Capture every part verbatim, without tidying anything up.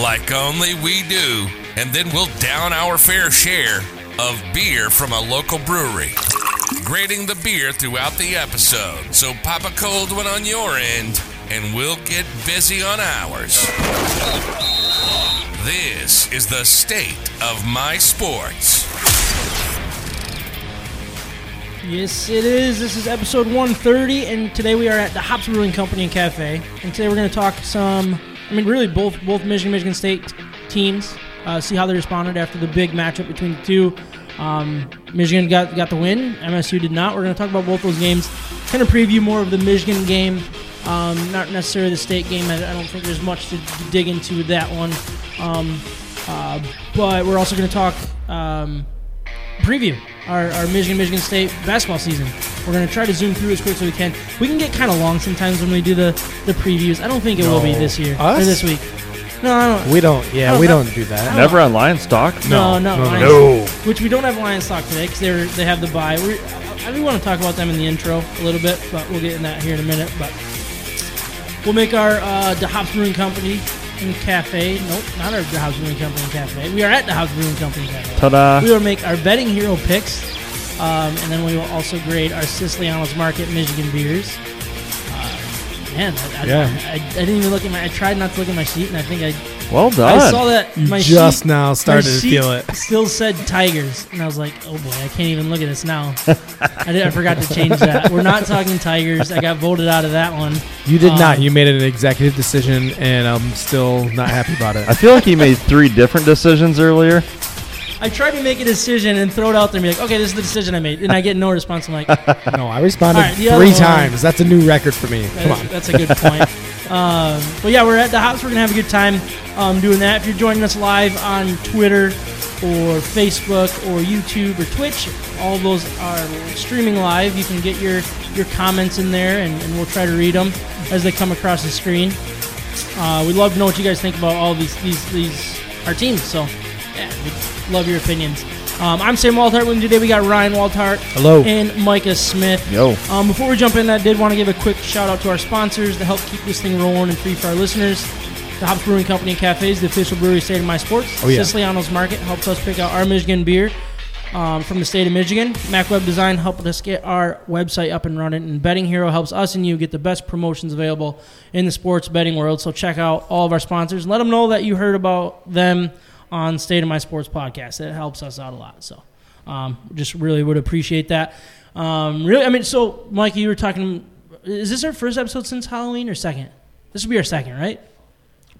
like only we do, and then we'll down our fair share of beer from a local brewery, grading the beer throughout the episode. So pop a cold one on your end, and we'll get busy on ours. This is the State of My Sports. Yes, it is. This is episode one thirty, and today we are at the Hops Brewing Company and Cafe. And today we're going to talk some, I mean, really both both Michigan, Michigan State teams, uh, see how they responded after the big matchup between the two. Um, Michigan got got the win. M S U did not. We're going to talk about both those games. Kind of preview more of the Michigan game, um, not necessarily the State game. I, I don't think there's much to, to dig into with that one. Um, uh, but we're also going to talk... Um, preview our, our Michigan Michigan State basketball season. We're going to try to zoom through as quick as we can. We can get kind of long sometimes when we do the, the previews. I don't think it no. will be this year us? or this week. No, I don't. We don't. Yeah, don't we have, don't do that. Don't Never know. on Lions Talk. No, no, no. no. no. Talk, which we don't have Lions Talk today because they they have the bye. We're, I, I do want to talk about them in the intro a little bit, but we'll get in that here in a minute. But we'll make our uh, the Hops Brewing Company and Cafe. Nope, not our the House Brewing Company and Cafe. We are at the House Brewing Company and Cafe. Ta-da. We will make our Betting Hero picks, um, and then we will also grade our Siciliano's Market Michigan beers. Uh, man, I, I, yeah. I, I, I didn't even look at my... I tried not to look at my sheet, and I think I... Well done. I saw that my sheet... You just now started to feel it. Still said Tigers, and I was like, oh boy, I can't even look at this now. I, did, I forgot to change that. We're not talking Tigers. I got voted out of that one. You did um, not. You made an executive decision, and I'm still not happy about it. I feel like you made three different decisions earlier. I tried to make a decision and throw it out there and be like, okay, this is the decision I made. And I get no response. I'm like... No, I responded right, three times. One. That's a new record for me. That Come is, on. That's a good point. um, but, yeah, we're at the Hops. We're going to have a good time um, doing that. If you're joining us live on Twitter or Facebook or YouTube or Twitch, all those are streaming live. You can get your, your comments in there, and, and we'll try to read them as they come across the screen. Uh, we'd love to know what you guys think about all these, these, these our teams. So, yeah, we love your opinions. Um, I'm Sam Walthart. With me today, we got Ryan Walthart. Hello. And Micah Smith. Yo. Um, before we jump in, I did want to give a quick shout-out to our sponsors to help keep this thing rolling and free for our listeners. The Hops Brewing Company and Cafe is the official brewery of State of My Sports. Oh, yeah. Siciliano's Market helps us pick out our Michigan beer um, from the state of Michigan. Mac Web Design helped us get our website up and running. And Betting Hero helps us and you get the best promotions available in the sports betting world. So check out all of our sponsors and let them know that you heard about them on State of My Sports podcast. It helps us out a lot, so um, just really would appreciate that. Um, really, I mean, so Mike, you were talking. Is this our first episode since Halloween or second? This would be our second, right?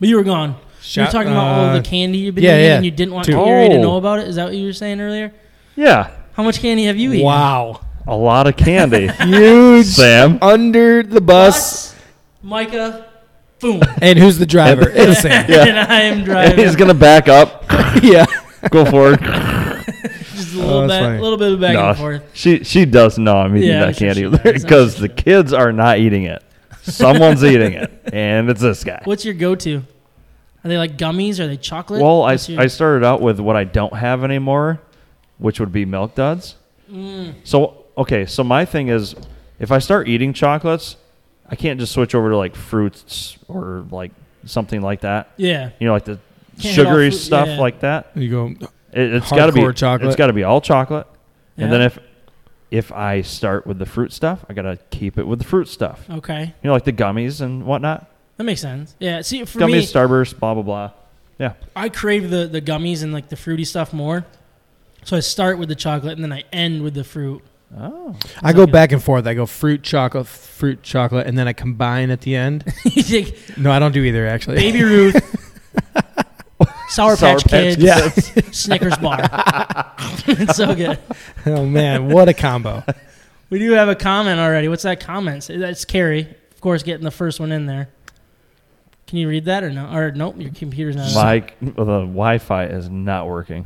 But you were gone. Shut, you were talking uh, about all the candy you've been yeah, eating, yeah. and you didn't want Dude. Gary to know about it. Is that what you were saying earlier? Yeah. How much candy have you eaten? Wow, a lot of candy. Huge. Sam under the bus. Plus, Micah. Boom. And who's the driver? It's Sam. Yeah. And I am driving. And he's going to back up. Yeah. Go forward. Just a little, oh, back, little bit of back no, and forth. She she does know I'm eating yeah, that sure candy because the kids are not eating it. Someone's eating it, and it's this guy. What's your go-to? Are they like gummies? Are they chocolate? Well, I, your... I started out with what I don't have anymore, which would be Milk Duds. Mm. So, okay, so my thing is if I start eating chocolates, I can't just switch over to, like, fruits or, like, something like that. Yeah. You know, like the can't sugary stuff yeah. like that. You go it, it's gotta be chocolate. It's got to be all chocolate. Yeah. And then if if I start with the fruit stuff, I got to keep it with the fruit stuff. Okay. You know, like the gummies and whatnot. That makes sense. Yeah. See, for gummies, me, Starburst, blah, blah, blah. Yeah. I crave the, the gummies and, like, the fruity stuff more. So I start with the chocolate, and then I end with the fruit. Oh, I go back and forth. I go fruit, chocolate, fruit, chocolate, and then I combine at the end. No, I don't do either, actually. Baby Ruth, Sour, Sour Patch, Patch Kids, yeah. Snickers bar. It's so good. Oh, man, what a combo. We do have a comment already. What's that comment? That's Carrie, of course, getting the first one in there. Can you read that or no? Or nope, your computer's not. My the Wi-Fi is not working.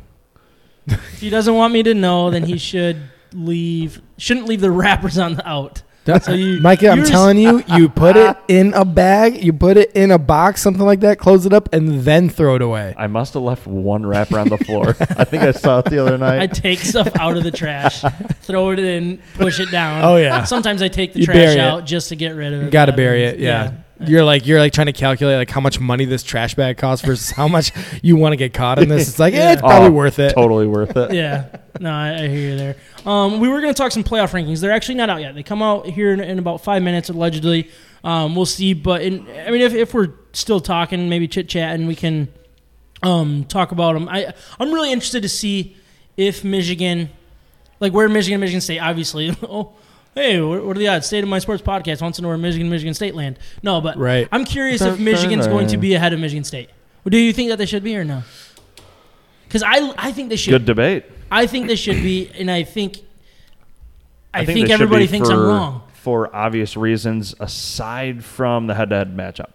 If he doesn't want me to know, then he should leave. Shouldn't leave the wrappers on the out. So you, Mikey, I'm telling you, you put it in a bag, you put it in a box, something like that, close it up, and then throw it away. I must have left one wrapper on the floor. I think I saw it the other night. I take stuff out of the trash, throw it in, push it down. Oh, yeah. Sometimes I take the you trash out just to get rid of it. You got to bury it, yeah. yeah. You're like you're like trying to calculate like how much money this trash bag costs versus how much you want to get caught in this. It's like, yeah, eh, it's probably oh, worth it. Totally worth it. Yeah. No, I, I hear you there. Um, we were going to talk some playoff rankings. They're actually not out yet. They come out here in, in about five minutes, allegedly. Um, we'll see. But, in, I mean, if, if we're still talking, maybe chit-chatting, we can um, talk about them. I, I'm really interested to see if Michigan, like where Michigan, Michigan State, obviously. oh. Hey, what are the odds? State of My Sports podcast wants to know where Michigan, Michigan State land. No, but right. I'm curious if Michigan's going to be ahead of Michigan State. Do you think that they should be or no? Because I, I think they should. Good debate. I think they should be, and I think I, I think, think everybody thinks for, I'm wrong. For obvious reasons, aside from the head-to-head matchup.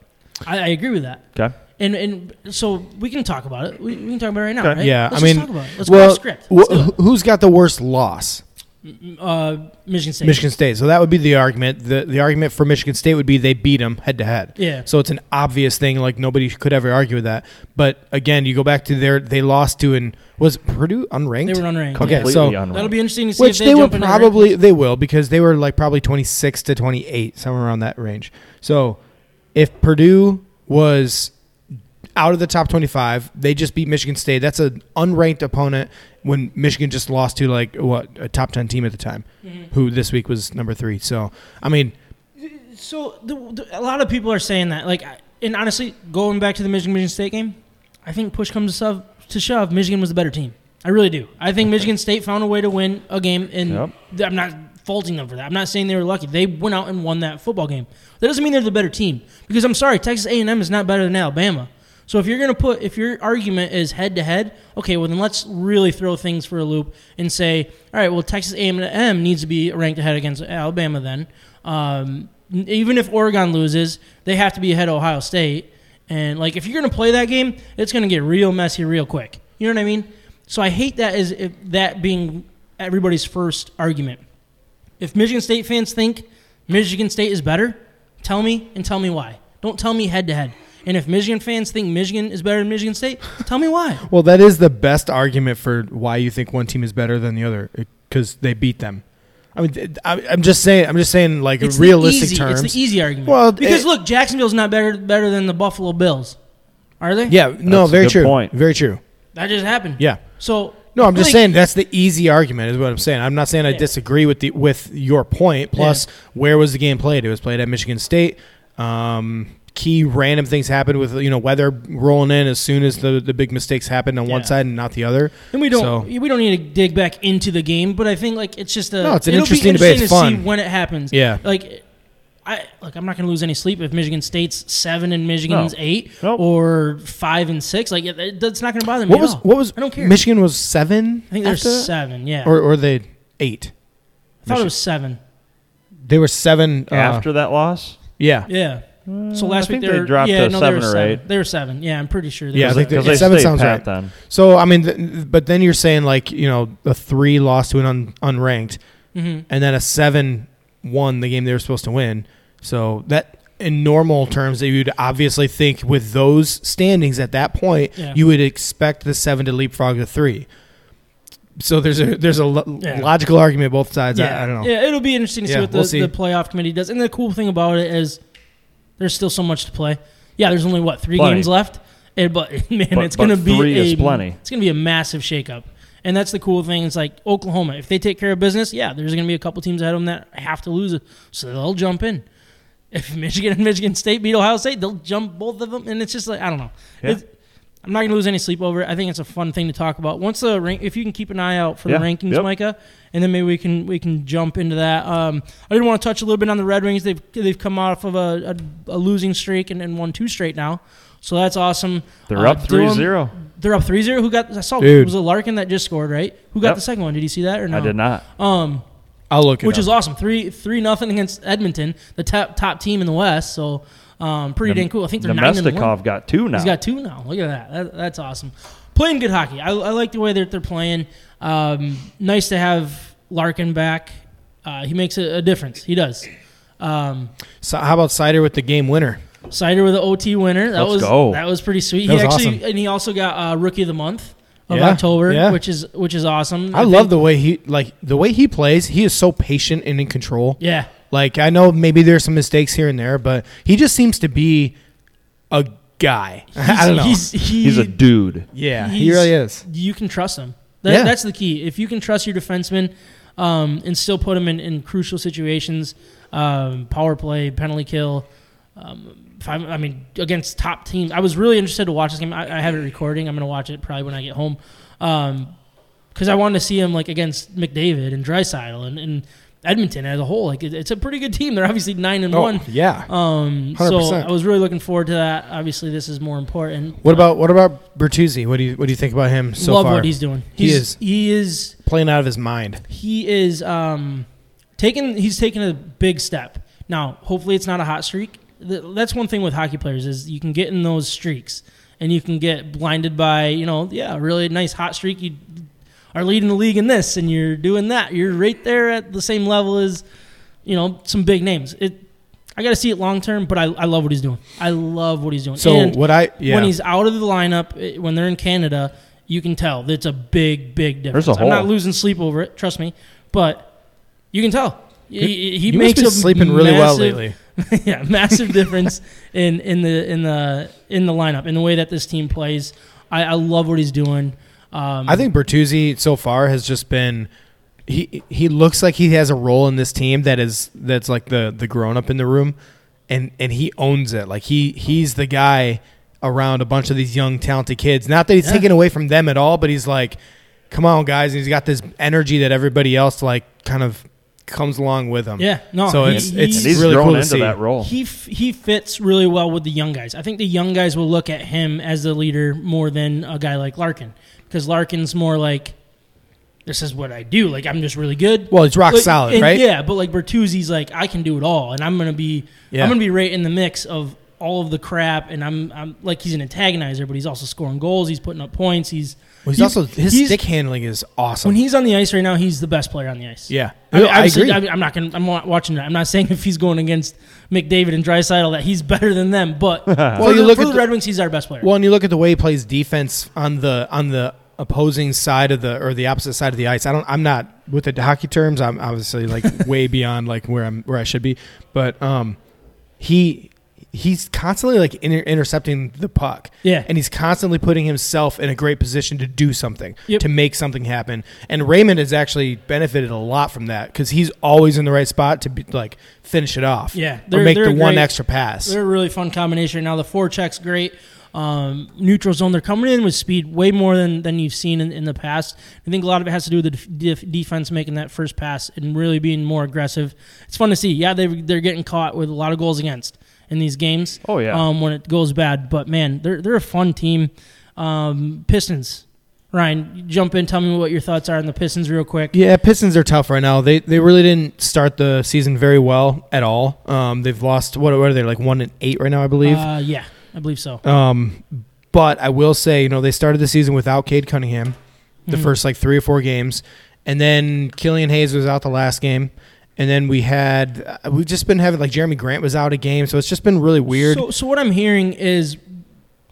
I, I agree with that. Okay. And and so we can talk about it. We, we can talk about it right now, okay. right? Yeah, Let's I mean, talk about it. Let's well, go off script. Let's well, who's got the worst loss? Uh, Michigan State. Michigan State. So that would be the argument. The the argument for Michigan State would be they beat them head to head. Yeah. So it's an obvious thing. Like nobody could ever argue with that. But again, you go back to their they lost to an was Purdue unranked. They were unranked. Completely yeah. so unranked. That'll be interesting to see. Which if they, they will probably they will because they were like probably twenty six to twenty eight somewhere around that range. So if Purdue was out of the top twenty-five, they just beat Michigan State. That's an unranked opponent when Michigan just lost to, like, what, a top ten team at the time, mm-hmm. who this week was number three. So, I mean. So, the, the, a lot of people are saying that. Like, and honestly, going back to the Michigan-Michigan State game, I think push comes to shove, to shove, Michigan was the better team. I really do. I think Michigan State found a way to win a game, and yep. I'm not faulting them for that. I'm not saying they were lucky. They went out and won that football game. That doesn't mean they're the better team because, I'm sorry, Texas A and M is not better than Alabama. So if you're going to put, if your argument is head-to-head, okay, well then let's really throw things for a loop and say, all right, well Texas A and M needs to be ranked ahead against Alabama then. Um, even if Oregon loses, they have to be ahead of Ohio State. And like if you're going to play that game, it's going to get real messy real quick. You know what I mean? So I hate that as if that being everybody's first argument. If Michigan State fans think Michigan State is better, tell me and tell me why. Don't tell me head-to-head. And if Michigan fans think Michigan is better than Michigan State, tell me why. Well, that is the best argument for why you think one team is better than the other, because they beat them. I mean, I'm just saying, I'm just saying, like it's realistic easy, terms. It's the easy argument. Well, because it, look, Jacksonville's not better better than the Buffalo Bills, are they? Yeah, no, that's very a good true, point. very true. That just happened. Yeah. So no, I'm just like, saying that's the easy argument is what I'm saying. I'm not saying I yeah. disagree with the with your point. Plus, yeah. where was the game played? It was played at Michigan State. Um, Key random things happen with you know weather rolling in as soon as the, the big mistakes happen on yeah. one side and not the other. And we don't so. we don't need to dig back into the game, but I think like it's just a no, it's an it'll interesting, be interesting debate. It's to fun. see when it happens. Yeah, like I like I'm not going to lose any sleep if Michigan State's seven and Michigan's no. eight nope. or five and six. Like it, it, that's not going to bother me. What was at all. what was I don't care. Michigan was seven. I think they're seven. Yeah, or or they eight. I thought Michigan. it was seven. They were seven uh, after that loss. Yeah. Yeah. So last I week they, they were, dropped yeah, to no, seven or seven. eight. They were seven. Yeah, I'm pretty sure. They yeah, because they seven sounds right. Then. So I mean, th- but then you're saying like you know a three loss to an un- unranked, mm-hmm. and then a seven won the game they were supposed to win. So that in normal terms, that you'd obviously think with those standings at that point, yeah. you would expect the seven to leapfrog the three. So there's a there's a lo- yeah. logical argument both sides. Yeah. I, I don't know. Yeah, it'll be interesting to yeah, see what the, we'll see. the playoff committee does. And the cool thing about it is. There's still so much to play. Yeah, there's only, what, three plenty. games left? And, but, man, but, it's going to be three a, is plenty. It's going to be a massive shakeup. And that's the cool thing. It's like Oklahoma. If they take care of business, yeah, there's going to be a couple teams ahead of them that have to lose it. So they'll jump in. If Michigan and Michigan State beat Ohio State, they'll jump both of them. And it's just like, I don't know. Yeah. I'm not going to lose any sleep over it. I think it's a fun thing to talk about. Once the rank, if you can keep an eye out for yeah. the rankings, yep. Micah, and then maybe we can we can jump into that. Um, I did want to touch a little bit on the Red Wings. They've they've come off of a, a, a losing streak and, and won two straight now, so that's awesome. They're uh, up three zero. They're up three zero. Who got? I saw Dude. it was a Larkin that just scored, right? Who got yep. the second one? Did you see that or no? I did not. Um, I'll look. It which up. is awesome. Three three nothing against Edmonton, the top top team in the West. So. Um, pretty dang cool. I think they're Nemestikov nine and one. Got two now. He's got two now. Look at that. that that's awesome. Playing good hockey. I, I like the way that they're playing. Um, nice to have Larkin back. Uh, he makes a, a difference. He does. Um, so how about Sider with the game winner? Sider with the O T winner. That Let's was go. That was pretty sweet. That he actually awesome. And he also got uh, Rookie of the Month of yeah. October, yeah. which is which is awesome. I, I love think. the way he like the way he plays. He is so patient and in control. Yeah. Like, I know maybe there's some mistakes here and there, but he just seems to be a guy. I don't know. He's, he, he's a dude. Yeah, he really is. You can trust him. That, yeah. That's the key. If you can trust your defenseman um, and still put him in, in crucial situations, um, power play, penalty kill, um, five, I mean, against top teams. I was really interested to watch this game. I, I have it recording. I'm going to watch it probably when I get home um, because I wanted to see him, like, against McDavid and Draisaitl and, and – Edmonton as a whole, like it, it's a pretty good team. They're obviously nine and oh, one. Yeah. Um. one hundred percent. So I was really looking forward to that. Obviously, this is more important. What uh, about what about Bertuzzi? What do you what do you think about him so love far? Love what he's doing. He's, he is he is playing out of his mind. He is um taking he's taking a big step. Now, hopefully, it's not a hot streak. That's one thing with hockey players is you can get in those streaks and you can get blinded by you know yeah really nice hot streak you. Are leading the league in this, and you're doing that. You're right there at the same level as, you know, some big names. It, I got to see it long term, but I, I love what he's doing. I love what he's doing. So and what I yeah. when he's out of the lineup, when they're in Canada, you can tell that's a big, big difference. There's a hole. I'm not losing sleep over it, trust me, but you can tell he, he you makes must be a sleeping massive, really well lately. yeah, massive difference in in the in the in the lineup in the way that this team plays. I, I love what he's doing. Um, I think Bertuzzi so far has just been he he looks like he has a role in this team that is that's like the, the grown up in the room and, and he owns it. Like he he's the guy around a bunch of these young talented kids. Not that he's yeah. taking away from them at all, but he's like, come on guys, and he's got this energy that everybody else like kind of comes along with him. Yeah. No, so he, it's it's he's, he's really grown cool into to see. That role. He f- he fits really well with the young guys. I think the young guys will look at him as the leader more than a guy like Larkin. Because Larkin's more like, this is what I do. Like, I'm just really good. Well, it's rock like, solid, and, right? Yeah, but, like, Bertuzzi's like, I can do it all, and I'm going to be yeah. I'm gonna be right in the mix of all of the crap, and I'm, I'm like, he's an antagonizer, but he's also scoring goals. He's putting up points. He's well, he's, he's also – his he's, stick handling is awesome. When he's on the ice right now, he's the best player on the ice. Yeah. I, mean, I agree. I mean, I'm not going I'm not watching that. I'm not saying if he's going against McDavid and Draisaitl that he's better than them, but well, for, you look for at the, the Red Wings, he's our best player. Well, and you look at the way he plays defense on the on the opposing side of the or the opposite side of the ice. I don't I'm not with the hockey terms. I'm obviously like way beyond like where I'm where I should be, but um he he's constantly like inter- intercepting the puck. Yeah. And he's constantly putting himself in a great position to do something, yep. to make something happen. And Raymond has actually benefited a lot from that because he's always in the right spot to be, like finish it off. Yeah. Or make the great, one extra pass. They're a really fun combination. Now the forecheck's great. Um, neutral zone, they're coming in with speed way more than, than you've seen in, in the past. I think a lot of it has to do with the def- def- defense making that first pass and really being more aggressive. It's fun to see. Yeah, they, they're getting caught with a lot of goals against in these games. Oh, yeah. Um, when it goes bad. But, man, they're they're a fun team. Um, Pistons. Ryan, jump in. Tell me what your thoughts are on the Pistons real quick. Yeah, Pistons are tough right now. They they really didn't start the season very well at all. Um, they've lost, what, what are they, like one and eight right now, I believe? Uh, yeah, I believe so. Um, but I will say, you know, they started the season without Cade Cunningham the mm-hmm. first, like, three or four games. And then Killian Hayes was out the last game. And then we had – we've just been having – like Jeremy Grant was out a game, so it's just been really weird. So, so what I'm hearing is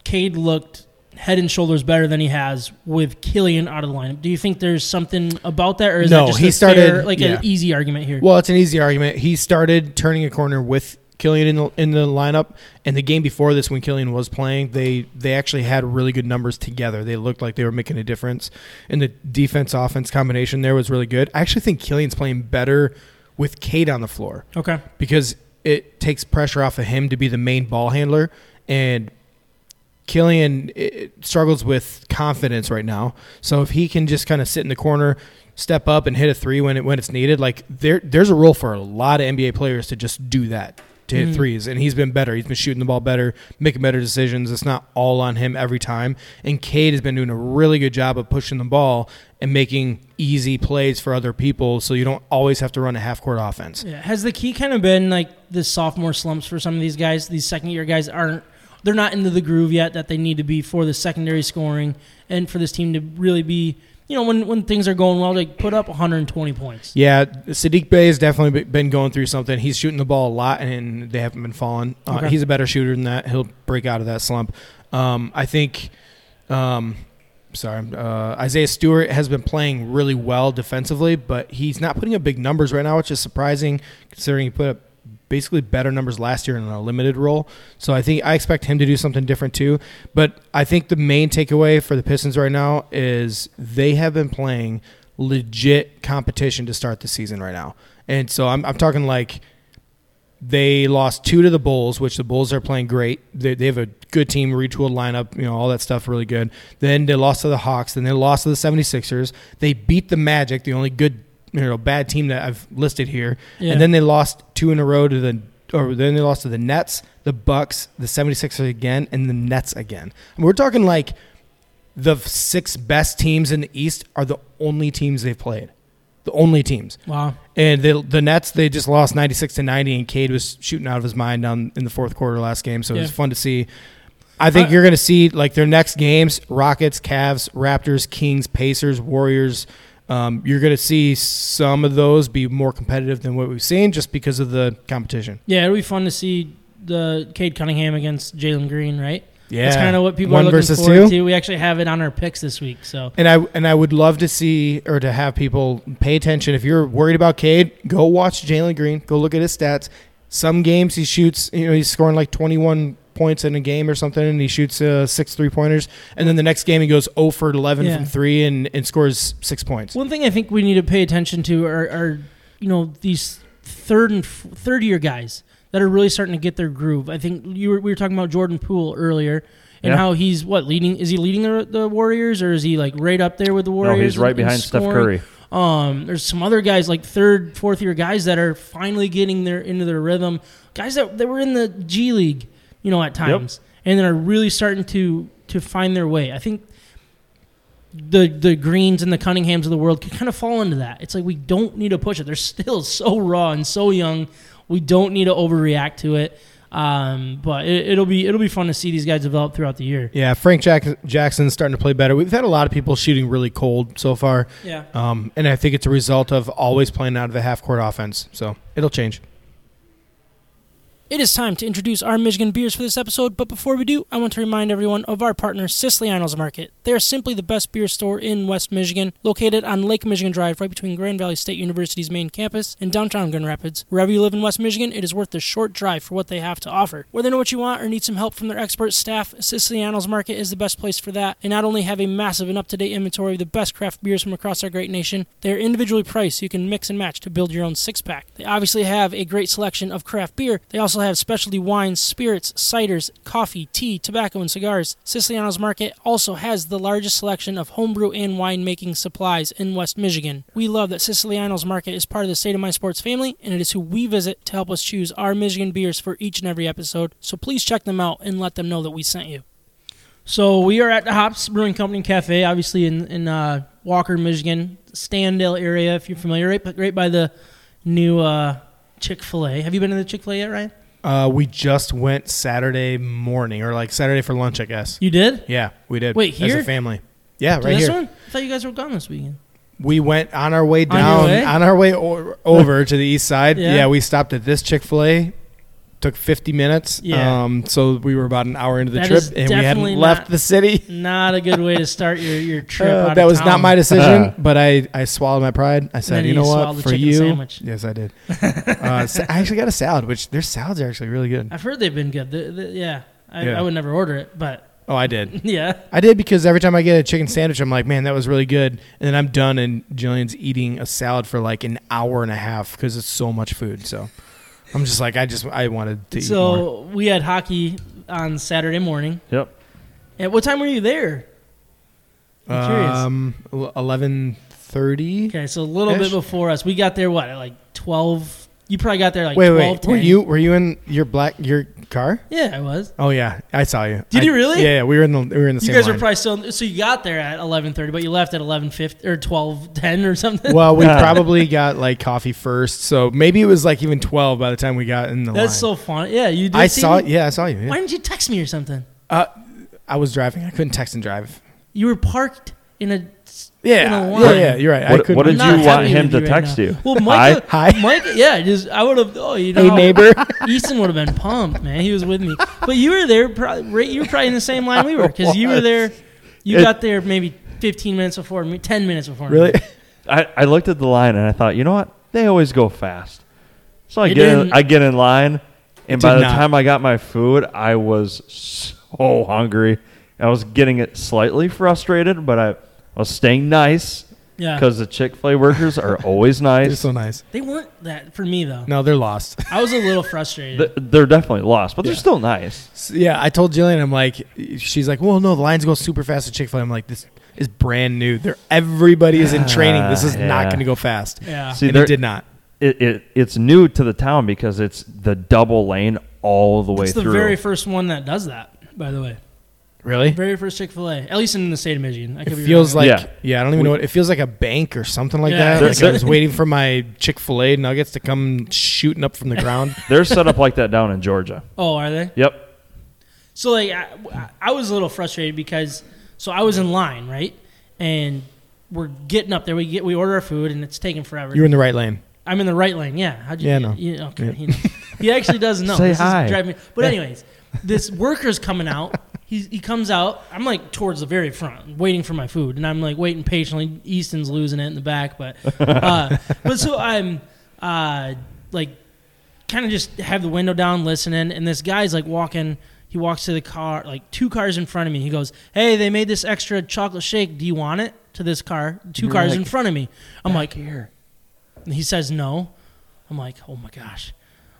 Cade looked head and shoulders better than he has with Killian out of the lineup. Do you think there's something about that, or is no, that just he a started, fair, like yeah. an easy argument here? Well, it's an easy argument. He started turning a corner with Killian in the, in the lineup, and the game before this when Killian was playing, they, they actually had really good numbers together. They looked like they were making a difference, and the defense-offense combination there was really good. I actually think Killian's playing better – with Cade on the floor. Okay. Because it takes pressure off of him to be the main ball handler. And Killian it struggles with confidence right now. So if he can just kind of sit in the corner, step up and hit a three when it when it's needed, like there there's a role for a lot of N B A players to just do that. to hit mm. threes, and he's been better. He's been shooting the ball better, making better decisions. It's not all on him every time. And Cade has been doing a really good job of pushing the ball and making easy plays for other people, so you don't always have to run a half-court offense. Yeah. Has the key kind of been like the sophomore slumps for some of these guys? These second-year guys aren't – they're not into the groove yet that they need to be for the secondary scoring and for this team to really be – you know, when, when things are going well, they put up one hundred twenty points. Yeah, Sadiq Bey has definitely been going through something. He's shooting the ball a lot, and they haven't been falling. Uh, okay. He's a better shooter than that. He'll break out of that slump. Um, I think um, – sorry. Uh, Isaiah Stewart has been playing really well defensively, but he's not putting up big numbers right now, which is surprising considering he put up basically better numbers last year in a limited role. So I think I expect him to do something different too. But I think the main takeaway for the Pistons right now is they have been playing legit competition to start the season right now. And so I'm, I'm talking like they lost two to the Bulls, which the Bulls are playing great. They, they have a good team, retooled lineup, you know, all that stuff really good. Then they lost to the Hawks. Then they lost to the seventy-sixers. They beat the Magic, the only good you know, bad team that I've listed here. Yeah. And then they lost two in a row to the or then they lost to the Nets, the Bucks, the seventy-sixers again, and the Nets again. And we're talking like the six best teams in the East are the only teams they've played. The only teams. Wow. And they, the Nets, they just lost ninety-six to ninety, and Cade was shooting out of his mind down in the fourth quarter last game, so yeah. It was fun to see. I think uh, you're going to see like their next games, Rockets, Cavs, Raptors, Kings, Pacers, Warriors. Um, you're going to see some of those be more competitive than what we've seen just because of the competition. Yeah, it'll be fun to see the Cade Cunningham against Jalen Green, right? Yeah. That's kind of what people One are looking forward two. to. We actually have it on our picks this week. So And I and I would love to see or to have people pay attention. If you're worried about Cade, go watch Jalen Green. Go look at his stats. Some games he shoots, you know, he's scoring like twenty-one points in a game or something, and he shoots uh, six three-pointers, and then the next game he goes zero for eleven yeah. from three and, and scores six points. One thing I think we need to pay attention to are, are you know, these third and f- third-year guys that are really starting to get their groove. I think you were, we were talking about Jordan Poole earlier and yeah. how he's, what, leading? Is he leading the, the Warriors, or is he, like, right up there with the Warriors? No, he's right and, behind and Steph Curry. Um, there's some other guys, like third, fourth-year guys that are finally getting their into their rhythm, guys that, that were in the G League, you know, at times, yep. and they're really starting to to find their way. I think the the Greens and the Cunninghams of the world can kind of fall into that. It's like we don't need to push it. They're still so raw and so young. We don't need to overreact to it. Um, but it, it'll be it'll be fun to see these guys develop throughout the year. Yeah, Frank Jack- Jackson's starting to play better. We've had a lot of people shooting really cold so far. Yeah, um, and I think it's a result of always playing out of the half court offense. So it'll change. It is time to introduce our Michigan beers for this episode, but before we do, I want to remind everyone of our partner, Siciliano's Market. They are simply the best beer store in West Michigan, located on Lake Michigan Drive, right between Grand Valley State University's main campus and downtown Grand Rapids. Wherever you live in West Michigan, it is worth the short drive for what they have to offer. Whether you know what you want or need some help from their expert staff, Siciliano's Market is the best place for that. They not only have a massive and up-to-date inventory of the best craft beers from across our great nation, they are individually priced so you can mix and match to build your own six-pack. They obviously have a great selection of craft beer. They also have specialty wines, spirits, ciders, coffee, tea, tobacco, and cigars. Siciliano's Market also has the largest selection of homebrew and winemaking supplies in West Michigan. We love that Siciliano's Market is part of the State of Mind Sports family, and it is who we visit to help us choose our Michigan beers for each and every episode, so please check them out and let them know that we sent you. So we are at the Hops Brewing Company Cafe, obviously in, in uh, Walker, Michigan, Standale area, if you're familiar, right, right by the new... Uh, Chick-fil-A. Have you been to the Chick-fil-A yet, Ryan? Uh, we just went Saturday morning, or like Saturday for lunch, I guess. You did? Yeah, we did. Wait, here? As a family. Yeah, right here. This one? I thought you guys were gone this weekend. We went on our way down, on, way? on our way or, over to the east side. Yeah. yeah, we stopped at this Chick-fil-A. Took fifty minutes. Yeah. Um, so we were about an hour into the that trip, and we hadn't not, left the city. Not a good way to start your, your trip. Uh, out that of was town. Not my decision, uh, but I, I swallowed my pride. I said, you, you know what, for you. Sandwich. Yes, I did. uh, so I actually got a salad, which their salads are actually really good. I've heard they've been good. The, the, yeah, I, yeah, I would never order it, but. Oh, I did. Yeah. I did because every time I get a chicken sandwich, I'm like, man, that was really good. And then I'm done, and Jillian's eating a salad for like an hour and a half because it's so much food. So. I'm just like, I just, I wanted to eat more. So we had hockey on Saturday morning. Yep. At what time were you there? I'm curious. Um, eleven thirty. Okay, so a little bit before us. We got there, what, at like twelve You probably got there like wait, twelve. Wait, ten. Were you were you in your black your car? Yeah, I was. Oh yeah, I saw you. Did I, you really? Yeah, yeah, we were in the we were in the you same. You guys line. Were probably still. So you got there at eleven thirty, but you left at eleven fifty or twelve ten or something. Well, we probably got like coffee first, so maybe it was like even twelve by the time we got in the. That's line. So fun. Yeah, you. Did I see saw. Me? Yeah, I saw you. Yeah. Why didn't you text me or something? Uh, I was driving. I couldn't text and drive. You were parked in a. Yeah, yeah, yeah, you're right. What, I what did you want him to text right you? Well, Mike, hi, Mike, yeah, just I would have. Oh, you know, hey neighbor, Easton would have been pumped, man. He was with me, but you were there. Probably, you were probably in the same line we were because you were there. You it, got there maybe fifteen minutes before me, ten minutes before really? Me. Really, I I looked at the line and I thought, you know what? They always go fast. So I it get in, I get in line, and by the not. time I got my food, I was so hungry. I was getting it slightly frustrated, but I. I was staying nice because yeah. the Chick-fil-A workers are always nice. They're so nice. They weren't that for me, though. No, they're lost. I was a little frustrated. The, they're definitely lost, but yeah. they're still nice. So, yeah, I told Jillian, I'm like, she's like, well, no, the lines go super fast at Chick-fil-A. I'm like, this is brand new. They're, everybody is in training. This is yeah. not going to go fast. Yeah. See, and it did not. It, it It's new to the town because it's the double lane all the way it's through. It's the very first one that does that, by the way. Really? Very first Chick-fil-A, at least in the state of Michigan. I could it be feels right. like, yeah. yeah, I don't even know what, it feels like a bank or something like yeah. that. Like I was waiting for my Chick-fil-A nuggets to come shooting up from the ground. They're set up like that down in Georgia. Oh, are they? Yep. So, like, I, I was a little frustrated because, so I was in line, right? And we're getting up there. We get we order our food, and it's taking forever. You're in the right lane. I'm in the right lane, yeah. How'd you, yeah, no. You, okay, yeah. He, he actually doesn't know. Say this hi. Is driving me. But anyways, this worker's coming out. He he comes out. I'm like towards the very front, waiting for my food, and I'm like waiting patiently. Easton's losing it in the back, but uh, but so I'm uh, like kind of just have the window down, listening, and this guy's like walking. He walks to the car, like two cars in front of me. He goes, "Hey, they made this extra chocolate shake. Do you want it?" To this car, two You're cars like, in front of me. I'm like, "Here," and he says, "No." I'm like, "Oh my gosh."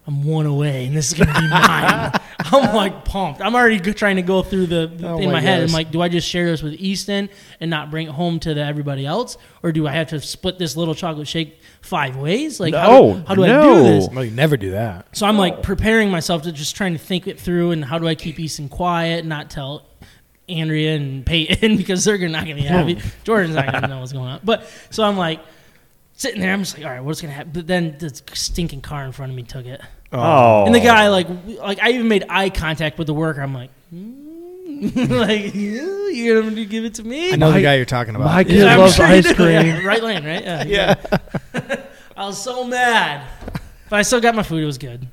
I'm one away, and this is going to be mine. I'm, like, pumped. I'm already go- trying to go through the, the oh in my, my head. I'm like, do I just share this with Easton and not bring it home to the, everybody else? Or do I have to split this little chocolate shake five ways? Like, no, how, how do no. I do this? No, you never do that. So I'm, no. like, preparing myself to just trying to think it through and how do I keep Easton quiet and not tell Andrea and Peyton because they're not going to be happy. Jordan's not going to know what's going on. But so I'm, like, sitting there. I'm just like, all right, what's going to happen? But then the stinking car in front of me took it. Oh. And the guy, like, like I even made eye contact with the worker. I'm like, mm. like you, you're going to give it to me? I know my, the guy you're talking about. My kid yeah, loves sure ice cream. Yeah, right lane, right? Yeah. yeah. yeah. I was so mad. But I still got my food. It was good.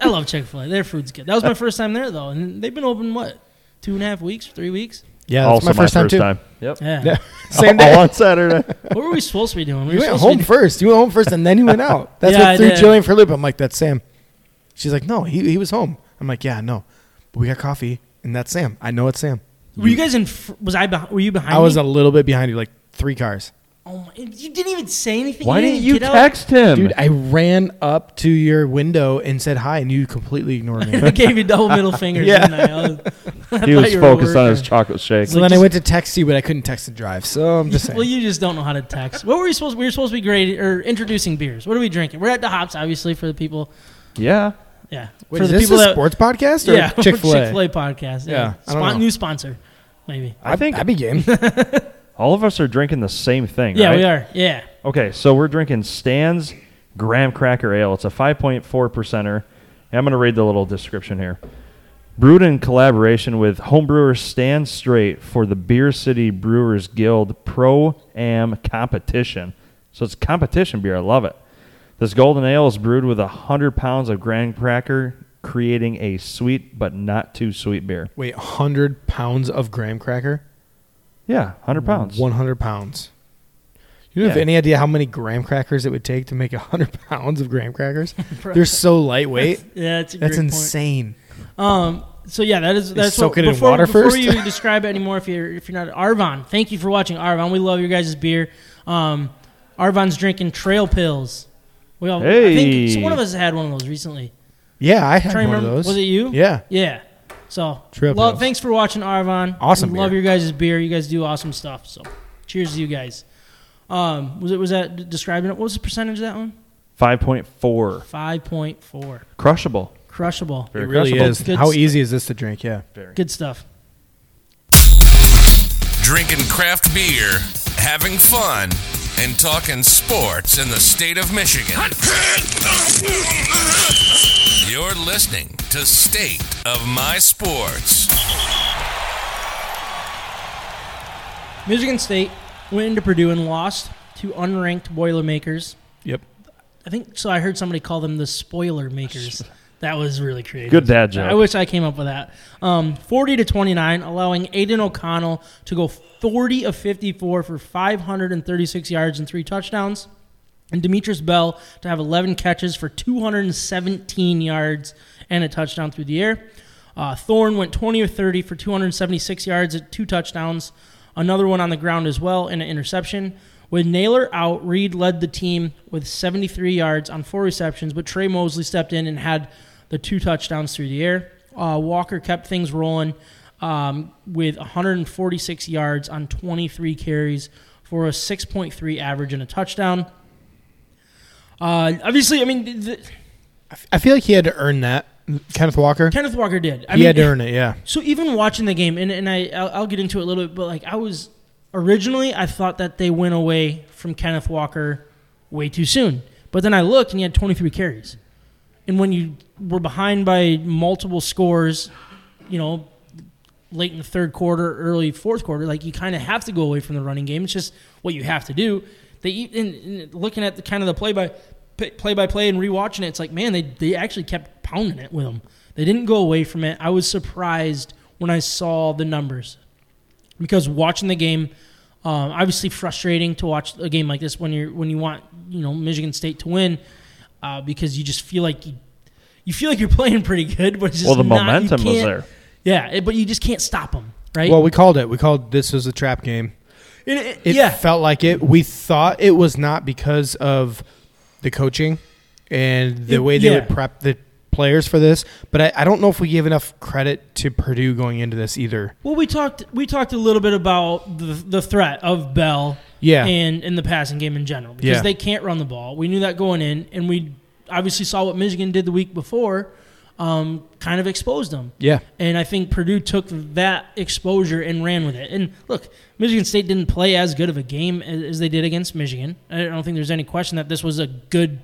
I love Chick-fil-A. Their food's good. That was my first time there, though. And they've been open, what, two and a half weeks, three weeks? Yeah, that's also my first, my first time, too. Time. Yep. Yeah. yeah. Same day. All on Saturday. What were we supposed to be doing? We you went home first. You went home first, and then you went out. That's yeah, what I threw did. Jillian for a loop. I'm like, that's Sam. She's like, no, he he was home. I'm like, yeah, no, but we got coffee, and that's Sam. I know it's Sam. Were you guys in? Was I? Behind, were you behind? I me? was a little bit behind you, like three cars. Oh my! You didn't even say anything. Why you didn't, didn't you text out? Him, dude? I ran up to your window and said hi, and you completely ignored me. I gave you double middle fingers. Yeah. I? I was, I he was focused on his chocolate shake. So like then just, I went to text you, but I couldn't text and drive. So I'm just saying. Well, you just don't know how to text. What were we supposed? We were supposed to be grading or introducing beers. What are we drinking? We're at the Hops, obviously, for the people. Yeah. Yeah. Wait, for is the this people a that, sports podcast or yeah, Chick-fil-A? Chick-fil-A podcast. Yeah. yeah. Spon- new sponsor, maybe. I think that'd be game. All of us are drinking the same thing, yeah, right? Yeah, we are. Yeah. Okay, so we're drinking Stan's Graham Cracker Ale. It's a five point four percenter. I'm going to read the little description here. Brewed in collaboration with homebrewer Stan Straight for the Beer City Brewers Guild Pro-Am Competition. So it's competition beer. I love it. This golden ale is brewed with one hundred pounds of graham cracker, creating a sweet but not too sweet beer. Wait, one hundred pounds of graham cracker? Yeah, one hundred pounds. one hundred pounds. You don't yeah. have any idea how many graham crackers it would take to make one hundred pounds of graham crackers? They're so lightweight. That's, yeah, that's a That's great insane. Point. Um, so, yeah, that is, that's soak what, it before, in water before first? Before you describe it anymore, if you're, if you're not, Arvon, thank you for watching, Arvon. We love your guys' beer. Um, Arvon's drinking Trail Pills. We all, hey. I think so one of us had one of those recently. Yeah, I had one remember, of those. Was it you? Yeah. Yeah. So, love, thanks for watching, Arvon. Awesome. Love your guys' beer. You guys do awesome stuff. So, cheers to you guys. Um, was it was that describing it? What was the percentage of that one? five point four. five point four. Crushable. Crushable. Very it really crushable. Is. Good How st- easy is this to drink? Yeah. Very. Good stuff. Drinking craft beer, having fun, and talking sports in the state of Michigan. You're listening to State of My Sports. Michigan State went into Purdue and lost to unranked Boilermakers. Yep. I think so. I heard somebody call them the Spoiler Makers. That was really creative. Good dad job. I wish I came up with that. Um, forty to twenty-nine, allowing Aidan O'Connell to go forty of fifty-four for five hundred thirty-six yards and three touchdowns, and Demetrius Bell to have eleven catches for two hundred seventeen yards and a touchdown through the air. Uh, Thorne went twenty of thirty for two hundred seventy-six yards and two touchdowns, another one on the ground as well, and an interception. With Naylor out, Reed led the team with seventy-three yards on four receptions, but Trey Mosley stepped in and had the two touchdowns through the air. Uh, Walker kept things rolling um, with one hundred forty-six yards on twenty-three carries for a six point three average and a touchdown. Uh, obviously, I mean... The, I, f- I feel like he had to earn that, Kenneth Walker. Kenneth Walker did. I he mean, had to earn it, yeah. So even watching the game, and, and I, I'll, I'll get into it a little bit, but like I was... Originally, I thought that they went away from Kenneth Walker way too soon. But then I looked, and he had twenty-three carries. And when you were behind by multiple scores, you know, late in the third quarter, early fourth quarter, like you kind of have to go away from the running game. It's just what you have to do. They and, and looking at the kind of the play by play by play and rewatching it, it's like, man, they they actually kept pounding it with them. They didn't go away from it. I was surprised when I saw the numbers. Because watching the game, um, obviously frustrating to watch a game like this when you when you want you know Michigan State to win, uh, because you just feel like you, you feel like you're playing pretty good, but it's just well the not, momentum was there. Yeah, it, but you just can't stop them, right? Well, we called it. We called this was a trap game. It, it, it yeah. felt like it. We thought it was not because of the coaching and the it, way they yeah. would prep the. Players for this, but I, I don't know if we gave enough credit to Purdue going into this either. Well, we talked we talked a little bit about the the threat of Bell, yeah, and in the passing game in general because yeah. they can't run the ball. We knew that going in, and we obviously saw what Michigan did the week before, um, kind of exposed them. Yeah, and I think Purdue took that exposure and ran with it. And look, Michigan State didn't play as good of a game as, as they did against Michigan. I don't think there's any question that this was a good,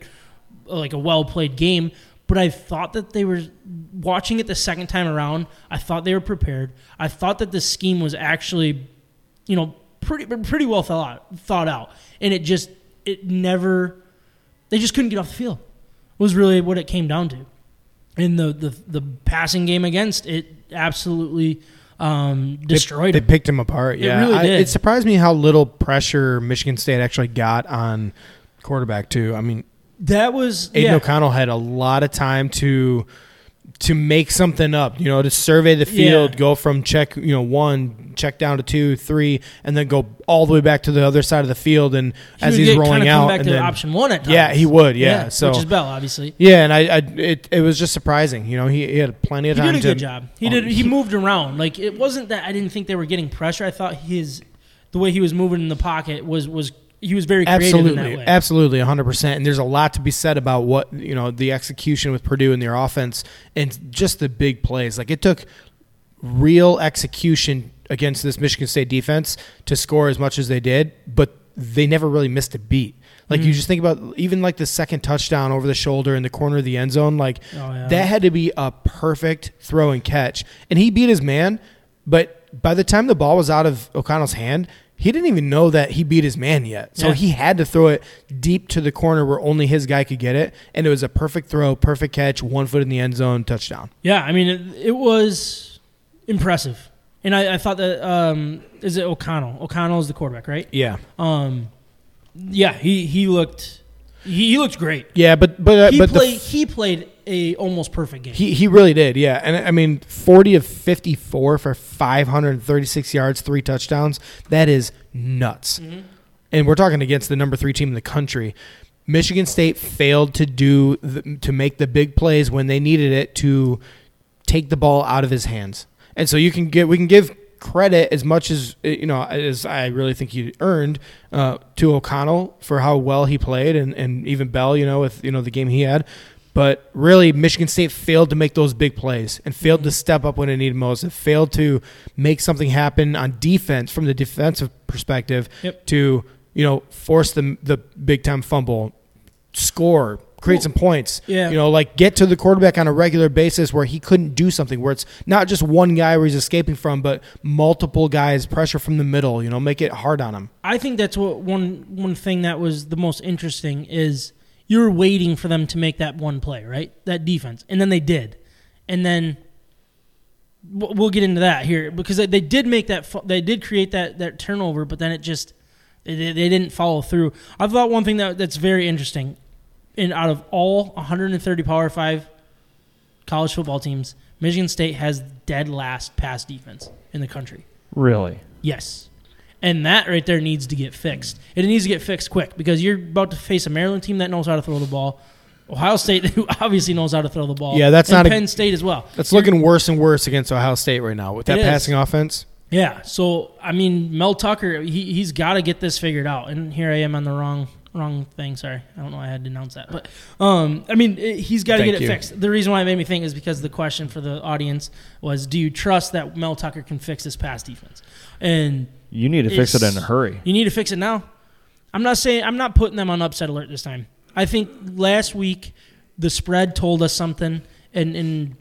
like a well played game. But I thought that they were watching it the second time around. I thought they were prepared. I thought that the scheme was actually, you know, pretty pretty well thought out, thought out. And it just, it never, they just couldn't get off the field. Was really what it came down to. And the the, the passing game against it absolutely um, destroyed. They, they picked him apart. Yeah, it really I, did. It surprised me how little pressure Michigan State actually got on quarterback too. I mean. That was Aidan yeah. O'Connell had a lot of time to to make something up, you know, to survey the field, yeah. go from check, you know, one, check down to two, three, and then go all the way back to the other side of the field. And he as he's rolling kind of out, come back and to then, option one at times. Yeah, he would. Yeah, yeah, so which is Bell, obviously. Yeah, and I, I it, it was just surprising. You know, he, he had plenty of he time. He did a to, good job. He um, did. He moved around. Like it wasn't that I didn't think they were getting pressure. I thought his the way he was moving in the pocket was was. He was very creative absolutely, in that way. Absolutely, one hundred percent. And there's a lot to be said about what, you know, the execution with Purdue and their offense and just the big plays. Like, it took real execution against this Michigan State defense to score as much as they did, but they never really missed a beat. Like, mm-hmm. you just think about even, like, the second touchdown over the shoulder in the corner of the end zone. Like, oh, yeah. that had to be a perfect throw and catch. And he beat his man, but by the time the ball was out of O'Connell's hand, he didn't even know that he beat his man yet. So yeah. he had to throw it deep to the corner where only his guy could get it. And it was a perfect throw, perfect catch, one foot in the end zone, touchdown. Yeah, I mean, it, it was impressive. And I, I thought that, um, is it O'Connell? O'Connell is the quarterback, right? Yeah. Um, yeah, he, he looked he, he looked great. Yeah, but but uh, he, but played, the, he played a almost perfect game. He he really did, yeah. And, I mean, forty of fifty-four for five hundred thirty-six yards, three touchdowns, that is nuts. Mm-hmm. And we're talking against the number three team in the country. Michigan State failed to do the, to make the big plays when they needed it to take the ball out of his hands. And so you can get we can give credit as much as, you know, as I really think he earned uh, to O'Connell for how well he played, and, and even Bell, you know, with, you know, the game he had. But really, Michigan State failed to make those big plays and failed to step up when it needed most. It failed to make something happen on defense from the defensive perspective yep. to, you know, force the the big-time fumble, score, create some points, yeah. you know, like get to the quarterback on a regular basis where he couldn't do something, where it's not just one guy where he's escaping from, but multiple guys, pressure from the middle, you know, make it hard on him. I think that's what one one thing that was the most interesting is you were waiting for them to make that one play, right? That defense. And then they did. And then we'll get into that here because they did make that, they did create that, that turnover, but then it just, they didn't follow through. I thought one thing that that's very interesting. And out of all one hundred thirty Power Five college football teams, Michigan State has dead last pass defense in the country. Really? Yes. And that right there needs to get fixed. It needs to get fixed quick because you're about to face a Maryland team that knows how to throw the ball, Ohio State who obviously knows how to throw the ball, yeah, that's and not Penn a, State as well. That's you're, looking worse and worse against Ohio State right now with that passing is. offense. Yeah. So, I mean, Mel Tucker, he, he's got to get this figured out. And here I am on the wrong – Wrong thing, sorry. I don't know why I had to announce that. But, um, I mean, it, he's got to get it you. fixed. The reason why it made me think is because the question for the audience was, do you trust that Mel Tucker can fix this pass defense? And you need to fix it in a hurry. You need to fix it now. I'm not saying I'm not putting them on upset alert this time. I think last week the spread told us something, and, and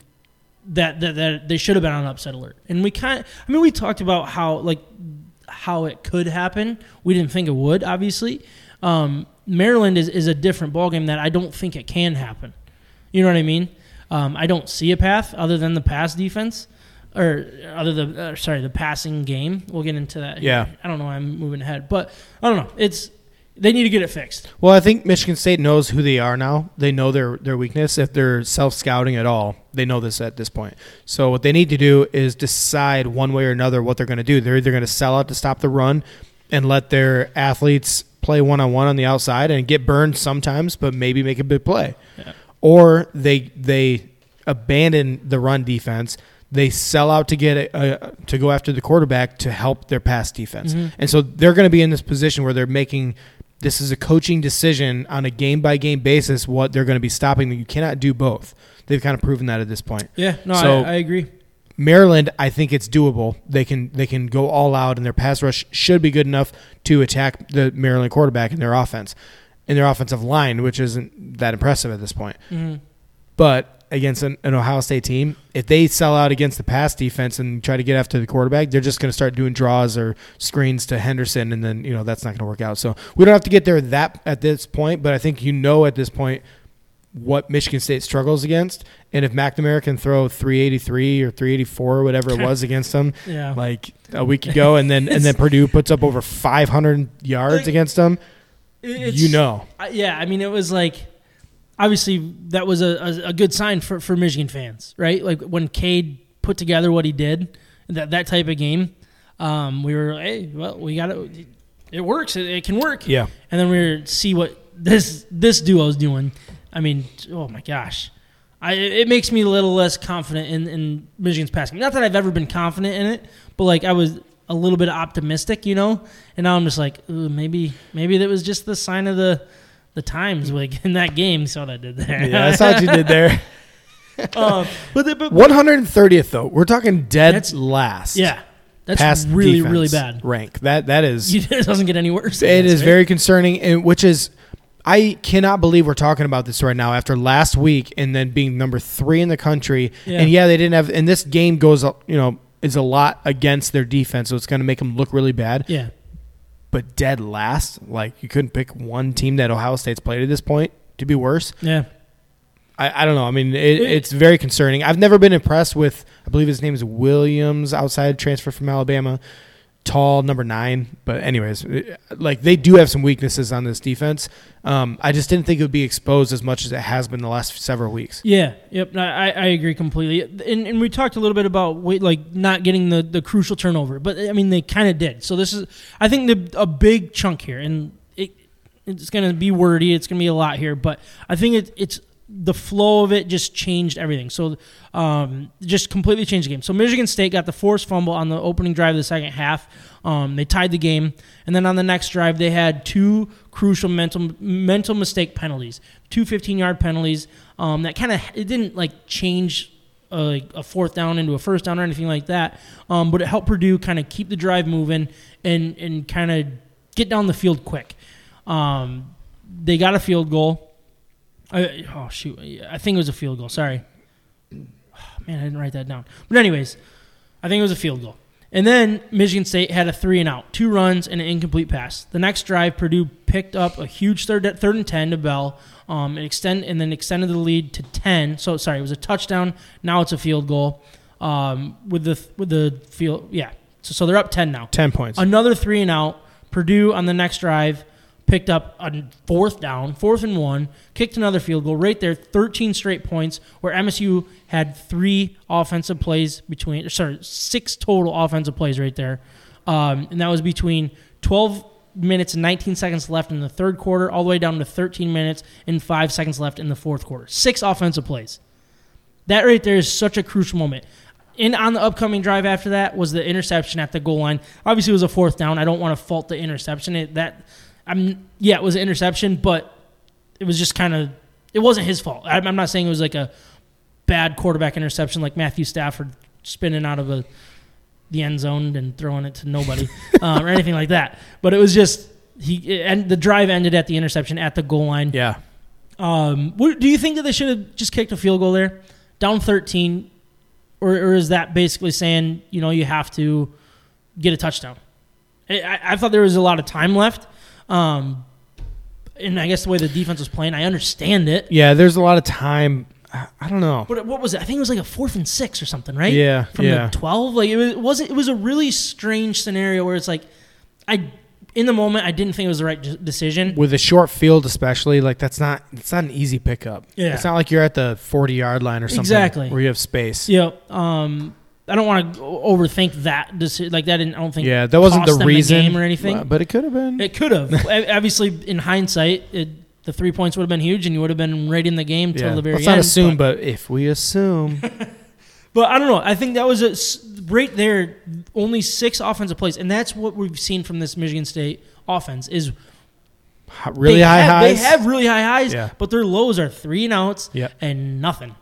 that, that that they should have been on upset alert. And we kind of, I mean, we talked about how like how it could happen. We didn't think it would, obviously. Um, Maryland is, is a different ballgame that I don't think it can happen. You know what I mean? Um, I don't see a path other than the pass defense, or other the uh, sorry the passing game. We'll get into that. Yeah, here. I don't know why I'm moving ahead, but I don't know. It's they need to get it fixed. Well, I think Michigan State knows who they are now. They know their their weakness. If they're self scouting at all, they know this at this point. So what they need to do is decide one way or another what they're going to do. They're either going to sell out to stop the run and let their athletes play one-on-one on the outside and get burned sometimes, but maybe make a big play. Yeah. Or they they abandon the run defense. They sell out to get a, a, to go after the quarterback to help their pass defense. Mm-hmm. And so they're going to be in this position where they're making – this is a coaching decision on a game-by-game basis what they're going to be stopping. You cannot do both. They've kind of proven that at this point. Yeah, no, so, I, I agree. Maryland, I think it's doable. They can they can go all out, and their pass rush should be good enough to attack the Maryland quarterback in their offense, in their offensive line, which isn't that impressive at this point. Mm-hmm. But against an, an Ohio State team, if they sell out against the pass defense and try to get after the quarterback, they're just going to start doing draws or screens to Henderson, and then you know that's not going to work out. So we don't have to get there that at this point, but I think you know at this point what Michigan State struggles against, and if McNamara can throw three eighty-three or three eighty-four or whatever it was against them yeah. like a week ago, and then and then Purdue puts up over five hundred yards like, against them, you know. Yeah, I mean, it was like obviously that was a, a, a good sign for, for Michigan fans, right? Like when Cade put together what he did, that that type of game, um, we were, hey, well, we got it. It works. It, it can work. Yeah. And then we were see what this this duo is doing. I mean, oh, my gosh. I, it makes me a little less confident in, in Michigan's passing. Not that I've ever been confident in it, but, like, I was a little bit optimistic, you know? And now I'm just like, ooh, maybe maybe that was just the sign of the the times, like, in that game. You saw what I did there. Yeah, I saw what you did there. um, but the, but, one hundred thirtieth, though. We're talking dead that's, last. Yeah. That's really, really bad. Rank. That, that is. It doesn't get any worse. It this, is right? very concerning, and which is – I cannot believe we're talking about this right now after last week and then being number three in the country. Yeah. And, yeah, they didn't have – and this game goes, you know, is a lot against their defense, so it's going to make them look really bad. Yeah. But dead last, like you couldn't pick one team that Ohio State's played at this point to be worse. Yeah. I, I don't know. I mean, it, it's very concerning. I've never been impressed with – I believe his name is Williams, outside transfer from Alabama, tall, number nine. But anyways, like they do have some weaknesses on this defense. Um, I just didn't think it would be exposed as much as it has been the last several weeks. Yeah, yep, I, I agree completely. And, and we talked a little bit about wait, like not getting the, the crucial turnover, but I mean they kind of did. So this is, I think, the, a big chunk here, and it it's going to be wordy. It's going to be a lot here, but I think it, it's the flow of it just changed everything. So um, just completely changed the game. So Michigan State got the forced fumble on the opening drive of the second half. Um, they tied the game. And then on the next drive, they had two crucial mental mental mistake penalties, two fifteen-yard penalties. Um, that kind of – it didn't, like, change – A, a fourth down into a first down or anything like that. Um, but it helped Purdue kind of keep the drive moving and and kind of get down the field quick. Um, they got a field goal. I, oh, shoot. I think it was a field goal. Sorry. Oh, man, I didn't write that down. But anyways, I think it was a field goal. And then Michigan State had a three and out, two runs and an incomplete pass. The next drive, Purdue picked up a huge third third and ten to Bell, um, and extend and then extended the lead to ten. So sorry, it was a touchdown. Now it's a field goal. Um, with the with the field, yeah. So so they're up ten now. Ten points. Another three and out. Purdue on the next drive picked up a fourth down, fourth and one, kicked another field goal right there, thirteen straight points, where M S U had three offensive plays between, sorry, six total offensive plays right there. Um, and that was between twelve minutes and nineteen seconds left in the third quarter all the way down to thirteen minutes and five seconds left in the fourth quarter. Six offensive plays. That right there is such a crucial moment. And on the upcoming drive after that was the interception at the goal line. Obviously, it was a fourth down. I don't want to fault the interception. It, that... I'm, yeah, it was an interception, but it was just kind of – it wasn't his fault. I'm, I'm not saying it was like a bad quarterback interception like Matthew Stafford spinning out of a, the end zone and throwing it to nobody uh, or anything like that. But it was just – he and the drive ended at the interception at the goal line. Yeah. Um, what, do you think that they should have just kicked a field goal there? Down thirteen, or, or is that basically saying, you know, you have to get a touchdown? I, I, I thought there was a lot of time left. Um, and I guess the way the defense was playing, I understand it. Yeah, there's a lot of time. I don't know. But what was it? I think it was like a fourth and six or something, right? Yeah, from yeah. the twelve. Like it was, it was. It was a really strange scenario where it's like, I in the moment I didn't think it was the right decision. With a short field, especially, like that's not. It's not an easy pickup. Yeah, it's not like you're at the forty-yard line or something. Exactly. Where you have space. Yeah. Um. I don't want to overthink that. Like that, didn't, I don't think. Yeah, that wasn't the reason, the game or anything. But it could have been. It could have. Obviously, in hindsight, it, the three points would have been huge, and you would have been right in the game till yeah. the very Let's end. Let's not assume, but, but if we assume, but I don't know. I think that was a, right there. Only six offensive plays, and that's what we've seen from this Michigan State offense is really high have, highs. They have really high highs, yeah. but their lows are three and outs yep. and nothing.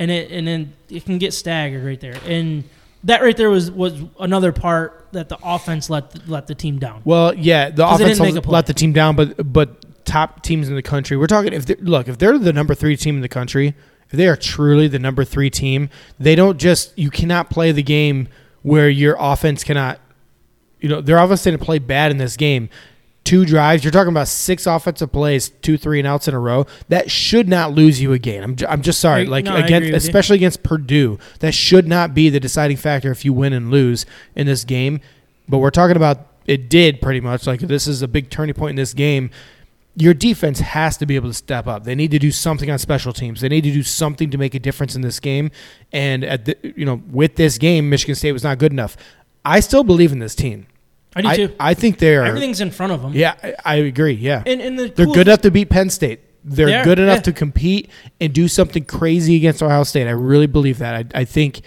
And it and then it can get staggered right there. And that right there was, was another part that the offense let the, let the team down. Well, yeah, the offense let the team down, but but top teams in the country. We're talking if look, if they're the number three team in the country, if they are truly the number three team, they don't just you cannot play the game where your offense cannot. You know, they're obviously going to play bad in this game. Two drives. You're talking about six offensive plays, two three and outs in a row. That should not lose you a game. I'm, j- I'm just sorry. Like no, against, especially you. against Purdue, that should not be the deciding factor if you win and lose in this game. But we're talking about it did pretty much. Like this is a big turning point in this game. Your defense has to be able to step up. They need to do something on special teams. They need to do something to make a difference in this game. And at the, you know, with this game, Michigan State was not good enough. I still believe in this team. I do too. I, I think they're everything's in front of them. Yeah, I, I agree. Yeah, and, and the they're cool good th- enough to beat Penn State. They're they are, good enough yeah. to compete and do something crazy against Ohio State. I really believe that. I, I think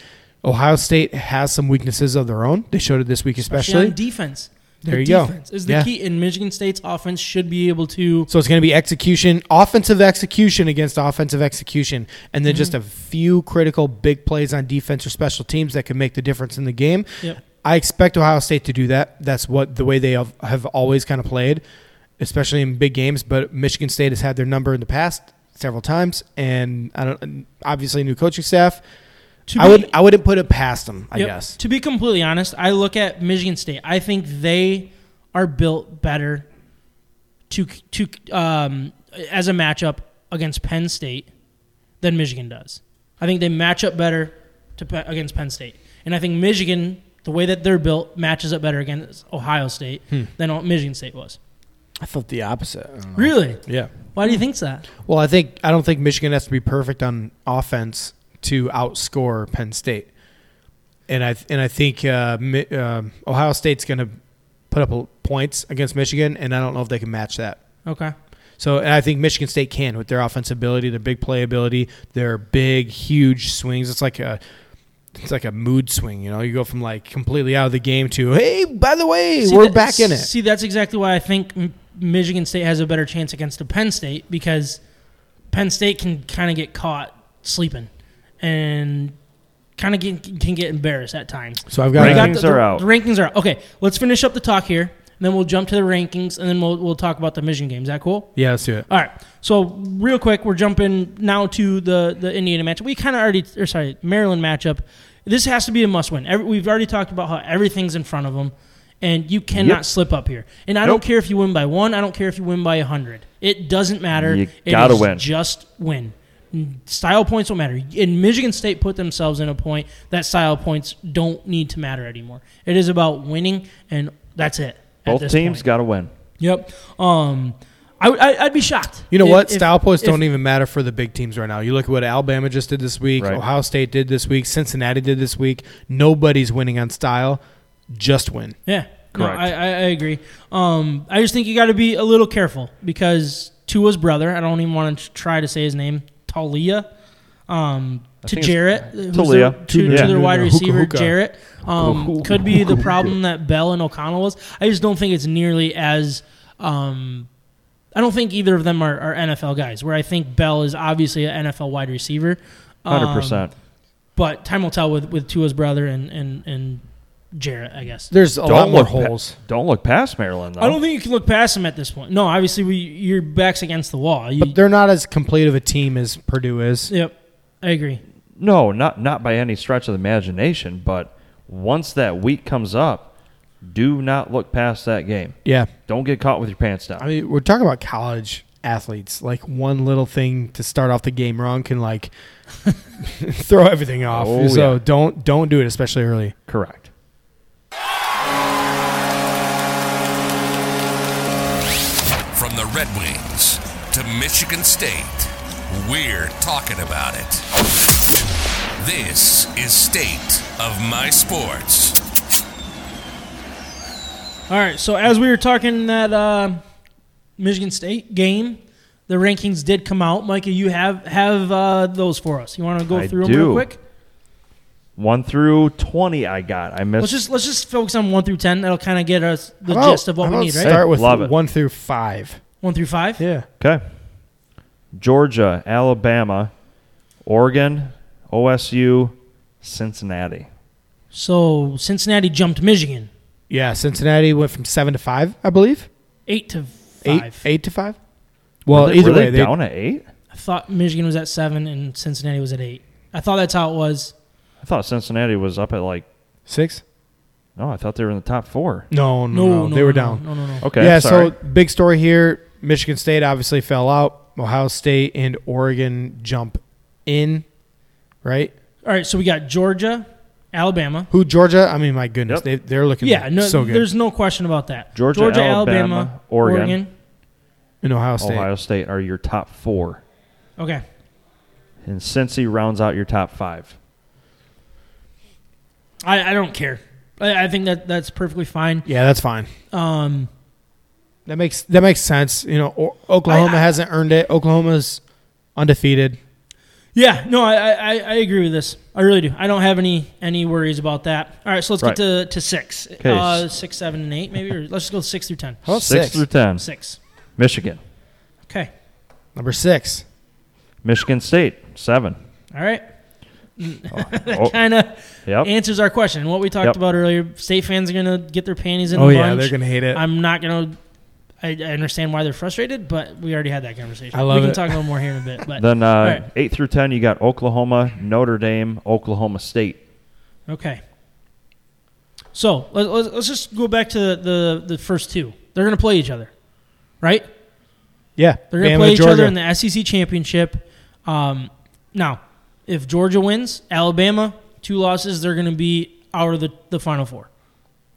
Ohio State has some weaknesses of their own. They showed it this week, especially, especially on defense. There the you defense go. Defense is the yeah. key, and Michigan State's offense should be able to. So it's going to be execution, offensive execution against offensive execution, and then mm-hmm. just a few critical big plays on defense or special teams that can make the difference in the game. Yep. I expect Ohio State to do that. That's what the way they have, have always kind of played, especially in big games. But Michigan State has had their number in the past several times, and I don't obviously new coaching staff. To I be, would I wouldn't put it past them. I yep. guess to be completely honest, I look at Michigan State. I think they are built better to to um, as a matchup against Penn State than Michigan does. I think they match up better to against Penn State, and I think Michigan. The way that they're built matches up better against Ohio State hmm. than Michigan State was. I felt the opposite. Really? Yeah. Why do you think that? Well, I think I don't think Michigan has to be perfect on offense to outscore Penn State, and I and I think uh, uh, Ohio State's going to put up points against Michigan, and I don't know if they can match that. Okay. So, and I think Michigan State can with their offensive ability, their big playability, their big, huge swings. It's like a it's like a mood swing, you know. You go from like completely out of the game to, hey, by the way, see, we're that, back in it. See, that's exactly why I think Michigan State has a better chance against Penn State, because Penn State can kind of get caught sleeping and kind of get, can get embarrassed at times. So I've got rankings got the, the, are out. The rankings are out. Okay, let's finish up the talk here. And then we'll jump to the rankings, and then we'll we'll talk about the Michigan game. Is that cool? Yeah, let's do it. All right. So real quick, we're jumping now to the, the Indiana matchup. We kind of already, or sorry, Maryland matchup. This has to be a must win. Every, we've already talked about how everything's in front of them, and you cannot yep. slip up here. And I nope. don't care if you win by one. I don't care if you win by a hundred. It doesn't matter. You gotta win. Just win. Style points don't matter. And Michigan State put themselves in a point that style points don't need to matter anymore. It is about winning, and that's it. Both teams got to win. Yep. Um, I, I, I'd be shocked. You know if, what? If, Style points if, don't even matter for the big teams right now. You look at what Alabama just did this week, right. Ohio State did this week, Cincinnati did this week. Nobody's winning on style. Just win. Yeah. Correct. No, I, I agree. Um, I just think you got to be a little careful because Tua's brother, I don't even want to try to say his name, Talia, um, to Jarrett, Talia. Their, to, yeah. to their wide receiver, hookah, hookah. Jarrett, um, could be the problem that Bell and O'Connell was. I just don't think it's nearly as um, – I don't think either of them are, are N F L guys, where I think Bell is obviously an N F L wide receiver. Um, one hundred percent. But time will tell with, with Tua's brother and, and, and Jarrett, I guess. There's a don't lot more holes. Pa- don't look past Maryland, though. I don't think you can look past them at this point. No, obviously we, your back's against the wall. You, but they're not as complete of a team as Purdue is. Yep, I agree. No, not not by any stretch of the imagination, but once that week comes up, do not look past that game. Yeah. Don't get caught with your pants down. I mean, we're talking about college athletes. Like, one little thing to start off the game wrong can, like, throw everything off. Oh, so yeah. don't don't do it, especially early. Correct. From the Red Wings to Michigan State, we're talking about it. This is State of My Sports. All right, so as we were talking that uh, Michigan State game, the rankings did come out. Micah, you have have uh, those for us. You want to go I through do. them real quick? One through twenty, I got. I missed. Let's just let's just focus on one through ten. That'll kind of get us the about, gist of what we need. Right? Start with Love one it. through five. One through five. Yeah. Okay. Georgia, Alabama, Oregon, O S U, Cincinnati. So Cincinnati jumped Michigan. Yeah, Cincinnati went from seven to five, I believe. Eight to five. Eight, eight to five. Well, were they, either were way, they down they, at eight. I thought Michigan was at seven and Cincinnati was at eight. I thought that's how it was. I thought Cincinnati was up at like six. No, I thought they were in the top four. No, no, no, no, no they were no, down. No, no, no. Okay. Yeah. Sorry. So big story here. Michigan State obviously fell out. Ohio State and Oregon jump in. Right? All right, so we got Georgia, Alabama. Who, Georgia? I mean, my goodness. Yep. They, they're looking yeah, no, so good. There's no question about that. Georgia, Georgia Alabama, Alabama Oregon, Oregon, and Ohio State. Ohio State are your top four. Okay. And Cincy rounds out your top five. I, I don't care. I, I think that that's perfectly fine. Yeah, that's fine. Um, That makes that makes sense. You know, o- Oklahoma I, I, hasn't earned it. Oklahoma's undefeated. Yeah, no, I, I I agree with this. I really do. I don't have any any worries about that. All right, so let's right. get to, to six. Uh, six, seven, and eight maybe. Or let's just go six through ten. Six, six through ten. Six. Michigan. Okay. Number six. Michigan State, seven. All right. Oh. that kind of yep. answers our question. What we talked yep. about earlier, State fans are going to get their panties in oh, a bunch. Oh, yeah, they're going to hate it. I'm not going to. I understand why they're frustrated, but we already had that conversation. I love it. We can it. talk a little more here in a bit. But. Then uh, right. eight through ten, you got Oklahoma, Notre Dame, Oklahoma State. Okay. So let's, let's just go back to the, the, the first two. They're going to play each other, right? Yeah. They're going to play each other in the S E C Championship. Um, now, if Georgia wins, Alabama, two losses, they're going to be out of the, the Final Four.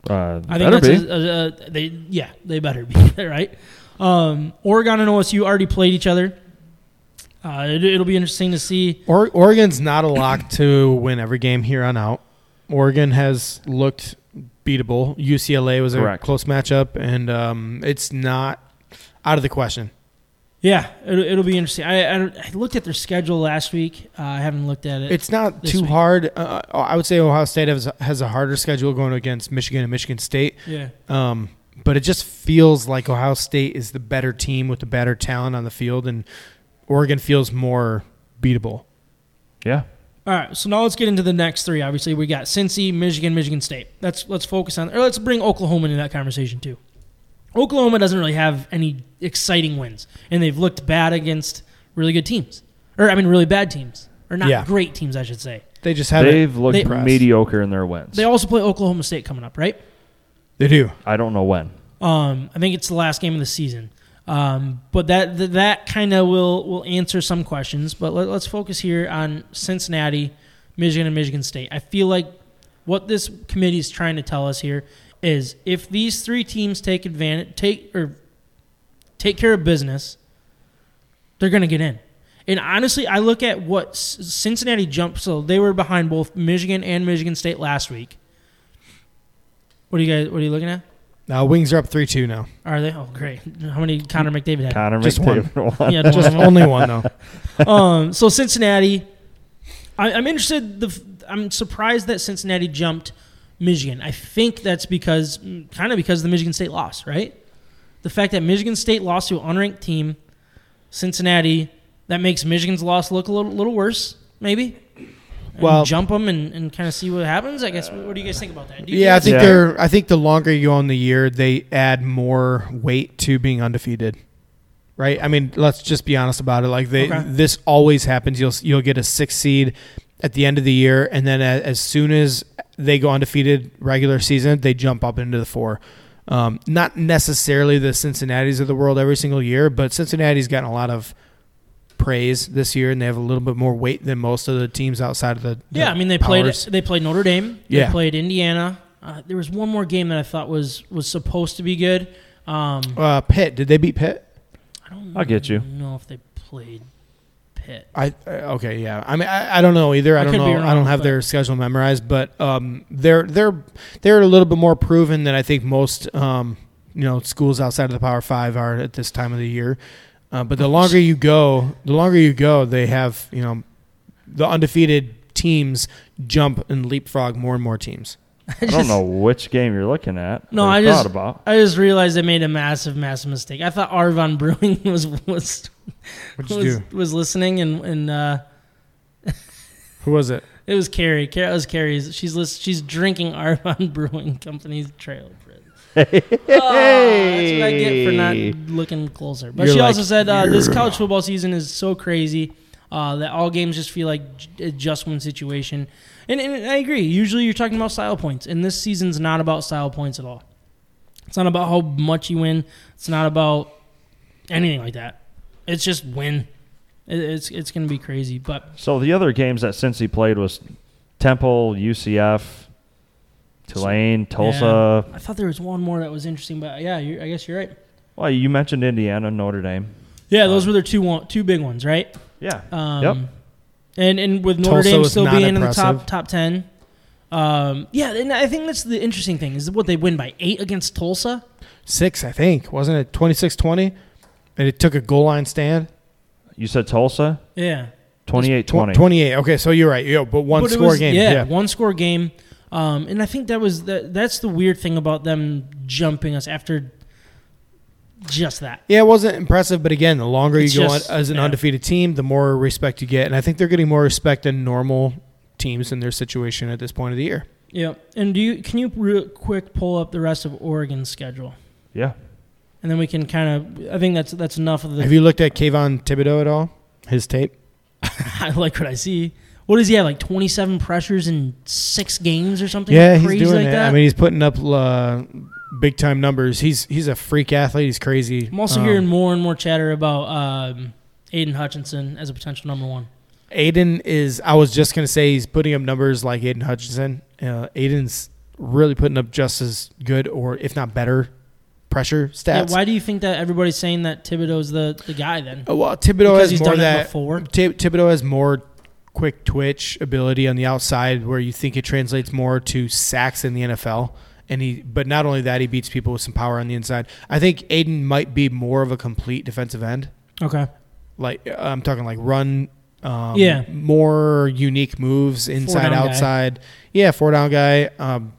Uh, I think that's a, a, a, they. Yeah, they better be right. Um, Oregon and O S U already played each other. Uh, it, it'll be interesting to see. Or, Oregon's not a lock to win every game here on out. Oregon has looked beatable. U C L A was a Correct. close matchup, and um, it's not out of the question. Yeah, it'll, it'll be interesting. I, I, I looked at their schedule last week. Uh, I haven't looked at it. It's not too week. hard. Uh, I would say Ohio State has, has a harder schedule going against Michigan and Michigan State. Yeah. Um, but it just feels like Ohio State is the better team with the better talent on the field, and Oregon feels more beatable. Yeah. All right, so now let's get into the next three. Obviously, we got Cincy, Michigan, Michigan State. Let's let's focus on, or let's bring Oklahoma into that conversation too. Oklahoma doesn't really have any exciting wins, and they've looked bad against really good teams. Or, I mean, really bad teams. Or not yeah. great teams, I should say. They just haven't. They've looked they, mediocre in their wins. They also play Oklahoma State coming up, right? They do. I don't know when. Um, I think it's the last game of the season. Um, but that that, that kind of will, will answer some questions. But let, let's focus here on Cincinnati, Michigan, and Michigan State. I feel like what this committee is trying to tell us here is if these three teams take advantage, take or take care of business, they're going to get in. And honestly, I look at what Cincinnati jumped. So they were behind both Michigan and Michigan State last week. What are you guys? What are you looking at? Now, Wings are up three two now. Are they? Oh, great. How many Connor McDavid had? Connor just McDavid. One. one. Yeah, just one. Only one though. um. So Cincinnati, I, I'm interested. The I'm surprised that Cincinnati jumped Michigan. I think that's because, kind of because of the Michigan State loss, right? The fact that Michigan State lost to an unranked team, Cincinnati, that makes Michigan's loss look a little, little worse, maybe. And well, jump them and, and kind of see what happens. I guess. What do you guys think about that? Do you yeah, I think yeah. they're. I think the longer you go on the year, they add more weight to being undefeated, right? I mean, let's just be honest about it. Like they, okay. this always happens. You'll you'll get a sixth seed at the end of the year, and then as soon as they go undefeated regular season, they jump up into the four. Um, not necessarily the Cincinnati's of the world every single year, but Cincinnati's gotten a lot of praise this year, and they have a little bit more weight than most of the teams outside of the, the yeah. I mean, they powers. played they played Notre Dame, they yeah. played Indiana. Uh, there was one more game that I thought was was supposed to be good. Um, uh, Pitt, did they beat Pitt? I don't. I'll get you. Know if they played. Hit. I okay yeah I mean I, I don't know either I, I don't know wrong, I don't have their schedule memorized, but um they're they're they're a little bit more proven than I think most um you know schools outside of the Power Five are at this time of the year, uh, but the longer you go the longer you go they have you know the undefeated teams jump and leapfrog more and more teams. I, just, I don't know which game you're looking at. No, I just about. I just realized I made a massive, massive mistake. I thought Arvon Brewing was was was, was listening and and uh, who was it? It was Carrie. Carrie it was Carrie's. She's list, she's drinking Arvon Brewing Company's trail. Hey. Oh, that's what I get for not looking closer. But you're she like, also said uh, this college football season is so crazy. Uh, that all games just feel like j- just one situation. And, and I agree. Usually you're talking about style points, and this season's not about style points at all. It's not about how much you win. It's not about anything like that. It's just win. It, it's it's going to be crazy. But so the other games that Cincy played was Temple, U C F, Tulane, Tulsa. Yeah, I thought there was one more that was interesting, but yeah, you're, I guess you're right. Well, you mentioned Indiana, Notre Dame. Yeah, those um, were their two one, two big ones, right? Yeah. Um, yep. And and with Notre Tulsa Dame still being impressive. in the top top ten, um, yeah. And I think that's the interesting thing is what they win by eight against Tulsa. Six, I think, wasn't it twenty-six twenty? And it took a goal line stand. You said Tulsa. Yeah. twenty-eight twenty. twenty-eight. Okay, so you're right. Yeah, but one but score was, game. Yeah, yeah, one score game. Um, and I think that was the, that's the weird thing about them jumping us after. Just that. Yeah, it wasn't impressive, but again, the longer it's you go just, on as an yeah. undefeated team, the more respect you get. And I think they're getting more respect than normal teams in their situation at this point of the year. Yeah. And do you can you real quick pull up the rest of Oregon's schedule? Yeah. And then we can kind of – I think that's that's enough of the – Have you looked at Kayvon Thibodeaux at all, his tape? I like what I see. What does he have, like twenty-seven pressures in six games or something? Yeah, crazy he's doing like that. that. I mean, he's putting up uh, – big time numbers. He's he's a freak athlete. He's crazy. I'm also um, hearing more and more chatter about um, Aidan Hutchinson as a potential number one. Aidan is. I was just gonna say he's putting up numbers like Aidan Hutchinson. Uh, Aiden's really putting up just as good, or if not better, pressure stats. Yeah, why do you think that everybody's saying that Thibodeau's the, the guy then? Oh, well, Thibodeaux because has more that. Thibodeaux has more quick twitch ability on the outside, where you think it translates more to sacks in the N F L. And he, but not only that, he beats people with some power on the inside. I think Aidan might be more of a complete defensive end. Okay. Like I'm talking like run. Um, yeah. More unique moves inside, outside. Guy. Yeah, four down guy. Um,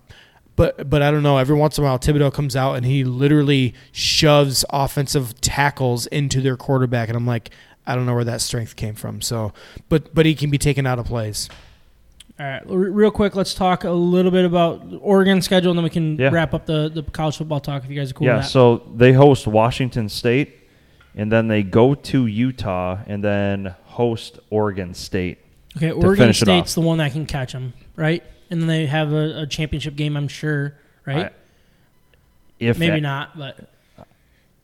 but but I don't know. Every once in a while, Thibodeaux comes out and he literally shoves offensive tackles into their quarterback, and I'm like, I don't know where that strength came from. So, but but he can be taken out of plays. All right, real quick, let's talk a little bit about Oregon's schedule, and then we can yeah. wrap up the, the college football talk if you guys are cool yeah, with that. Yeah, so they host Washington State, and then they go to Utah, and then host Oregon State. Okay, Oregon State's the one that can catch them, right? And then they have a, a championship game, I'm sure, right? I, if Maybe I, not, but...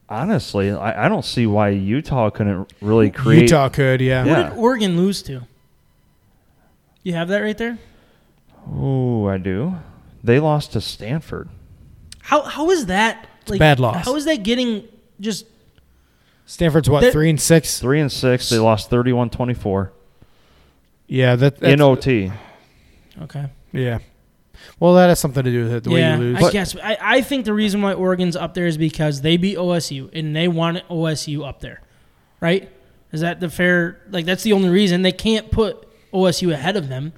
Honestly, I, I don't see why Utah couldn't really create... Utah could, yeah. yeah. What did Oregon lose to? You have that right there? Oh, I do. They lost to Stanford. How how is that? Like, it's a bad loss. How is that getting just? Stanford's what that, three and six. Three and six. They lost thirty-one twenty-four. Yeah, that that's, in O T. Okay. Yeah. Well, that has something to do with it. The yeah, way you lose. I but, guess. I, I think the reason why Oregon's up there is because they beat O S U and they want O S U up there, right? Is that the fair? Like that's the only reason they can't put O S U ahead of them,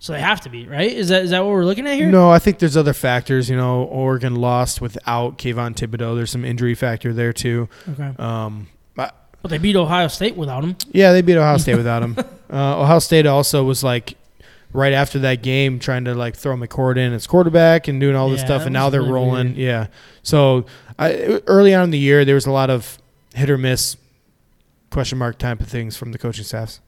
so they have to be, right? Is that is that what we're looking at here? No, I think there's other factors. You know, Oregon lost without Kayvon Thibodeaux. There's some injury factor there too. Okay. Um, but, but they beat Ohio State without him. Yeah, they beat Ohio State without him. Uh, Ohio State also was like right after that game trying to like throw McCord in as quarterback and doing all this yeah, stuff, and now they're really rolling. Weird. Yeah. So I, early on in the year, there was a lot of hit or miss, question mark type of things from the coaching staffs.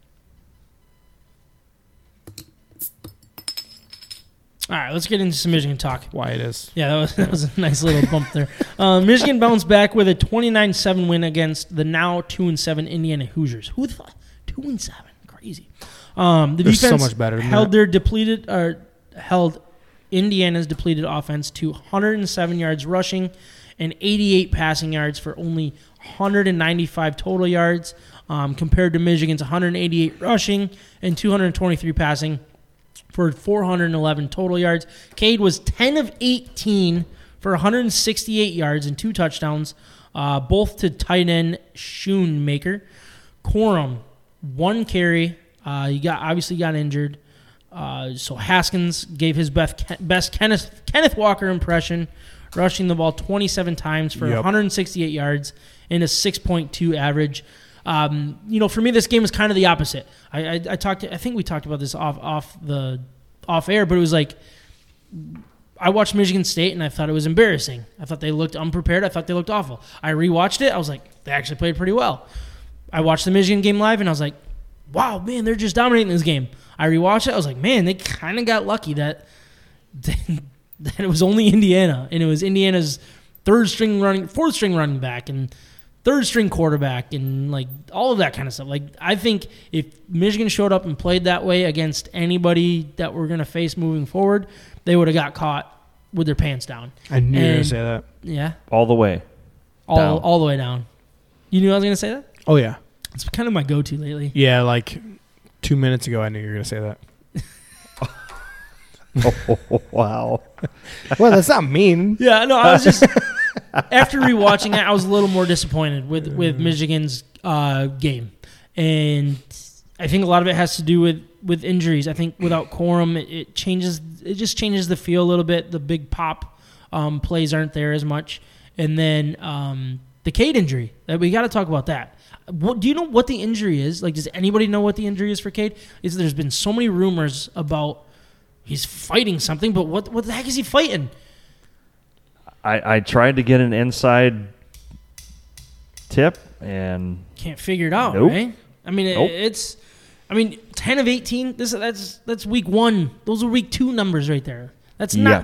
All right, let's get into some Michigan talk. Why it is. Yeah, that was, that was a nice little bump there. Uh, Michigan bounced back with a twenty-nine seven win against the now two and seven Indiana Hoosiers. Who thought? two and seven. Crazy. Um, the They're defense so much better than held that. Their depleted, or held Indiana's depleted offense to one hundred seven yards rushing and eighty-eight passing yards for only one hundred ninety-five total yards, um, compared to Michigan's one hundred eighty-eight rushing and two hundred twenty-three passing for four hundred eleven total yards. Cade was ten of eighteen for one hundred sixty-eight yards and two touchdowns, uh, both to tight end Schoonmaker. Corum, one carry. Uh, he got obviously got injured. Uh, so Haskins gave his best, best Kenneth, Kenneth Walker impression, rushing the ball twenty-seven times for yep. one hundred sixty-eight yards and a six point two average. Um, you know, for me, this game was kind of the opposite. I, I, I talked, I think we talked about this off, off the, off air, but it was like I watched Michigan State and I thought it was embarrassing. I thought they looked unprepared. I thought they looked awful. I rewatched it. I was like, they actually played pretty well. I watched the Michigan game live and I was like, wow, man, they're just dominating this game. I rewatched it. I was like, man, they kind of got lucky that that it was only Indiana, and it was Indiana's third string running, fourth string running back, and third-string quarterback, and like all of that kind of stuff. Like I think if Michigan showed up and played that way against anybody that we're going to face moving forward, they would have got caught with their pants down. I knew and, you were going to say that. Yeah. All the way. All down. all the way down. You knew I was going to say that? Oh, yeah. It's kind of my go-to lately. Yeah, like two minutes ago I knew you were going to say that. Oh, wow. Well, that's not mean. Yeah, no, I was just... After rewatching that, I was a little more disappointed with, with Michigan's uh, game. And I think a lot of it has to do with, with injuries. I think without Corum, it, it changes. It just changes the feel a little bit. The big pop um, plays aren't there as much. And then um, the Cade injury. We got to talk about that. What, do you know what the injury is? Like, does anybody know what the injury is for Cade? Is There's been so many rumors about he's fighting something, but what what the heck is he fighting? I, I tried to get an inside tip and can't figure it out. Nope. Right? I mean, it, nope. it's, I mean, ten of eighteen. This that's that's week one. Those are week two numbers right there. That's not.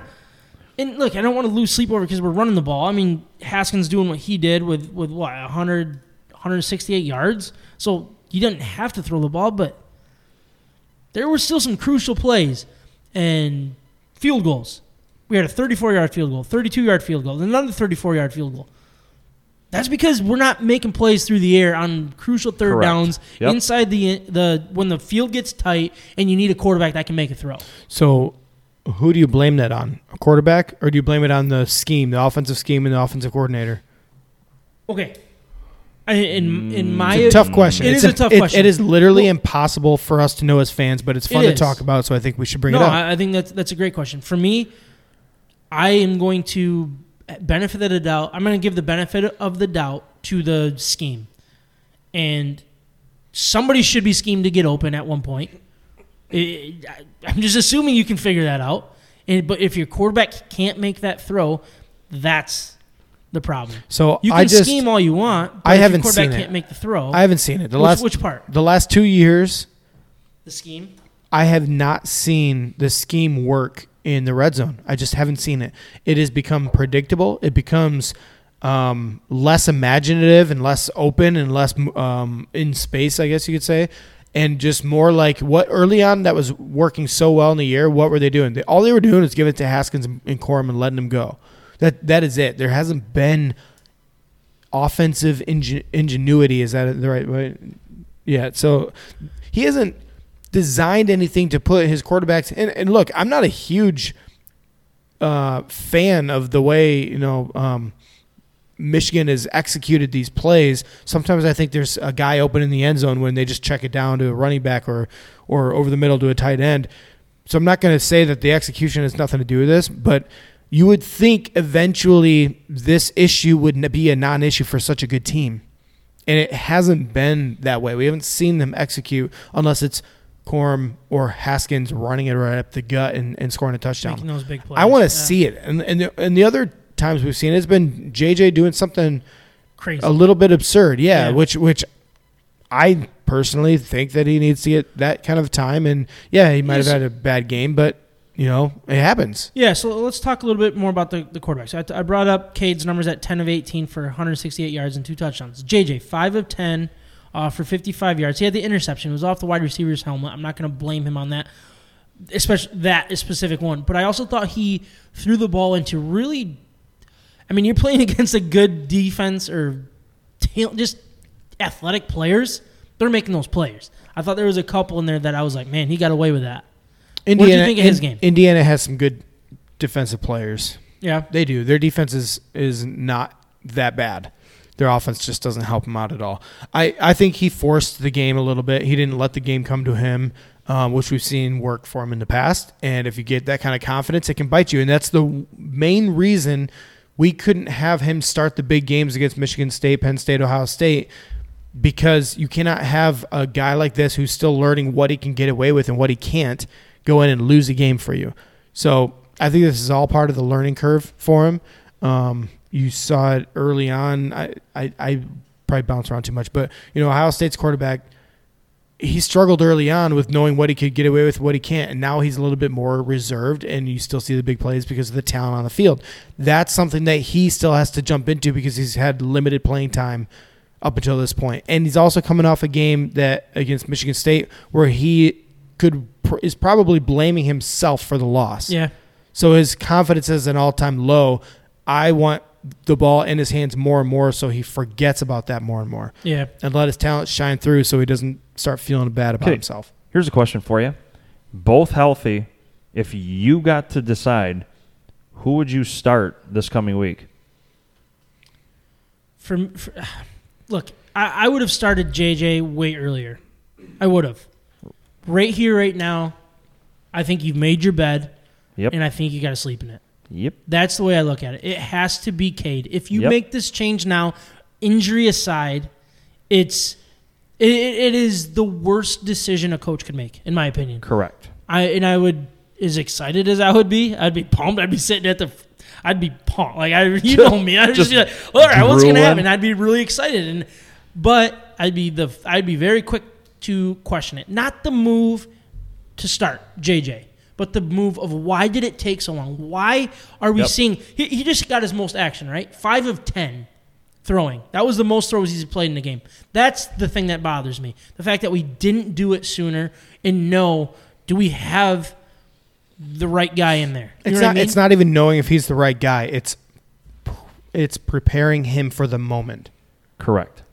Yeah. And look, I don't want to lose sleep over because we're running the ball. I mean, Haskins doing what he did with with what one hundred, one hundred sixty-eight yards. So you didn't have to throw the ball, but there were still some crucial plays and field goals. We had a thirty-four-yard field goal, thirty-two-yard field goal, another thirty-four-yard field goal. That's because we're not making plays through the air on crucial third Correct. downs yep. inside the the when the field gets tight and you need a quarterback that can make a throw. So who do you blame that on? A quarterback, or do you blame it on the scheme, the offensive scheme and the offensive coordinator? Okay. In in my it's a tough question. It it's is a, a tough it, question. It is literally well, impossible for us to know as fans, but it's fun it to talk about. So I think we should bring no, it up. I think that's that's a great question. For me, I am going to benefit of the doubt. I'm going to give the benefit of the doubt to the scheme, and somebody should be schemed to get open at one point. It, I, I'm just assuming you can figure that out. And, but if your quarterback can't make that throw, that's the problem. So you can I just, scheme all you want, but I if haven't your quarterback seen can't it. make the throw. I haven't seen it. The which, last which part? The last two years. The scheme? I have not seen the scheme work in the red zone. I just haven't seen it. It has become predictable. It becomes um, less imaginative and less open and less um, in space, I guess you could say. And just more like what early on that was working so well in the year, what were they doing? They, all they were doing was giving it to Haskins and, and Corum and letting them go. That That is it. There hasn't been offensive ingen, ingenuity. Is that the right way? Yeah, so he hasn't designed anything to put his quarterbacks in. And look, I'm not a huge uh, fan of the way, you know, um, Michigan has executed these plays. Sometimes I think there's a guy open in the end zone when they just check it down to a running back or or over the middle to a tight end. So I'm not going to say that the execution has nothing to do with this, but you would think eventually this issue would be a non-issue for such a good team. And it hasn't been that way. We haven't seen them execute unless it's Corum or Haskins running it right up the gut and, and scoring a touchdown. Making those big plays. I want to yeah. see it. And, and, the, and the other times we've seen it, it's been J J doing something crazy, a little bit absurd. Yeah, yeah, which which I personally think that he needs to get that kind of time. And, yeah, he might He's, have had a bad game, but, you know, it happens. Yeah, so let's talk a little bit more about the, the quarterbacks. I, I brought up Cade's numbers at ten of eighteen for one hundred sixty-eight yards and two touchdowns. J J, five of ten uh, for fifty-five yards. He had the interception. It was off the wide receiver's helmet. I'm not going to blame him on that, especially that specific one. But I also thought he threw the ball into really – I mean, you're playing against a good defense or just athletic players. They're making those plays. I thought there was a couple in there that I was like, man, he got away with that. Indiana, what do you think of in, his game? Indiana has some good defensive players. Yeah. They do. Their defense is, is not that bad. Their offense just doesn't help them out at all. I, I think he forced the game a little bit. He didn't let the game come to him, um, which we've seen work for him in the past. And if you get that kind of confidence, it can bite you. And that's the main reason – we couldn't have him start the big games against Michigan State, Penn State, Ohio State, because you cannot have a guy like this who's still learning what he can get away with and what he can't go in and lose a game for you. So I think this is all part of the learning curve for him. Um, you saw it early on. I, I, I probably bounce around too much, but you know, Ohio State's quarterback, he struggled early on with knowing what he could get away with, what he can't, and now he's a little bit more reserved, and you still see the big plays because of the talent on the field. That's something that he still has to jump into because he's had limited playing time up until this point. And he's also coming off a game that against Michigan State where he could is probably blaming himself for the loss. Yeah. So his confidence is an all-time low. I want the ball in his hands more and more so he forgets about that more and more. Yeah. And let his talent shine through so he doesn't start feeling bad about okay. himself. Here's a question for you. Both healthy, if you got to decide, who would you start this coming week? For, for Look, I, I would have started J J way earlier. I would have. Right here, right now, I think you've made your bed, yep. and I think you got to sleep in it. Yep. That's the way I look at it. It has to be Cade. If you yep. make this change now, injury aside, it's it, it is the worst decision a coach could make, in my opinion. Correct. I and I would as excited as I would be, I'd be pumped. I'd be sitting at the I'd be pumped. Like I you know me. I'd just, just be like, all right, what's gonna happen? I'd be really excited and but I'd be the I'd be very quick to question it. Not the move to start, J J. But the move of why did it take so long? Why are we yep. seeing he, – he just got his most action, right? Five of ten throwing. That was the most throws he's played in the game. That's the thing that bothers me, the fact that we didn't do it sooner and know, do we have the right guy in there? You it's know not, what I mean? It's not even knowing if he's the right guy. It's it's preparing him for the moment. Correct.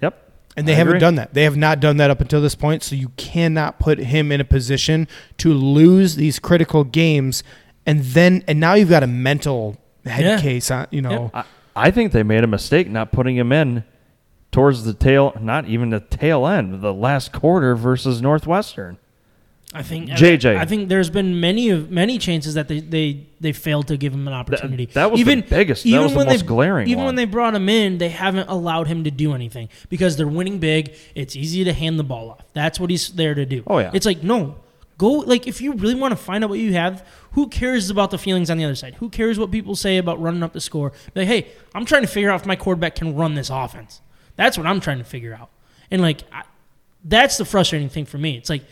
Yep. And they I haven't agree. done that. They have not done that up until this point, so you cannot put him in a position to lose these critical games. And then, and now you've got a mental head yeah. case on, you know. Yep. I, I think they made a mistake not putting him in towards the tail, not even the tail end, the last quarter versus Northwestern. I think J J. I think there's been many of many chances that they, they, they failed to give him an opportunity. That, that was even, the biggest. That was the most glaring. Even one. When they brought him in, they haven't allowed him to do anything because they're winning big. It's easy to hand the ball off. That's what he's there to do. Oh yeah. It's like no, go like if you really want to find out what you have. Who cares about the feelings on the other side? Who cares what people say about running up the score? Like hey, I'm trying to figure out if my quarterback can run this offense. That's what I'm trying to figure out. And like, I, that's the frustrating thing for me. It's like.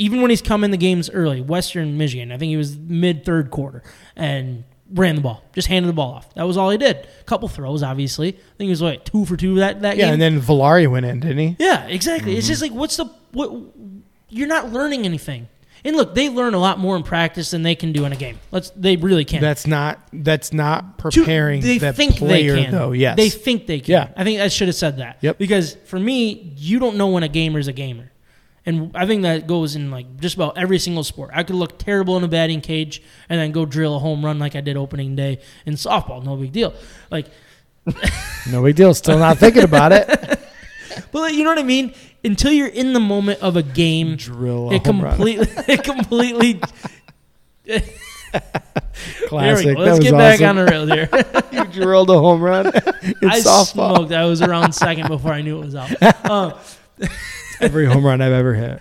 Even when he's come in the games early, Western Michigan, I think he was mid-third quarter, and ran the ball, just handed the ball off. That was all he did. A couple throws, obviously. I think he was, like, two for two that, that yeah, game. Yeah, and then Villari went in, didn't he? Yeah, exactly. Mm-hmm. It's just like, what's the what, – you're not learning anything. And, look, they learn a lot more in practice than they can do in a game. Let's They really can. That's not That's not preparing to, that think player, they can. Though, yes. They think they can. Yeah. I think I should have said that. Yep. Because, for me, you don't know when a gamer's a gamer. And I think that goes in like just about every single sport. I could look terrible in a batting cage and then go drill a home run like I did opening day in softball. No big deal. Like, no big deal. Still not thinking about it. But like, you know what I mean? Until you're in the moment of a game, drill a it, home completely, run. it completely. It completely. Classic. There we go. Let's get awesome. back on the rail here. You drilled a home run. In I softball. smoked. I was around second before I knew it was out. Um, Every home run I've ever hit.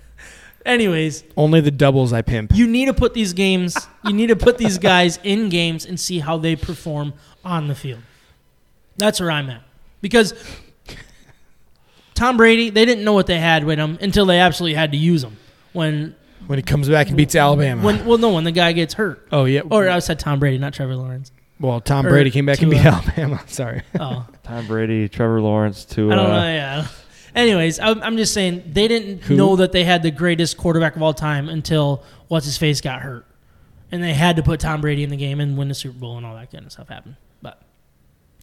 Anyways. Only the doubles I pimp. You need to put these games, you need to put these guys in games and see how they perform on the field. That's where I'm at. Because Tom Brady, they didn't know what they had with him until they absolutely had to use him. When when he comes back and beats Alabama. When, well, no, when the guy gets hurt. Oh, yeah. Or I said Tom Brady, not Trevor Lawrence. Well, Tom or Brady came back Tua. and beat Alabama. Sorry. Oh. Tom Brady, Trevor Lawrence, Tua. I don't know, yeah. Anyways, I'm just saying they didn't Who? know that they had the greatest quarterback of all time until what's-his-face got hurt. And they had to put Tom Brady in the game and win the Super Bowl and all that kind of stuff happened. But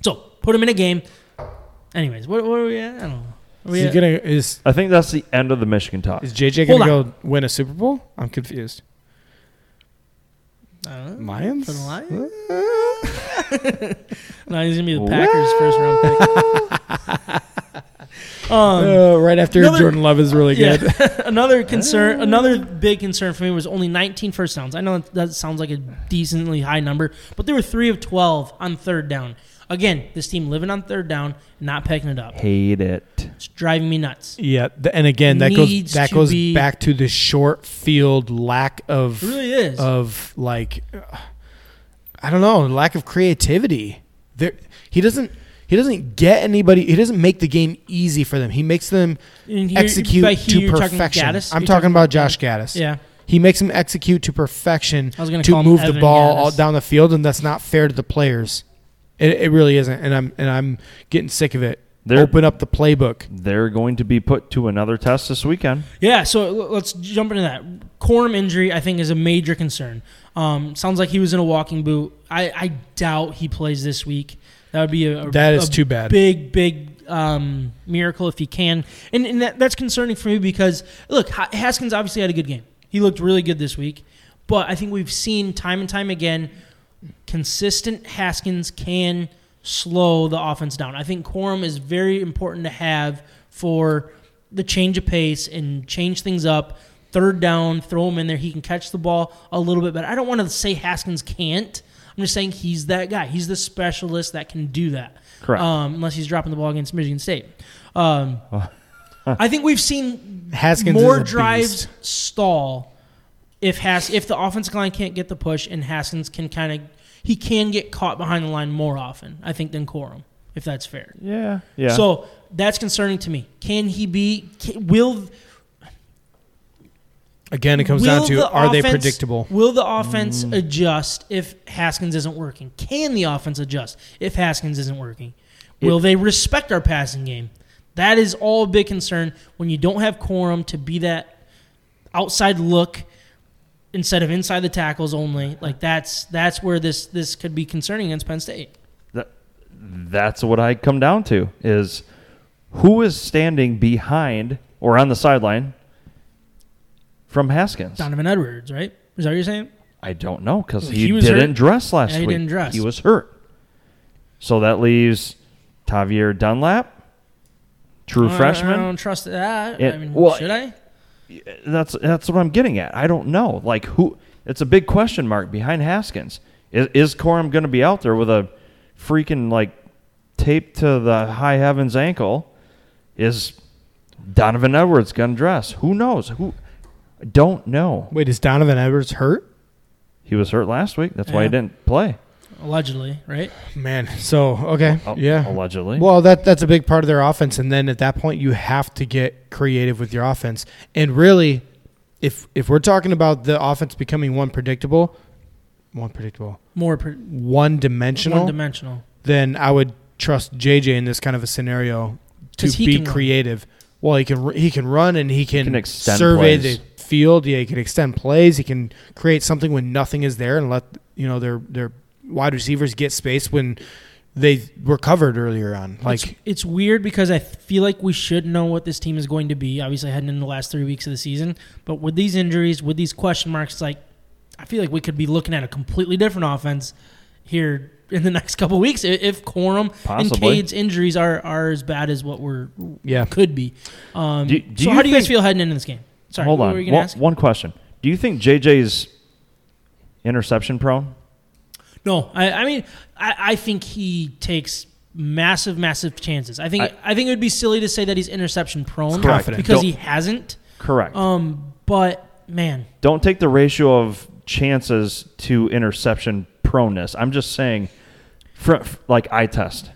So, put him in a game. Anyways, what, what are we at? I don't know. Are we is at? Gonna, is, I think that's the end of the Michigan talk. Is J J going to go win a Super Bowl? I'm confused. I don't know. Lions? For the Lions? No, he's going to be the Packers' first round pick. Um, uh, right after another, Jordan Love is really yeah. good. another concern, another big concern for me was only nineteen first downs. I know that sounds like a decently high number, but they were three of twelve on third down. Again, this team living on third down, not picking it up. Hate it. It's driving me nuts. Yeah, and again, that Needs goes that goes be, back to the short field lack of really is of like I don't know, lack of creativity. There, he doesn't. He doesn't get anybody. He doesn't make the game easy for them. He makes them here, execute he, to perfection. Talking I'm talking, talking about Josh Gattis. Yeah, he makes them execute to perfection to move the ball all down the field, and that's not fair to the players. It, it really isn't, and I'm and I'm getting sick of it. They're, Open up the playbook. They're going to be put to another test this weekend. Yeah, so let's jump into that. Corum injury, I think, is a major concern. Um, sounds like he was in a walking boot. I, I doubt he plays this week. That would be a, that is a too bad. big, big um, miracle if he can. And, and that, that's concerning for me because, look, Haskins obviously had a good game. He looked really good this week. But I think we've seen time and time again, consistent Haskins can slow the offense down. I think Corum is very important to have for the change of pace and change things up. Third down, throw him in there. He can catch the ball a little bit better. I don't want to say Haskins can't. I'm just saying he's that guy. He's the specialist that can do that. Correct. Um, unless he's dropping the ball against Michigan State. Um, I think we've seen Haskins more drives beast. stall if Has- if the offensive line can't get the push and Haskins can kind of he can get caught behind the line more often, I think, than Corum, if that's fair. Yeah. Yeah. So that's concerning to me. Can he be can, will Again, it comes will down to the are offense, they predictable? Will the offense mm. adjust if Haskins isn't working? Can the offense adjust if Haskins isn't working? Will it, they respect our passing game? That is all a big concern when you don't have Corum to be that outside look instead of inside the tackles only. Like that's that's where this this could be concerning against Penn State. That that's what I come down to is who is standing behind or on the sideline. From Haskins. Donovan Edwards, right? Is that what you're saying? I don't know because he, he didn't hurt. dress last yeah, he week. He didn't dress. He was hurt. So that leaves Tavier Dunlap, True I freshman? I don't trust that. It, I mean, well, should I? That's that's what I'm getting at. I don't know. Like, who? It's a big question mark behind Haskins. Is, is Corum going to be out there with a freaking, like, taped to the high heavens ankle? Is Donovan Edwards going to dress? Who knows? Who? Don't know. Wait, is Donovan Edwards hurt? He was hurt last week. That's yeah. why he didn't play. Allegedly, right? Man, so, okay, oh, yeah. Allegedly. Well, that that's a big part of their offense, and then at that point you have to get creative with your offense. And really, if if we're talking about the offense becoming one predictable, one predictable, more pre- one-dimensional, one-dimensional, then I would trust J J in this kind of a scenario to be creative. Run. Well, he can he can run and he can, he can survey plays. the field. Yeah, he can extend plays. He can create something when nothing is there and let you know their their wide receivers get space when they were covered earlier on. Like it's, it's weird because I feel like we should know what this team is going to be. Obviously, heading into the last three weeks of the season, but with these injuries, with these question marks, like I feel like we could be looking at a completely different offense here in the next couple of weeks if Corum Possibly. and Cade's injuries are, are as bad as what we're yeah. could be. Um, do, do so, how do you guys feel heading into this game? Sorry, hold what on. Were you gonna one, ask? One question: do you think J J's interception prone? No, I, I mean, I, I think he takes massive, massive chances. I think I, I think it would be silly to say that he's interception prone because don't, he hasn't. Correct. Um, but man, don't take the ratio of chances to interception proneness. I'm just saying, for, for, like eye test,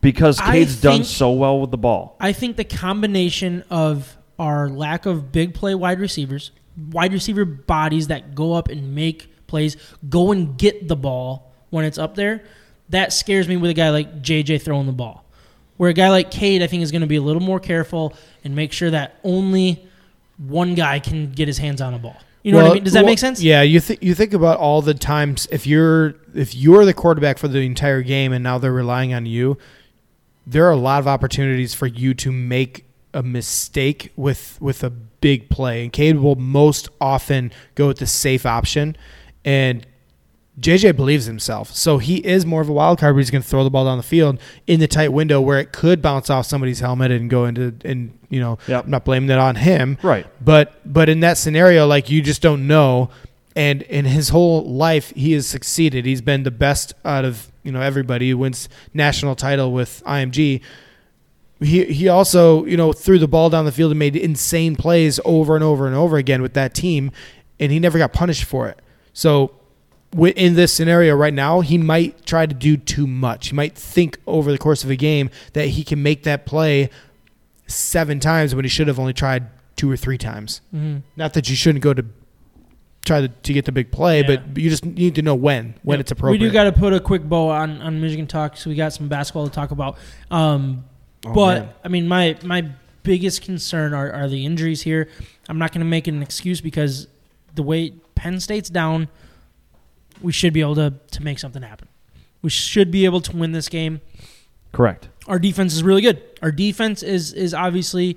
because Cade's think, done so well with the ball. I think the combination of our lack of big play wide receivers, wide receiver bodies that go up and make plays, go and get the ball when it's up there, that scares me with a guy like J J throwing the ball. Where a guy like Cade, I think, is going to be a little more careful and make sure that only one guy can get his hands on a ball. You know well, what I mean? Does that well, make sense? Yeah, you, th- you think about all the times if you're if you're the quarterback for the entire game and now they're relying on you, there are a lot of opportunities for you to make a mistake with, with a big play. And Cade will most often go with the safe option. And J J believes himself. So he is more of a wild card where he's going to throw the ball down the field in the tight window where it could bounce off somebody's helmet and go into – and, you know, yep. I'm not blaming that on him. Right. But but in that scenario, like, you just don't know. And in his whole life, he has succeeded. He's been the best out of, you know, everybody. He wins national title with I M G. He he also, you know, threw the ball down the field and made insane plays over and over and over again with that team, and he never got punished for it. So in this scenario right now, he might try to do too much. He might think over the course of a game that he can make that play seven times when he should have only tried two or three times. Mm-hmm. Not that you shouldn't go to try to, to get the big play, yeah. but you just need to know when, when yeah. it's appropriate. We do got to put a quick bow on, on Michigan Talk, so we got some basketball to talk about. Um, oh, but, man. I mean, my, my biggest concern are, are the injuries here. I'm not going to make an excuse because the way – Penn State's down, we should be able to, to make something happen. We should be able to win this game. Correct. Our defense is really good. Our defense is is obviously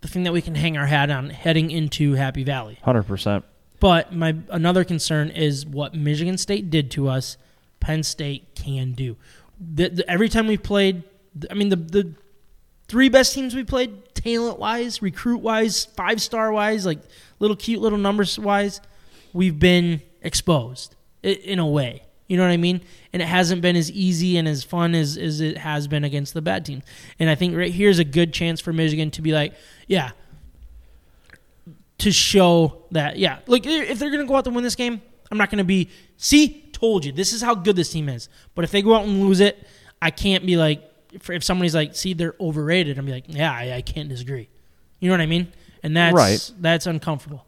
the thing that we can hang our hat on heading into Happy Valley. one hundred percent. But my another concern is what Michigan State did to us, Penn State can do. The, the, every time we've played, I mean, the, the three best teams we played, talent-wise, recruit-wise, five-star-wise, like little cute little numbers-wise, we've been exposed in a way. You know what I mean? And it hasn't been as easy and as fun as, as it has been against the bad teams. And I think right here is a good chance for Michigan to be like, yeah, to show that, yeah. Like, if they're going to go out and win this game, I'm not going to be, see, told you. This is how good this team is. But if they go out and lose it, I can't be like, if somebody's like, see, they're overrated, I'm be like, yeah, I, I can't disagree. You know what I mean? And that's right. That's uncomfortable.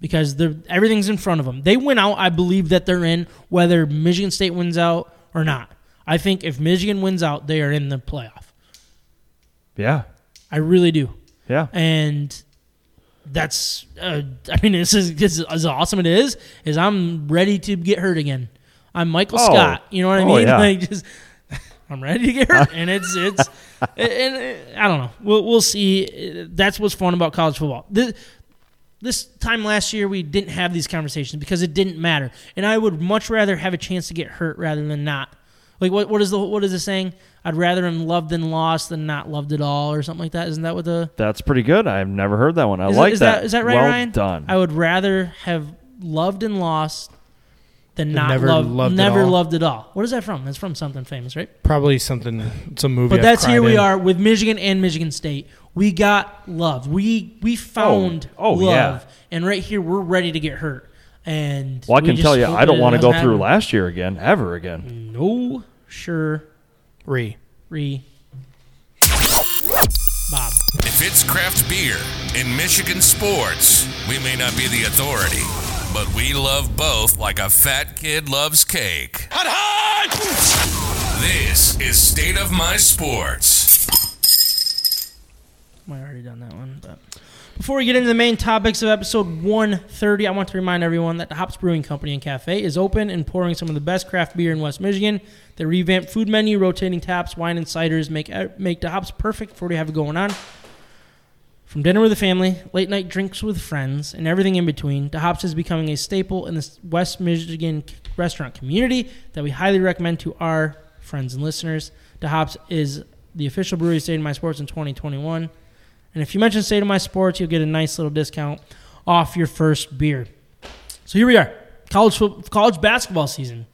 Because everything's in front of them. They win out, I believe that they're in, whether Michigan State wins out or not. I think if Michigan wins out, they are in the playoff. Yeah. I really do. Yeah. And that's, uh, I mean, this is, this is as awesome it is, is I'm ready to get hurt again. I'm Michael oh. Scott. You know what I mean? Oh, yeah. Like just, I'm ready to get hurt. and it's, it's, and, and I don't know. We'll, we'll see. That's what's fun about college football. This, This time last year, we didn't have these conversations because it didn't matter. And I would much rather have a chance to get hurt rather than not. Like what? What is the what is the saying? I'd rather him loved than lost than not loved at all, or something like that. Isn't that what the? That's pretty good. I've never heard that one. I is like it, is that. that. Is that right, well Ryan? Well done. I would rather have loved and lost than not never loved, loved never at all. loved at all. What is that from? That's from something famous, right? Probably something. It's a movie. But I've that's here in. we are with Michigan and Michigan State. We got love. We we found oh, oh, love, yeah. and right here we're ready to get hurt. And well, I we can tell you, I don't want to go happen. through last year again, ever again. No, sure. Re. Re. Bob. If it's craft beer in Michigan sports, we may not be the authority, but we love both like a fat kid loves cake. Hot, hot! This is State of My Sports. I might have already done that one, but... Before we get into the main topics of episode one thirty, I want to remind everyone that the Hops Brewing Company and Cafe is open and pouring some of the best craft beer in West Michigan. Their revamped food menu, rotating taps, wine, and ciders make make the hops perfect for what you have going on. From dinner with the family, late night drinks with friends, and everything in between, the Hops is becoming a staple in the West Michigan restaurant community that we highly recommend to our friends and listeners. The Hops is the official brewery of State of My Sports in twenty twenty-one. And if you mention State of My Sports, you'll get a nice little discount off your first beer. So here we are, college fo- college basketball season.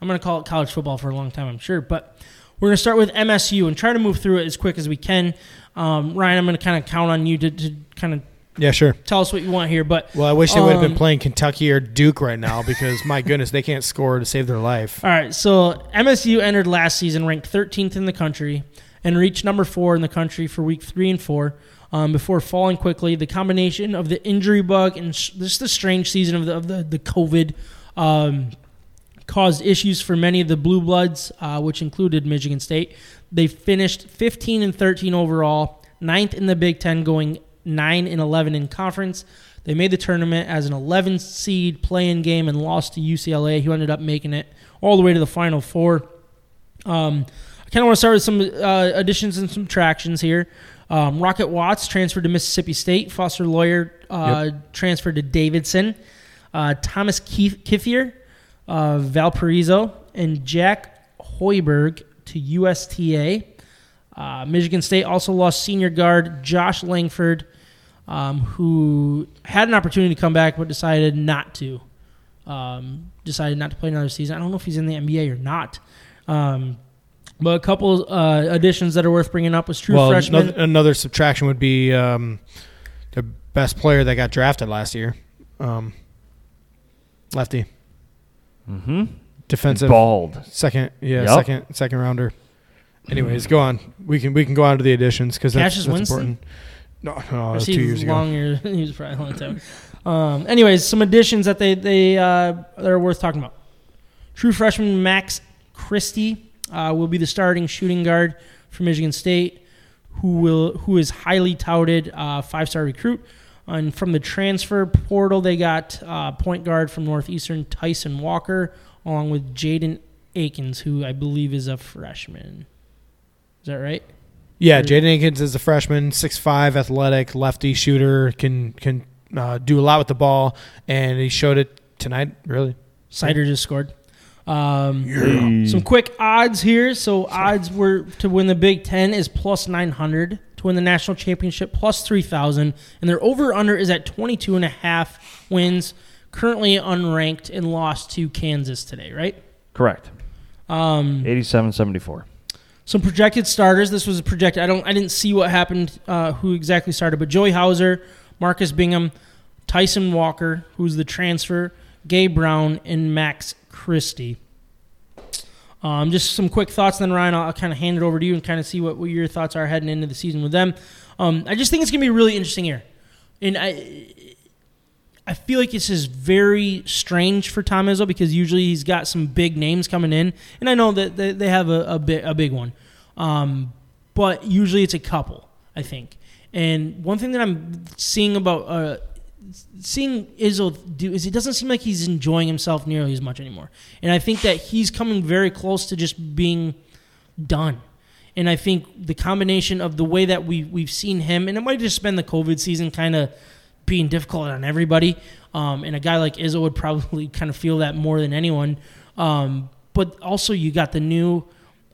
I'm going to call it college football for a long time, I'm sure. But we're going to start with M S U and try to move through it as quick as we can. Um, Ryan, I'm going to kind of count on you to, to kind of yeah, sure. tell us what you want here. But Well, I wish um, they would have been playing Kentucky or Duke right now because, my goodness, they can't score to save their life. All right, so M S U entered last season ranked thirteenth in the country and reached number four in the country for week three and four um, before falling quickly. The combination of the injury bug and sh- just the strange season of the, of the, the COVID um, caused issues for many of the Blue Bloods, uh, which included Michigan State. They finished fifteen and thirteen overall, ninth in the Big Ten, going nine and eleven in conference. They made the tournament as an eleven seed play-in game and lost to U C L A, who ended up making it all the way to the Final Four. Um... Kind of want to start with some uh, additions and subtractions here. Um, Rocket Watts transferred to Mississippi State. Foster Lawyer uh, yep. transferred to Davidson. Uh, Thomas Keith, Kiffier, uh, Valparaiso, and Jack Hoiberg to U S T A. Uh, Michigan State also lost senior guard Josh Langford, um, who had an opportunity to come back but decided not to. Um, decided not to play another season. I don't know if he's in the N B A or not. Um But a couple uh, additions that are worth bringing up was true well, freshman. Another, another subtraction would be um, the best player that got drafted last year, um, lefty, mm-hmm. defensive, bald, second, yeah, yep. second, second rounder. Anyways, mm-hmm. go on. We can we can go on to the additions because that's, that's important. No, no, that's two years ago. Year, he was probably a long time. um, anyways, some additions that they they uh, they're worth talking about. True freshman Max Christie Uh, will be the starting shooting guard for Michigan State, who will who is highly touted, uh, five-star recruit. And from the transfer portal, they got uh, point guard from Northeastern, Tyson Walker, along with Jaden Akins, who I believe is a freshman. Is that right? Yeah, Jaden Akins is a freshman, six five, athletic, lefty shooter, can can uh, do a lot with the ball, and he showed it tonight, really. Sider just scored. Um, yeah. Some quick odds here. So odds were to win the Big Ten is plus nine hundred, to win the national championship plus three thousand, and their over-under is at twenty-two and a half wins, currently unranked and lost to Kansas today, right? Correct. Um, eighty-seven seventy-four. Some projected starters. This was projected. I don't. I didn't see what happened, uh, who exactly started, but Joey Hauser, Marcus Bingham, Tyson Walker, who's the transfer, Gabe Brown, and Max Christie. Um, just some quick thoughts, then Ryan, I'll, I'll kind of hand it over to you and kind of see what, what your thoughts are heading into the season with them. Um, I just think it's going to be really interesting here. And I I feel like this is very strange for Tom Izzo because usually he's got some big names coming in, and I know that they, they have a, a, bit, a big one. Um, but usually it's a couple, I think. And one thing that I'm seeing about uh, – seeing Izzo do is it doesn't seem like he's enjoying himself nearly as much anymore. And I think that he's coming very close to just being done. And I think the combination of the way that we, we've seen him, and it might just been the COVID season kind of being difficult on everybody, um, and a guy like Izzo would probably kind of feel that more than anyone. Um, but also you got the new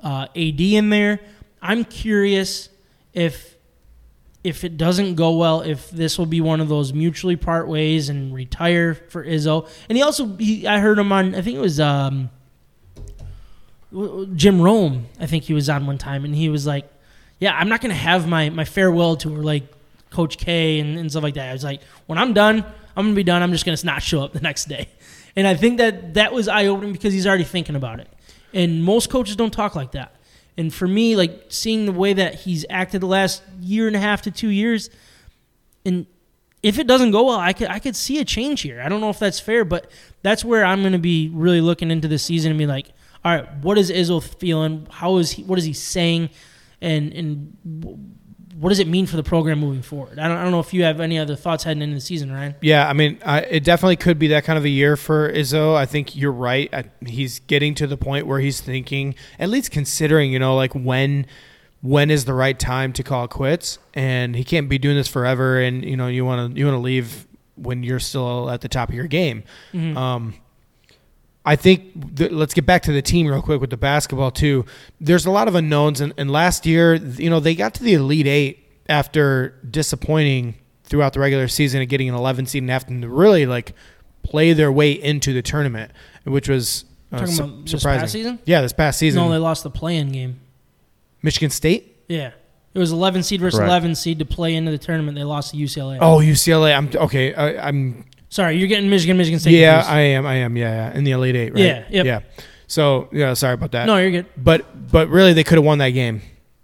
uh, A D in there. I'm curious if if it doesn't go well, if this will be one of those mutually part ways and retire for Izzo. And he also, he, I heard him on, I think it was um, Jim Rome, I think he was on one time, and he was like, yeah, I'm not going to have my, my farewell tour like Coach K and, and stuff like that. I was like, when I'm done, I'm going to be done. I'm just going to not show up the next day. And I think that that was eye-opening because he's already thinking about it. And most coaches don't talk like that. And for me, like, seeing the way that he's acted the last year and a half to two years, and if it doesn't go well, I could I could see a change here. I don't know if that's fair, but that's where I'm going to be really looking into this season and be like, all right, what is Izzo feeling? How is he? What is he saying? And and what does it mean for the program moving forward? I don't, I don't know if you have any other thoughts heading into the season, Ryan. Yeah, I mean, I, it definitely could be that kind of a year for Izzo. I think you're right. I, he's getting to the point where he's thinking, at least considering, you know, like when when is the right time to call quits? And he can't be doing this forever. And, you know, you want to you want to leave when you're still at the top of your game. Mm-hmm. Um, I think th- let's get back to the team real quick with the basketball too. There's a lot of unknowns, and, and last year, you know, they got to the Elite Eight after disappointing throughout the regular season and getting an eleven seed and having to really like play their way into the tournament, which was uh, su- surprising. This past season? Yeah, this past season. No, they lost the play-in game. Michigan State? Yeah. It was eleven seed versus Correct. eleven seed to play into the tournament. They lost to U C L A. Oh, U C L A. I'm okay. I, I'm. Sorry, you're getting Michigan, Michigan State. Yeah, I am, I am, yeah, yeah, in the Elite Eight, right? Yeah, yep. yeah. So, yeah, sorry about that. No, you're good. But, but really, they could have won that game.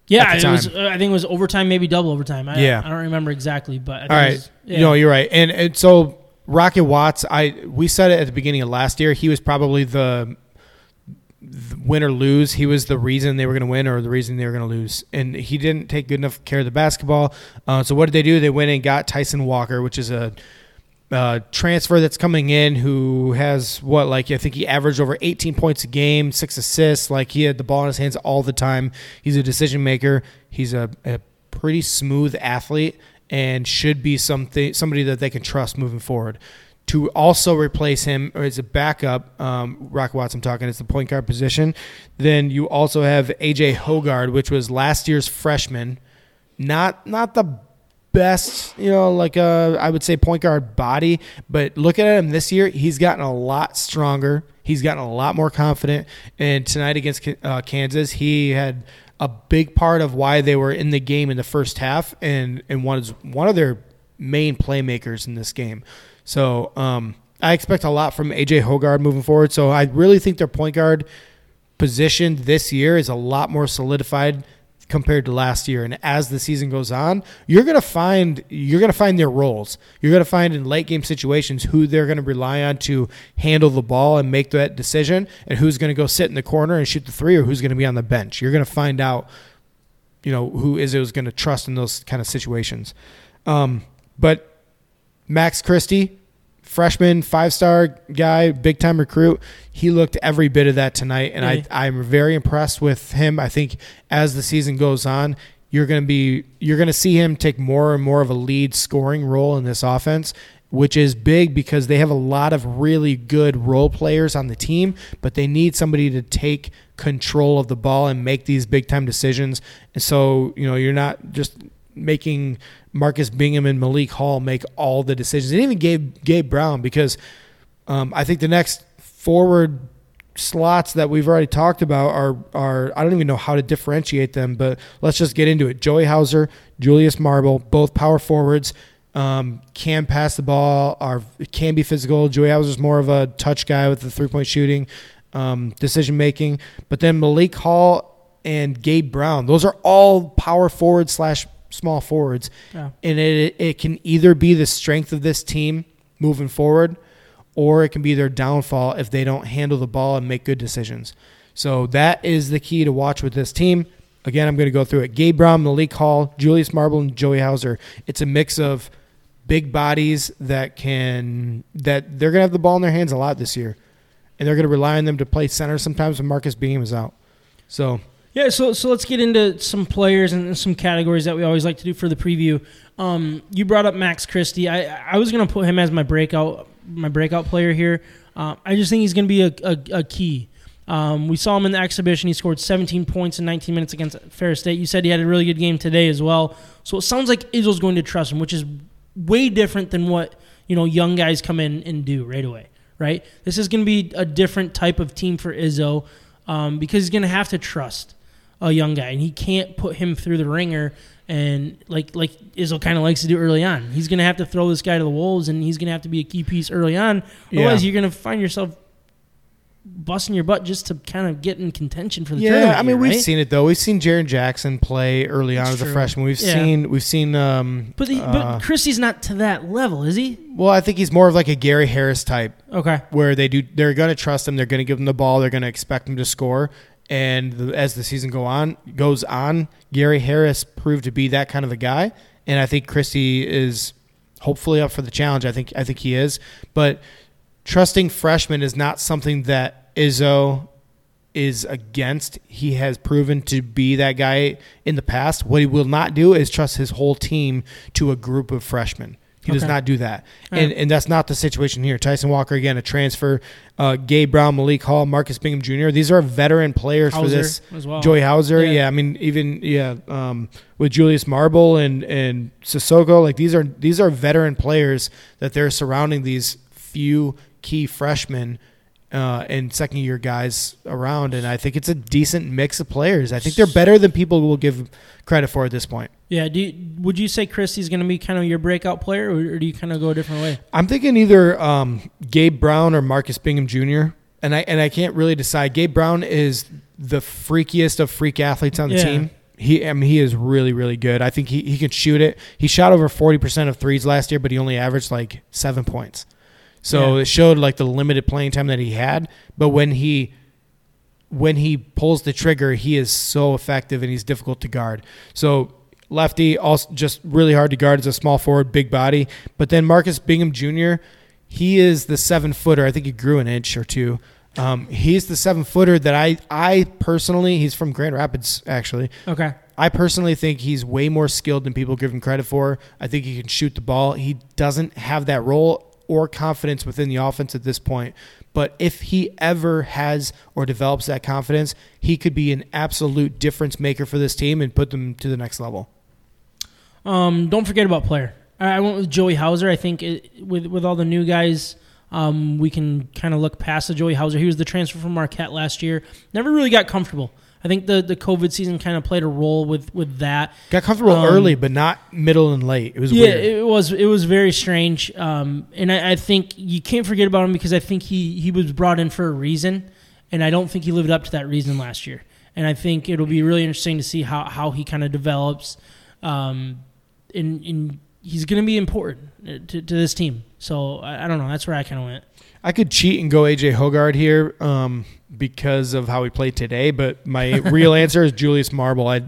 Yeah, it was, I think it was overtime, maybe double overtime. I, yeah, I don't remember exactly, but I think all right, it was, yeah. No, you're right. And and so Rocket Watts, I we said it at the beginning of last year. He was probably the, the win or lose. He was the reason they were going to win or the reason they were going to lose. And he didn't take good enough care of the basketball. Uh, so what did they do? They went and got Tyson Walker, which is a Uh, transfer that's coming in who has what, like, I think he averaged over eighteen points a game, six assists. Like, he had the ball in his hands all the time. He's a decision maker. He's a, a pretty smooth athlete and should be something somebody that they can trust moving forward. To also replace him or as a backup, um, Rock Watts, I'm talking, it's the point guard position. Then you also have A J. Hogard, which was last year's freshman. Not not the best, you know, like uh, I would say point guard body, but looking at him this year, he's gotten a lot stronger. He's gotten a lot more confident. And tonight against uh, Kansas, he had a big part of why they were in the game in the first half, and and was one of their main playmakers in this game. So um, I expect a lot from A J. Hogard moving forward. So I really think their point guard position this year is a lot more solidified compared to last year. And as the season goes on, you're going to find you're going to find their roles. You're going to find in late game situations who they're going to rely on to handle the ball and make that decision, and who's going to go sit in the corner and shoot the three, or who's going to be on the bench. You're going to find out, you know, who is it was going to trust in those kind of situations. Um, but Max Christie, freshman, five-star guy, big-time recruit. He looked every bit of that tonight, and I, I'm very impressed with him. I think as the season goes on, you're going to be you're going to see him take more and more of a lead scoring role in this offense, which is big because they have a lot of really good role players on the team, but they need somebody to take control of the ball and make these big-time decisions. And so, you know, you're not just making Marcus Bingham and Malik Hall make all the decisions, and even Gabe, Gabe Brown, because um, I think the next forward slots that we've already talked about are, are I don't even know how to differentiate them, but let's just get into it. Joey Hauser, Julius Marble, both power forwards, um, can pass the ball, are can be physical. Joey Hauser's more of a touch guy with the three-point shooting, um, decision-making. But then Malik Hall and Gabe Brown, those are all power forward slash small forwards, yeah. And it it can either be the strength of this team moving forward, or it can be their downfall if they don't handle the ball and make good decisions. So that is the key to watch with this team. Again, I'm going to go through it. Gabe Brown, Malik Hall, Julius Marble, and Joey Hauser. It's a mix of big bodies that can that they're going to have the ball in their hands a lot this year, and they're going to rely on them to play center sometimes when Marcus Bingham is out. So. Yeah, so so let's get into some players and some categories that we always like to do for the preview. Um, you brought up Max Christie. I, I was going to put him as my breakout my breakout player here. Uh, I just think he's going to be a, a, a key. Um, we saw him in the exhibition. He scored seventeen points in nineteen minutes against Ferris State. You said he had a really good game today as well. So it sounds like Izzo's going to trust him, which is way different than what, you know, young guys come in and do right away, right? This is going to be a different type of team for Izzo um, because he's going to have to trust a young guy, and he can't put him through the ringer. And like like Izzo kind of likes to do early on, he's going to have to throw this guy to the wolves, and he's going to have to be a key piece early on. Otherwise, yeah. you're going to find yourself busting your butt just to kind of get in contention for the yeah, tournament. Yeah, I mean, here, we've right? seen it though. We've seen Jaren Jackson play early on That's as a true. freshman. We've yeah. seen we've seen. Um, but the, uh, but Christie's not to that level, is he? Well, I think he's more of like a Gary Harris type. Okay, where they do they're going to trust him. They're going to give him the ball. They're going to expect him to score. And the, as the season go on goes on, Gary Harris proved to be that kind of a guy. And I think Christie is hopefully up for the challenge. I think I think he is, but. Trusting freshmen is not something that Izzo is against. He has proven to be that guy in the past. What he will not do is trust his whole team to a group of freshmen. He okay. does not do that. All and right. and that's not the situation here. Tyson Walker, again, a transfer. Uh, Gabe Brown, Malik Hall, Marcus Bingham Junior These are veteran players Hauser for this. As well. Joey Hauser. Yeah. yeah, I mean, even yeah, um, with Julius Marble and and Sissoko, like these are these are veteran players that they're surrounding these few key freshmen uh, and second-year guys around, and I think it's a decent mix of players. I think they're better than people will give credit for at this point. Yeah, do you, would you say Christie's going to be kind of your breakout player, or do you kind of go a different way? I'm thinking either um, Gabe Brown or Marcus Bingham Junior, and I and I can't really decide. Gabe Brown is the freakiest of freak athletes on the yeah. team. He, I mean, he is really, really good. I think he, he can shoot it. He shot over forty percent of threes last year, but he only averaged like seven points. So yeah. it showed like the limited playing time that he had, but when he when he pulls the trigger, he is so effective and he's difficult to guard. So lefty, also just really hard to guard as a small forward, big body. But then Marcus Bingham Junior, he is the seven footer. I think he grew an inch or two. Um, he's the seven footer that I I personally, he's from Grand Rapids actually. Okay. I personally think he's way more skilled than people give him credit for. I think he can shoot the ball. He doesn't have that role or confidence within the offense at this point. But if he ever has or develops that confidence, he could be an absolute difference maker for this team and put them to the next level. Um, don't forget about player. I went with Joey Hauser. I think it, with with all the new guys, um, we can kind of look past the Joey Hauser. He was the transfer from Marquette last year. Never really got comfortable. I think the, the COVID season kind of played a role with, with that. Got comfortable um, early, but not middle and late. It was yeah, weird. it was it was very strange. Um, and I, I think you can't forget about him because I think he, he was brought in for a reason, and I don't think he lived up to that reason last year. And I think it'll be really interesting to see how, how he kind of develops. Um, and, and he's going to be important to, to this team. So I, I don't know. That's where I kind of went. I could cheat and go A J. Hogard here um, because of how he played today, but my real answer is Julius Marble. I,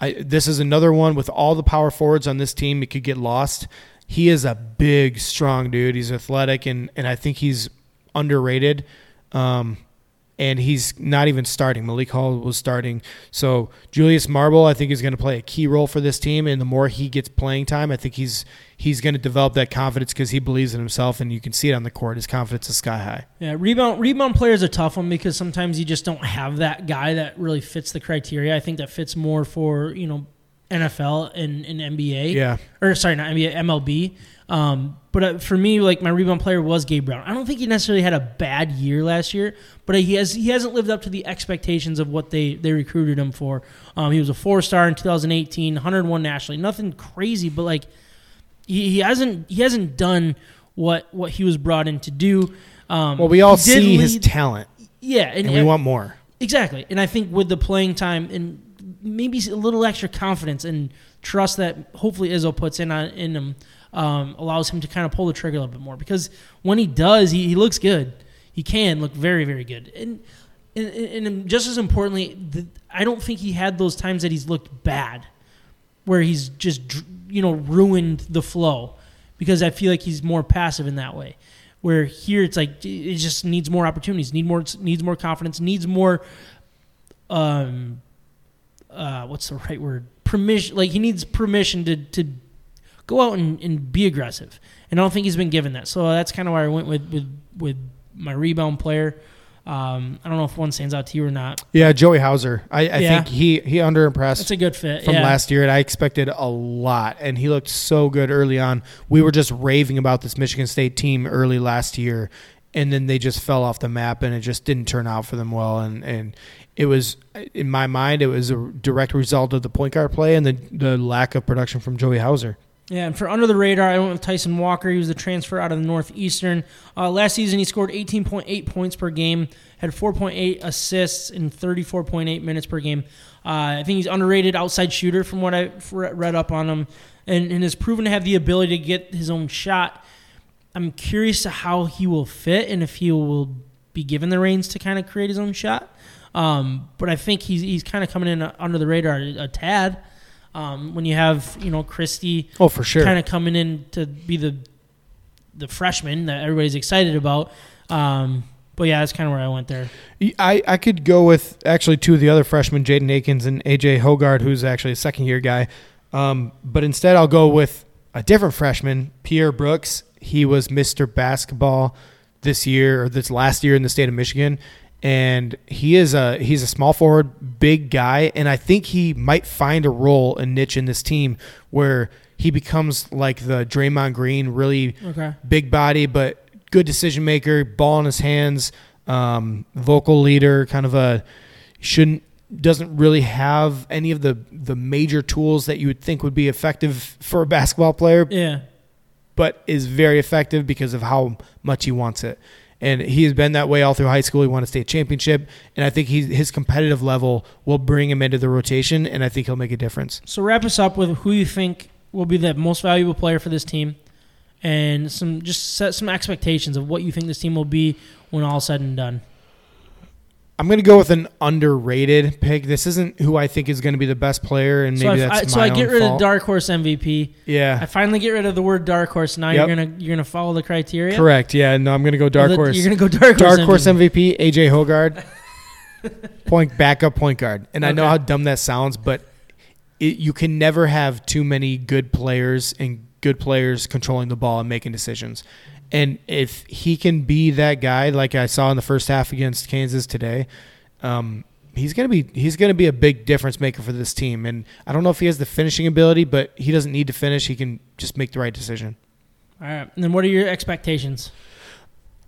I, this is another one with all the power forwards on this team. It could get lost. He is a big, strong dude. He's athletic, and, and I think he's underrated, um, and he's not even starting. Malik Hall was starting. So Julius Marble, I think, is going to play a key role for this team, and the more he gets playing time, I think he's – he's going to develop that confidence because he believes in himself, and you can see it on the court. His confidence is sky high. Yeah, rebound rebound players are tough one because sometimes you just don't have that guy that really fits the criteria. I think that fits more for, you know, N F L and, and N B A. Yeah. Or, sorry, not N B A, M L B. Um, but for me, like, my rebound player was Gabe Brown. I don't think he necessarily had a bad year last year, but he has he hasn't lived up to the expectations of what they, they recruited him for. Um, he was a four-star in two thousand eighteen, one hundred one nationally. Nothing crazy, but, like, He hasn't he hasn't done what what he was brought in to do. Um, well, we all see lead. his talent. Yeah, and, and we and, want more. Exactly, and I think with the playing time and maybe a little extra confidence and trust that hopefully Izzo puts in on in him um, allows him to kind of pull the trigger a little bit more, because when he does, he, he looks good. He can look very very good, and and, and just as importantly, the, I don't think he had those times that he's looked bad, where he's just. you know, ruined the flow, because I feel like he's more passive in that way. Where here it's like it just needs more opportunities, need more needs more confidence, needs more um uh what's the right word? Permission. Like, he needs permission to to go out and, and be aggressive. And I don't think he's been given that. So that's kind of where I went with with, with my rebound player. Um, I don't know if one stands out to you or not. Yeah, Joey Hauser. I, I yeah. think he, he under-impressed. That's a good fit. From yeah. last year, and I expected a lot, and he looked so good early on. We were just raving about this Michigan State team early last year, and then they just fell off the map, and it just didn't turn out for them well. And, and it was, in my mind, it was a direct result of the point guard play and the, the lack of production from Joey Hauser. Yeah, and for under the radar, I went with Tyson Walker. He was the transfer out of the Northeastern. Uh, last season, he scored eighteen point eight points per game, had four point eight assists in thirty-four point eight minutes per game. Uh, I think he's underrated outside shooter from what I read up on him, and, and is proven to have the ability to get his own shot. I'm curious to how he will fit and if he will be given the reins to kind of create his own shot. Um, but I think he's he's kind of coming in under the radar a, a tad. Um, when you have, you know, Christie oh, for sure. kind of coming in to be the the freshman that everybody's excited about. Um, but, yeah, that's kind of where I went there. I, I could go with actually two of the other freshmen, Jaden Akins and A J. Hogard, who's actually a second-year guy. Um, but instead I'll go with a different freshman, Pierre Brooks. He was Mister Basketball this year or this last year in the state of Michigan. And he is a he's a small forward, big guy, and I think he might find a role, a niche in this team where he becomes like the Draymond Green, really okay. big body, but good decision maker, ball in his hands, um, vocal leader, kind of a shouldn't doesn't really have any of the the major tools that you would think would be effective for a basketball player, yeah, but is very effective because of how much he wants it. And he has been that way all through high school. He won a state championship. And I think he, his competitive level will bring him into the rotation, and I think he'll make a difference. So wrap us up with who you think will be the most valuable player for this team and some just set some expectations of what you think this team will be when all said and done. I'm going to go with an underrated pick. This isn't who I think is going to be the best player, and maybe so I, that's I, so my I get own rid fault. Of dark horse M V P. Yeah, I finally get rid of the word dark horse. Now yep. you're gonna you're gonna follow the criteria. Correct. Yeah. No, I'm going to go dark oh, the, horse. You're going to go dark horse. Dark horse M V P. M V P A J. Hogard, point backup point guard. And okay. I know how dumb that sounds, but it, you can never have too many good players and good players controlling the ball and making decisions. And if he can be that guy, like I saw in the first half against Kansas today, um, he's gonna be he's gonna be a big difference maker for this team. And I don't know if he has the finishing ability, but he doesn't need to finish. He can just make the right decision. All right. And then, what are your expectations?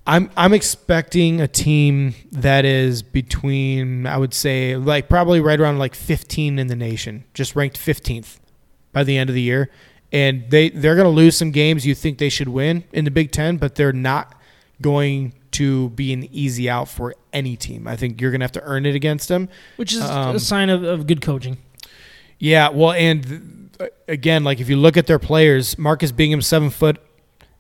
I'm I'm expecting a team that is between, I would say, like probably right around like fifteen in the nation, just ranked fifteenth by the end of the year. And they, they're going to lose some games you think they should win in the Big Ten, but they're not going to be an easy out for any team. I think you're going to have to earn it against them. Which is um, a sign of, of good coaching. Yeah, well, and again, like if you look at their players, Marcus Bingham, seven foot,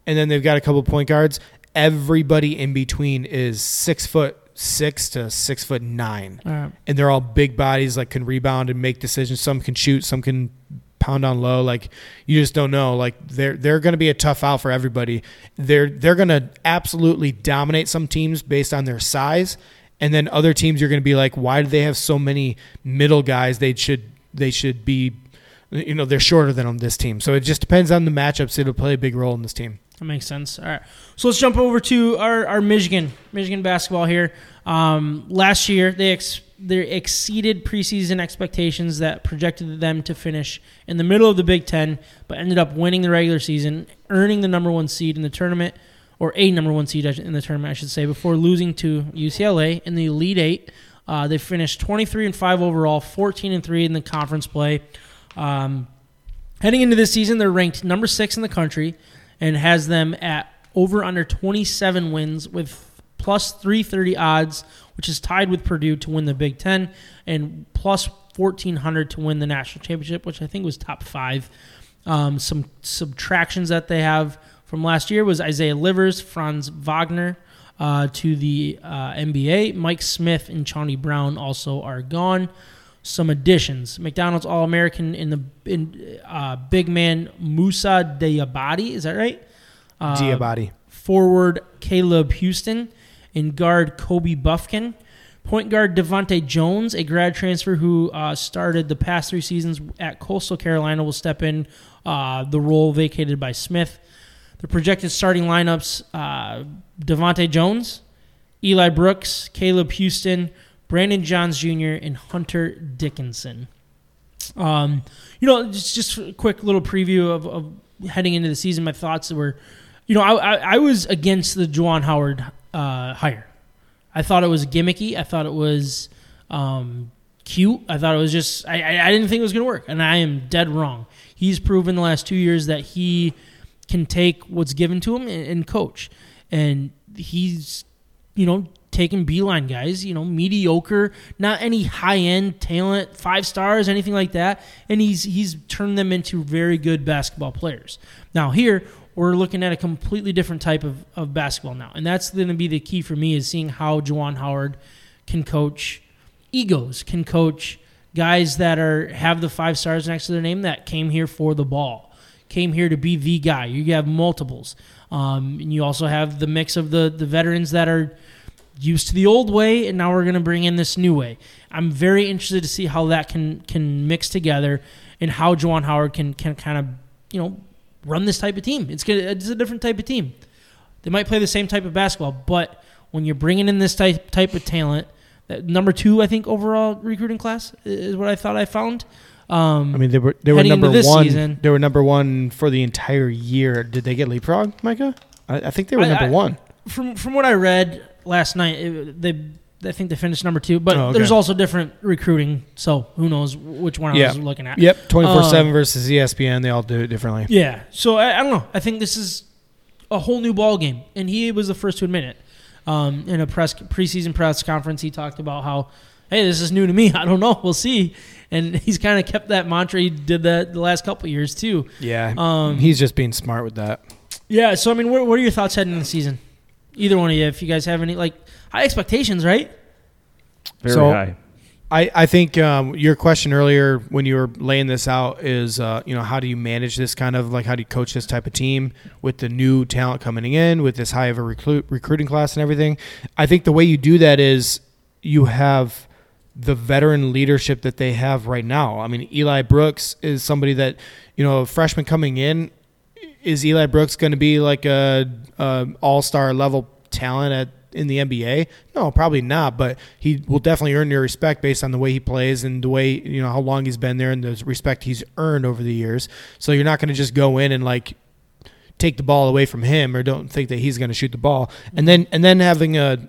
and then they've got a couple point guards. Everybody in between is six foot six to six foot nine. All right. And they're all big bodies, like can rebound and make decisions. Some can shoot, some can pound on low. Like you just don't know. Like they're they're going to be a tough out for everybody. They're they're going to absolutely dominate some teams based on their size, and then other teams you're going to be like, why do they have so many middle guys? They should they should be, you know, they're shorter than on this team. So it just depends on the matchups. It'll play a big role in this team. That makes sense. All right, so let's jump over to our our Michigan Michigan basketball here. Um, last year they expected. They exceeded preseason expectations that projected them to finish in the middle of the Big Ten, but ended up winning the regular season, earning the number one seed in the tournament, or a number one seed in the tournament, I should say, before losing to U C L A in the Elite Eight. Uh, they finished twenty-three and five overall, fourteen and three in the conference play. Um, heading into this season, they're ranked number six in the country and has them at over under twenty-seven wins with plus three thirty odds, which is tied with Purdue to win the Big Ten, and plus fourteen hundred to win the national championship, which I think was top five. Um, some subtractions that they have from last year was Isaiah Livers, Franz Wagner uh, to the uh, N B A. Mike Smith and Chauncey Brown also are gone. Some additions. McDonald's All-American in the in, uh, big man Musa Diabaté. Is that right? Uh, Diabaté. Forward Caleb Houston. In guard, Kobe Bufkin. Point guard, Devontae Jones, a grad transfer who uh, started the past three seasons at Coastal Carolina, will step in uh, the role vacated by Smith. The projected starting lineups, uh, Devontae Jones, Eli Brooks, Caleb Houston, Brandon Johns Junior, and Hunter Dickinson. Um, you know, just, just a quick little preview of, of heading into the season. My thoughts were, you know, I, I, I was against the Juwan Howard uh, hire. I thought it was gimmicky. I thought it was um, cute. I thought it was just, I, I, I didn't think it was going to work, and I am dead wrong. He's proven the last two years that he can take what's given to him and, and coach. And he's, you know, taking beeline guys, you know, mediocre, not any high-end talent, five stars, anything like that. And he's he's turned them into very good basketball players. Now here, we're looking at a completely different type of, of basketball now. And that's going to be the key for me, is seeing how Juwan Howard can coach egos, can coach guys that are have the five stars next to their name that came here for the ball, came here to be the guy. You have multiples. Um, and you also have the mix of the, the veterans that are used to the old way, and now we're going to bring in this new way. I'm very interested to see how that can can mix together and how Juwan Howard can can kind of, you know, run this type of team. It's gonna, it's a different type of team. They might play the same type of basketball, but when you're bringing in this type type of talent, that number two, I think, overall recruiting class is what I thought I found. Um, I mean, they were they were number one. Season, they were number one for the entire year. Did they get leapfrogged, Micah? I, I think they were I, number I, one. From from what I read last night, it, they I think they finished number two. But oh, okay. There's also different recruiting, so who knows which one yeah. I was looking at. Yep, twenty-four seven um, versus E S P N. They all do it differently. Yeah, so I, I don't know. I think this is a whole new ball game, and he was the first to admit it. Um, in a press preseason press conference, he talked about how, hey, this is new to me. I don't know. We'll see. And he's kind of kept that mantra. He did that the last couple of years too. Yeah, um, he's just being smart with that. Yeah, so, I mean, what, what are your thoughts heading into the season? Either one of you, if you guys have any, like, high expectations, right? Very so, high. I, I think um, your question earlier when you were laying this out is, uh, you know, how do you manage this kind of, like, how do you coach this type of team with the new talent coming in, with this high of a recruit, recruiting class and everything? I think the way you do that is you have the veteran leadership that they have right now. I mean, Eli Brooks is somebody that, you know, a freshman coming in, is Eli Brooks going to be like a, a all-star level talent at in the N B A? No, probably not, but he will definitely earn your respect based on the way he plays and the way, you know, how long he's been there and the respect he's earned over the years. So you're not going to just go in and, like, take the ball away from him or don't think that he's going to shoot the ball. And then and then having a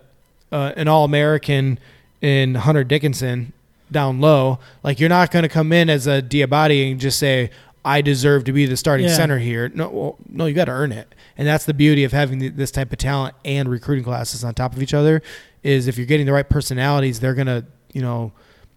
uh, an All-American in Hunter Dickinson down low, like, you're not going to come in as a Diabaté and just say, I deserve to be the starting yeah. center here. No, well, no, you got to earn it. And that's the beauty of having this type of talent and recruiting classes on top of each other, is if you're getting the right personalities, they're going to, you know,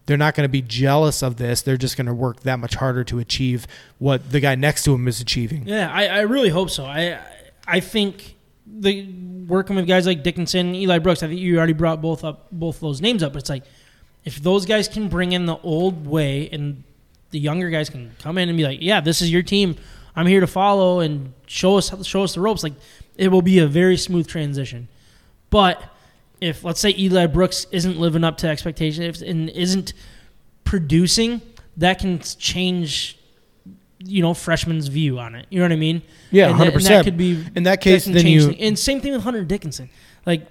they're not going to be jealous of this. They're just going to work that much harder to achieve what the guy next to him is achieving. Yeah, I, I really hope so. I I think the working with guys like Dickinson, Eli Brooks, I think you already brought both up, both those names up. But it's like, if those guys can bring in the old way and the younger guys can come in and be like, yeah, this is your team. I'm here to follow and show us show us the ropes. Like, it will be a very smooth transition. But if, let's say, Eli Brooks isn't living up to expectations and isn't producing, that can change, you know, freshman's view on it. You know what I mean? Yeah, and one hundred percent. That, and that could be, in that case, that then you things. And same thing with Hunter Dickinson. Like,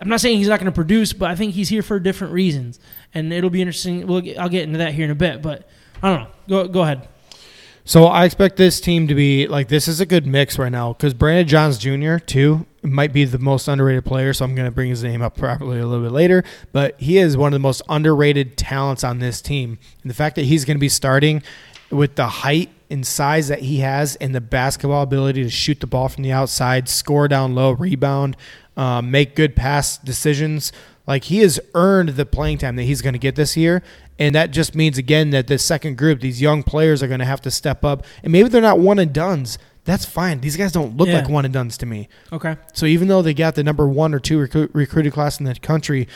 I'm not saying he's not going to produce, but I think he's here for different reasons. And it'll be interesting. We'll, I'll get into that here in a bit, but I don't know. Go go ahead. So I expect this team to be, like, this is a good mix right now, because Brandon Johns Junior, too, might be the most underrated player, so I'm going to bring his name up properly a little bit later, but he is one of the most underrated talents on this team. And the fact that he's going to be starting with the height and size that he has and the basketball ability to shoot the ball from the outside, score down low, rebound, uh, make good pass decisions, like, he has earned the playing time that he's going to get this year. And that just means, again, that the second group, these young players are going to have to step up. And maybe they're not one-and-dones. That's fine. These guys don't look yeah. like one-and-dones to me. Okay. So even though they got the number one or two recruit, recruited class in the country,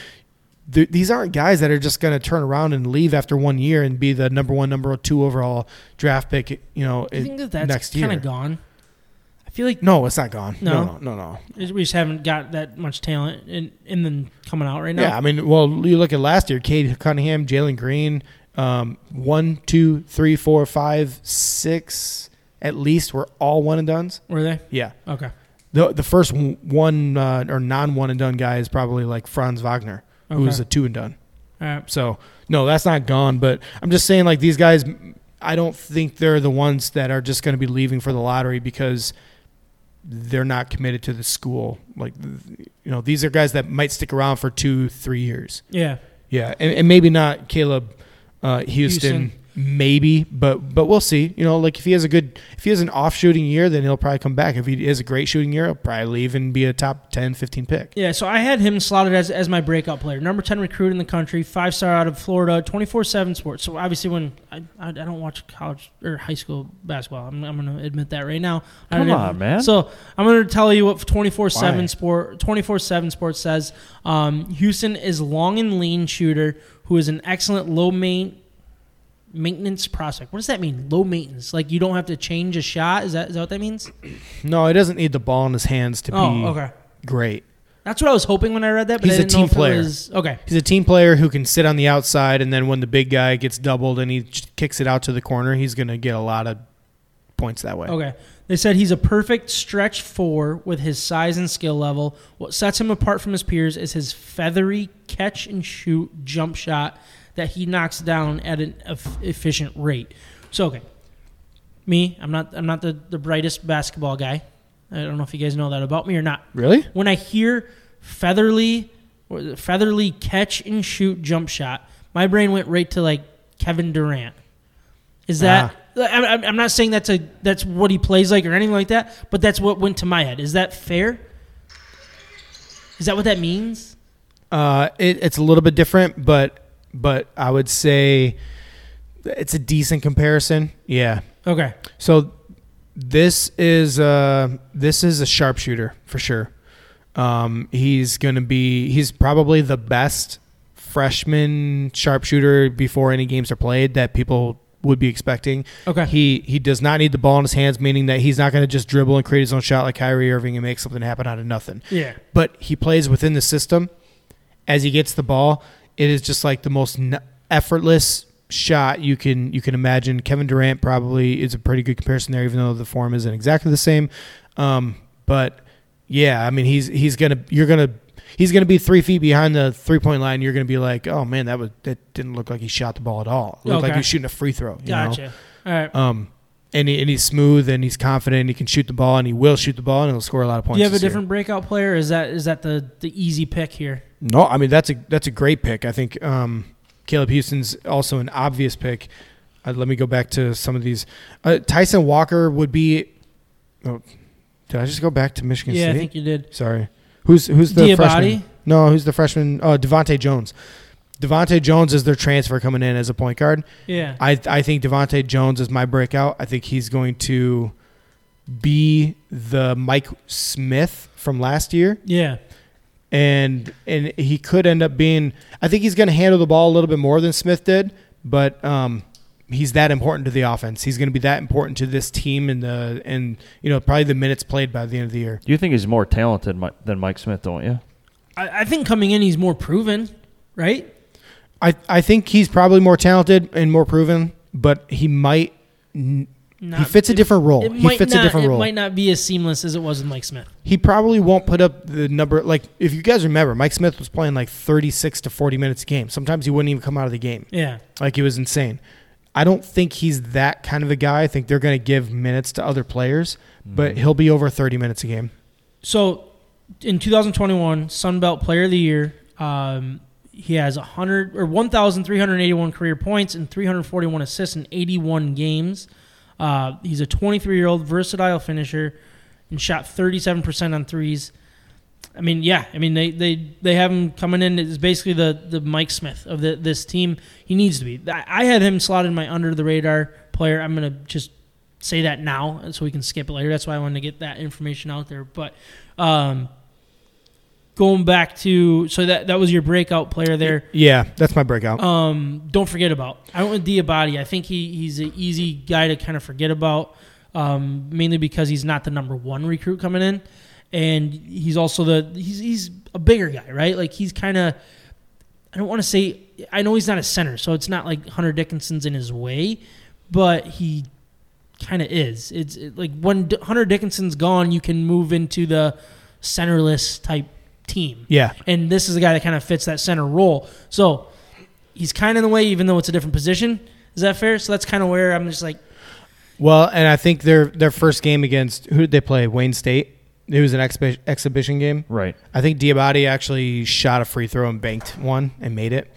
th- these aren't guys that are just going to turn around and leave after one year and be the number one, number two overall draft pick, you know, you think that that's next year. Kind of gone. I feel like – No, it's not gone. No, no, no, no. no. We just haven't got that much talent in, in them coming out right now. Yeah, I mean, well, you look at last year, Cade Cunningham, Jalen Green, um, one, two, three, four, five, six at least were all one and dones. Were they? Yeah. Okay. The the first one uh, or non one and done guy is probably like Franz Wagner, okay. who was a two and done. All right. So no, that's not gone. But I'm just saying, like, these guys, I don't think they're the ones that are just going to be leaving for the lottery because they're not committed to the school. Like, you know, these are guys that might stick around for two, three years. Yeah. Yeah, and, and maybe not Caleb uh, Houston, Houston, maybe, but but we'll see. You know, like if he has a good, if he has an off shooting year, then he'll probably come back. If he has a great shooting year, he'll probably leave and be a top ten, fifteen pick. Yeah, so I had him slotted as as my breakout player, number ten recruit in the country, five star out of Florida, twenty-four seven sports. So obviously, when I I don't watch college or high school basketball, I'm I'm going to admit that right now. Come on, admit, man. So I'm going to tell you what twenty-four seven sport twenty-four seven sports says. Um, Houston is long and lean shooter who is an excellent low main. Maintenance prospect. What does that mean? Low maintenance. Like you don't have to change a shot. Is that is that what that means? No, he doesn't need the ball in his hands to oh, be okay. great. That's what I was hoping when I read that. But he's I didn't a team know if player. It was, okay, he's a team player who can sit on the outside, and then when the big guy gets doubled and he kicks it out to the corner, he's going to get a lot of points that way. Okay. They said he's a perfect stretch four with his size and skill level. What sets him apart from his peers is his feathery catch and shoot jump shot that he knocks down at an efficient rate. So, okay, me, I'm not I'm not the, the brightest basketball guy. I don't know if you guys know that about me or not. Really? When I hear featherly, or featherly catch and shoot jump shot, my brain went right to, like, Kevin Durant. Is that ah. – I'm, I'm not saying that's a that's what he plays like or anything like that, but that's what went to my head. Is that fair? Is that what that means? Uh, it, it's a little bit different, but – But I would say it's a decent comparison. Yeah. Okay. So this is a, this is a sharpshooter for sure. Um, he's going to be – he's probably the best freshman sharpshooter before any games are played that people would be expecting. Okay. He he does not need the ball in his hands, meaning that he's not going to just dribble and create his own shot like Kyrie Irving and make something happen out of nothing. Yeah. But he plays within the system. As he gets the ball – it is just like the most effortless shot you can you can imagine. Kevin Durant probably is a pretty good comparison there, even though the form isn't exactly the same. Um, but yeah, I mean he's he's gonna you're gonna he's gonna be three feet behind the three point line. You're gonna be like, oh man, that was that didn't look like he shot the ball at all. It looked okay. like he was shooting a free throw. You gotcha. Know? All right. Um, and he, and he's smooth and he's confident and he can shoot the ball and he will shoot the ball and he'll score a lot of points. Do you have a different year. breakout player? Or is that is that the the easy pick here? No, I mean, that's a that's a great pick. I think um, Caleb Houston's also an obvious pick. Uh, let me go back to some of these. Uh, Tyson Walker would be oh, – did I just go back to Michigan yeah, State? Yeah, I think you did. Sorry. Who's who's the Diabaté? freshman? No, who's the freshman? Uh, Devontae Jones. Devontae Jones is their transfer coming in as a point guard. Yeah. I, I think Devontae Jones is my breakout. I think he's going to be the Mike Smith from last year. Yeah. And and he could end up being – I think he's going to handle the ball a little bit more than Smith did, but um, he's that important to the offense. He's going to be that important to this team and, the, and you know, probably the minutes played by the end of the year. You think he's more talented than Mike Smith, don't you? I, I think coming in he's more proven, right? I, I think he's probably more talented and more proven, but he might n- – Not, he fits a different role. It, it he fits not, a different it role. It might not be as seamless as it was with Mike Smith. He probably won't put up the number. Like, if you guys remember, Mike Smith was playing like thirty-six to forty minutes a game. Sometimes he wouldn't even come out of the game. Yeah. Like, he was insane. I don't think he's that kind of a guy. I think they're going to give minutes to other players, mm. but he'll be over thirty minutes a game. So, in two thousand twenty-one, Sun Belt Player of the Year, um, he has one thousand three hundred eighty-one career points and three hundred forty-one assists in eighty-one games. Uh, he's a twenty-three-year-old versatile finisher and shot thirty-seven percent on threes. I mean, yeah. I mean, they, they, they have him coming in as basically the, the Mike Smith of the, this team. He needs to be. I had him slotted my under-the-radar player. I'm going to just say that now so we can skip it later. That's why I wanted to get that information out there. But um, going back to – so that, that was your breakout player there. Yeah, that's my breakout. Um, don't forget about. I went with Diabaté. I think he, he's an easy guy to kind of forget about, um, mainly because he's not the number one recruit coming in. And he's also the – he's he's a bigger guy, right? Like he's kind of – I don't want to say – I know he's not a center, so it's not like Hunter Dickinson's in his way, but he kind of is. It's it, like when D- Hunter Dickinson's gone, you can move into the centerless type team. Yeah. And this is a guy that kind of fits that center role. So he's kind of in the way, even though it's a different position. Is that fair? So that's kind of where I'm just like. Well, and I think their their first game against, who did they play? Wayne State. It was an expi- exhibition game. Right. I think Diabaté actually shot a free throw and banked one and made it.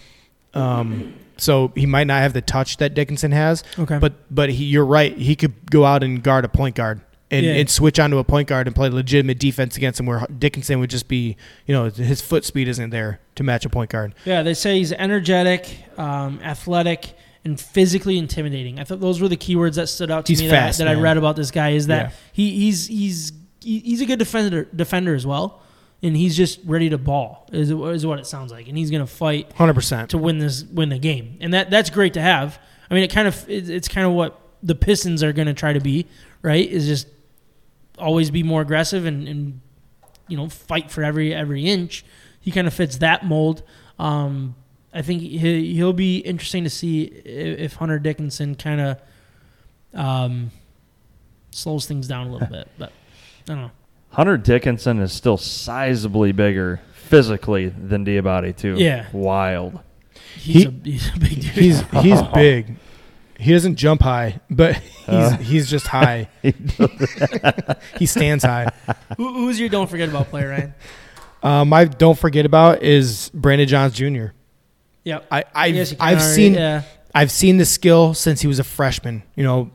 Um, so he might not have the touch that Dickinson has. Okay. But but he, you're right. He could go out and guard a point guard and, yeah. and switch onto a point guard and play legitimate defense against him, where Dickinson would just be, you know, his foot speed isn't there to match a point guard. Yeah, they say he's energetic, um, athletic, and physically intimidating. I thought those were the keywords that stood out to he's me fast, that, that I read about this guy is that yeah. he he's he's He's a good defender defender as well, and he's just ready to ball is is what it sounds like, and he's going to fight one hundred percent to win this win the game, and that that's great to have. I mean, it kind of it's kind of what the Pistons are going to try to be, right? Is just always be more aggressive and, and you know fight for every every inch. He kind of fits that mold. Um, I think he, he'll be interesting to see if Hunter Dickinson kind of um, slows things down a little bit, but. I don't know. Hunter Dickinson is still sizably bigger physically than Diabaté too. Yeah, wild. He's, he, a, he's a big dude. He's he's big. He doesn't jump high, but he's uh, he's just high. he, he stands high. Who, who's your don't forget about player, Ryan? Uh, my don't forget about is Brandon Johns Junior Yep. I I've, yes, I've already, seen yeah. I've seen the skill since he was a freshman. You know.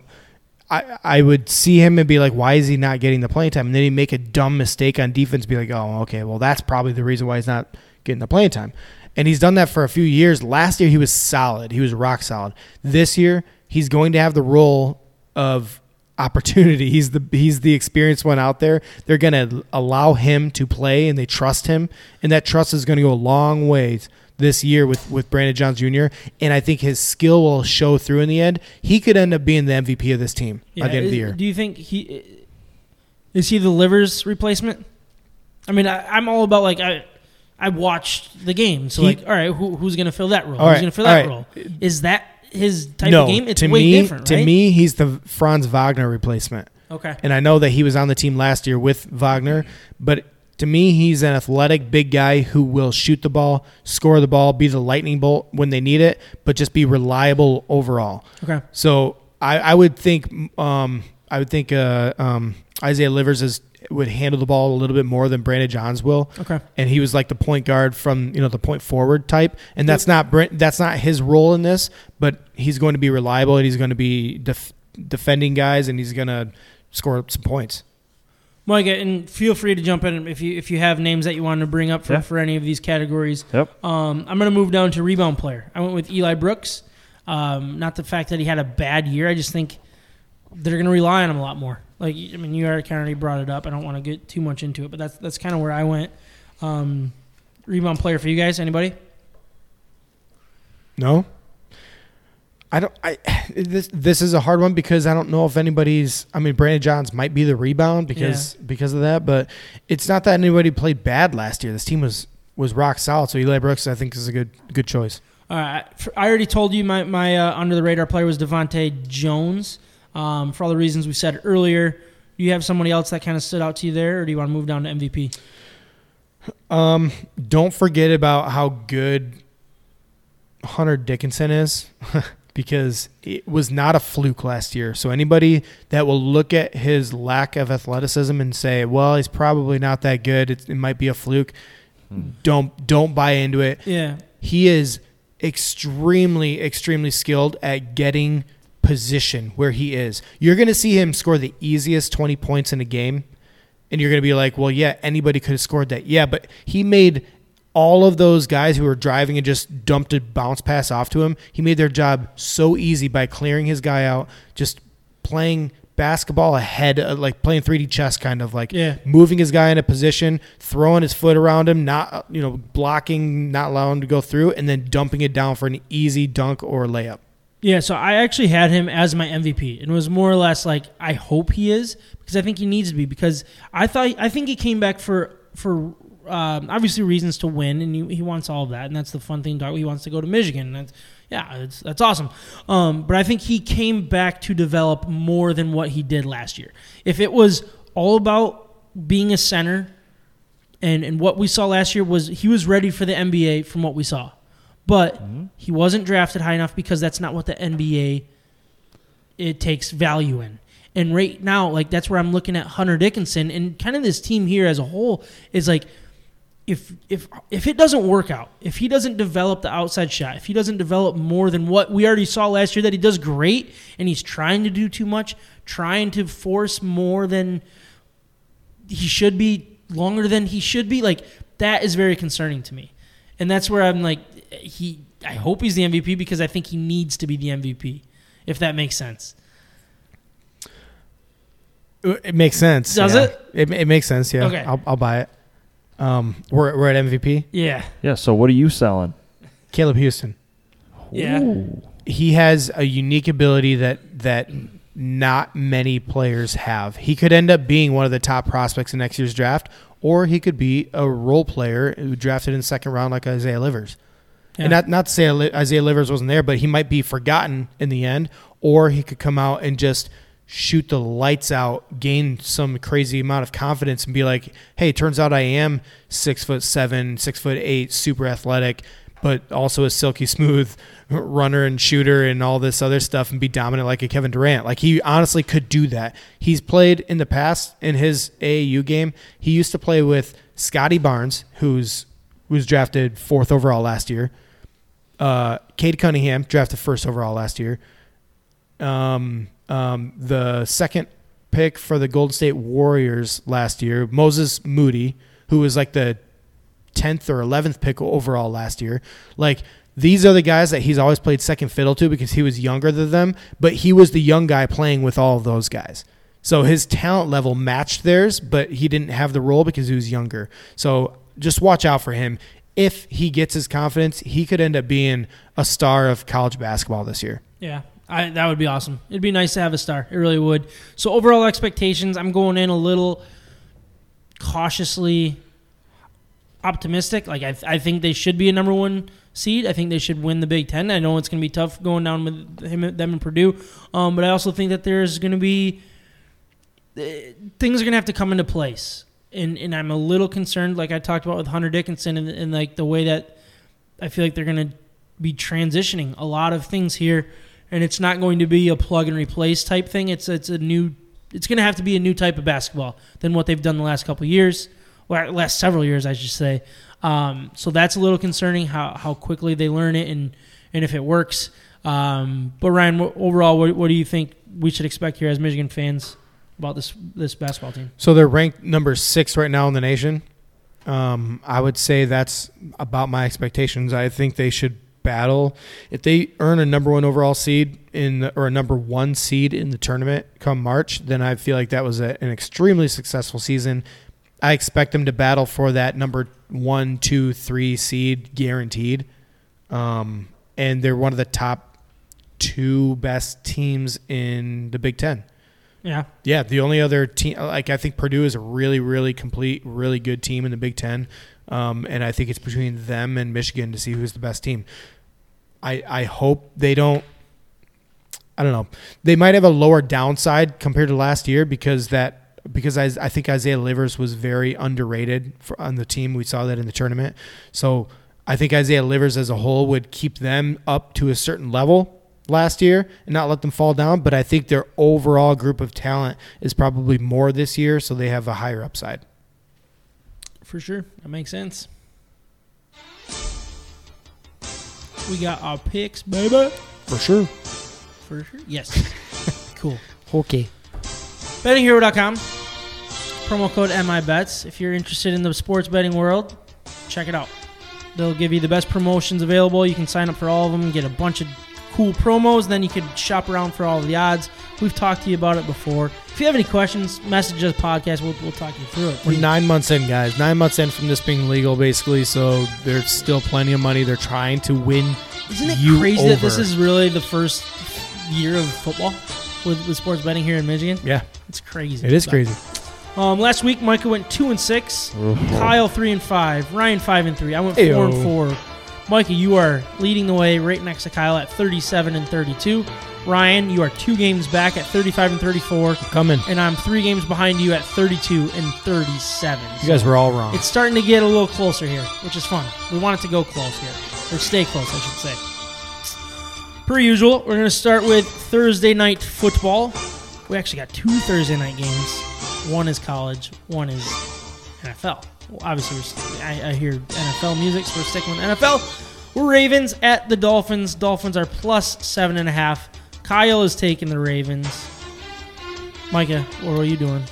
I, I would see him and be like, why is he not getting the playing time? And then he'd make a dumb mistake on defense, be like, oh, okay, well, that's probably the reason why he's not getting the playing time. And he's done that for a few years. Last year, he was solid. He was rock solid. This year, he's going to have the role of opportunity. He's the he's the experienced one out there. They're going to allow him to play, and they trust him. And that trust is going to go a long ways this year with, with Brandon Johns Junior And I think his skill will show through in the end. He could end up being the M V P of this team yeah, at the end is, of the year. Do you think he – is he the Livers replacement? I mean, I, I'm all about, like, I I watched the game. So, he, like, all right, who, who's going to fill that role? Right, who's going to fill that right. role? Is that his type no, of game? It's way me, different, right? To me, he's the Franz Wagner replacement. Okay. And I know that he was on the team last year with Wagner, but – to me, he's an athletic big guy who will shoot the ball, score the ball, be the lightning bolt when they need it, but just be reliable overall. Okay. So I, I would think um, I would think uh, um, Isaiah Livers is, would handle the ball a little bit more than Brandon Johns will. Okay. And he was like the point guard from you know the point forward type, and that's not that's not his role in this. But he's going to be reliable, and he's going to be def- defending guys, and he's going to score some points. Mike, and feel free to jump in if you if you have names that you want to bring up for, yeah. for any of these categories. Yep. Um, I'm going to move down to rebound player. I went with Eli Brooks. Um, not the fact that he had a bad year. I just think they're going to rely on him a lot more. Like I mean, you already kind of brought it up. I don't want to get too much into it, but that's that's kind of where I went. Um, rebound player for you guys? Anybody? No. I don't. I this this is a hard one because I don't know if anybody's. I mean, Brandon Johns might be the rebound because yeah. because of that, but it's not that anybody played bad last year. This team was, was rock solid. So Eli Brooks, I think, is a good good choice. All right, I already told you my my uh, under the radar player was Devontae Jones. Um, for all the reasons we said earlier, do you have somebody else that kind of stood out to you there, or do you want to move down to M V P? Um, don't forget about how good Hunter Dickinson is. Because it was not a fluke last year. So anybody that will look at his lack of athleticism and say, well, he's probably not that good. It, it might be a fluke. Hmm. Don't don't buy into it. Yeah. He is extremely, extremely skilled at getting position where he is. You're going to see him score the easiest twenty points in a game, and you're going to be like, well, yeah, anybody could have scored that. Yeah, but he made all of those guys who were driving and just dumped a bounce pass off to him, he made their job so easy by clearing his guy out, just playing basketball ahead, like playing three D chess kind of, like yeah. moving his guy in a position, throwing his foot around him, not you know blocking, not allowing him to go through, and then dumping it down for an easy dunk or layup. Yeah, so I actually had him as my M V P, and it was more or less like, I hope he is, because I think he needs to be, because I thought I think he came back for for – Um, obviously reasons to win, and he, he wants all of that, and that's the fun thing. He wants to go to Michigan, and that's, yeah, it's, that's awesome. Um, but I think he came back to develop more than what he did last year. If it was all about being a center, and, and what we saw last year was he was ready for the N B A from what we saw. But mm-hmm. he wasn't drafted high enough because that's not what the N B A it takes value in. And right now, like that's where I'm looking at Hunter Dickinson and kind of this team here as a whole is like, if if if it doesn't work out, if he doesn't develop the outside shot, if he doesn't develop more than what we already saw last year that he does great and he's trying to do too much, trying to force more than he should be, longer than he should be, like that is very concerning to me. And that's where I'm like, he. I hope he's the M V P because I think he needs to be the M V P, if that makes sense. It makes sense. Does yeah. it? it? It makes sense, yeah. Okay. I'll, I'll buy it. Um, we're we're at M V P? Yeah. Yeah, so what are you selling? Caleb Houston. Yeah. Ooh. He has a unique ability that that not many players have. He could end up being one of the top prospects in next year's draft, or he could be a role player who drafted in the second round like Isaiah Livers. Yeah. And not, not to say Isaiah Livers wasn't there, but he might be forgotten in the end, or he could come out and just shoot the lights out, gain some crazy amount of confidence, and be like, hey, it turns out I am six foot seven, six foot eight, super athletic, but also a silky smooth runner and shooter and all this other stuff, and be dominant like a Kevin Durant. Like he honestly could do that. He's played in the past in his A A U game. He used to play with Scotty Barnes, who's was drafted fourth overall last year. Uh, Cade Cunningham, drafted first overall last year. Um, um, the second pick for the Golden State Warriors last year, Moses Moody, who was like the tenth or eleventh pick overall last year. Like these are the guys that he's always played second fiddle to because he was younger than them, but he was the young guy playing with all of those guys. So his talent level matched theirs, but he didn't have the role because he was younger. So just watch out for him. If he gets his confidence, he could end up being a star of college basketball this year. Yeah. I, that would be awesome. It'd be nice to have a star. It really would. So overall expectations, I'm going in a little cautiously optimistic. Like I, I think they should be a number one seed. I think they should win the Big Ten. I know it's going to be tough going down with him, them and Purdue, um, but I also think that there's going to be uh, things are going to have to come into place, and and I'm a little concerned, like I talked about with Hunter Dickinson, and, and like the way that I feel like they're going to be transitioning a lot of things here. And it's not going to be a plug and replace type thing. It's it's a new. It's going to have to be a new type of basketball than what they've done the last couple of years, or last several years, I should say. Um, so that's a little concerning how, how quickly they learn it and and if it works. Um, but Ryan, overall, what, what do you think we should expect here as Michigan fans about this this basketball team? So they're ranked number six right now in the nation. Um, I would say that's about my expectations. I think they should battle. If they earn a number one overall seed in the, or a number one seed in the tournament come March, then I feel like that was a, an extremely successful season. I expect them to battle for that number one, two, three seed guaranteed. Um, and they're one of the top two best teams in the Big Ten. Yeah. Yeah. The only other team, like I think Purdue is a really, really complete, really good team in the Big Ten. Um, and I think it's between them and Michigan to see who's the best team. I, I hope they don't – I don't know. They might have a lower downside compared to last year because that because I, I think Isaiah Livers was very underrated for, on the team. We saw that in the tournament. So I think Isaiah Livers as a whole would keep them up to a certain level last year and not let them fall down. But I think their overall group of talent is probably more this year, so they have a higher upside. For sure. That makes sense. We got our picks, baby. For sure. For sure. Yes. Cool. Okay. betting hero dot com. Promo code M I Bets. If you're interested in the sports betting world, check it out. They'll give you the best promotions available. You can sign up for all of them and get a bunch of cool promos. Then you can shop around for all of the odds. We've talked to you about it before. If you have any questions, message us podcast. We'll, we'll talk you through it. We're nine months in, guys. Nine months in from this being legal, basically. So there's still plenty of money. They're trying to win. Isn't it you crazy over. That this is really the first year of football with, with sports betting here in Michigan? Yeah, it's crazy. It is so. crazy. Um, last week, Micah went two and six. Kyle three and five. Ryan five and three. I went four Ayo. and four. Mikey, you are leading the way right next to Kyle at thirty-seven and thirty-two. Ryan, you are two games back at thirty-five and thirty-four. I'm coming. And I'm three games behind you at thirty-two and thirty-seven. You guys were all wrong. It's starting to get a little closer here, which is fun. We want it to go close here. Or stay close, I should say. Per usual, we're going to start with Thursday night football. We actually got two Thursday night games. One is college, one is N F L. Well, obviously, we're, I, I hear N F L music, so we're sticking with N F L. We're Ravens at the Dolphins. Dolphins are plus seven and a half. Kyle is taking the Ravens. Micah, what are you doing?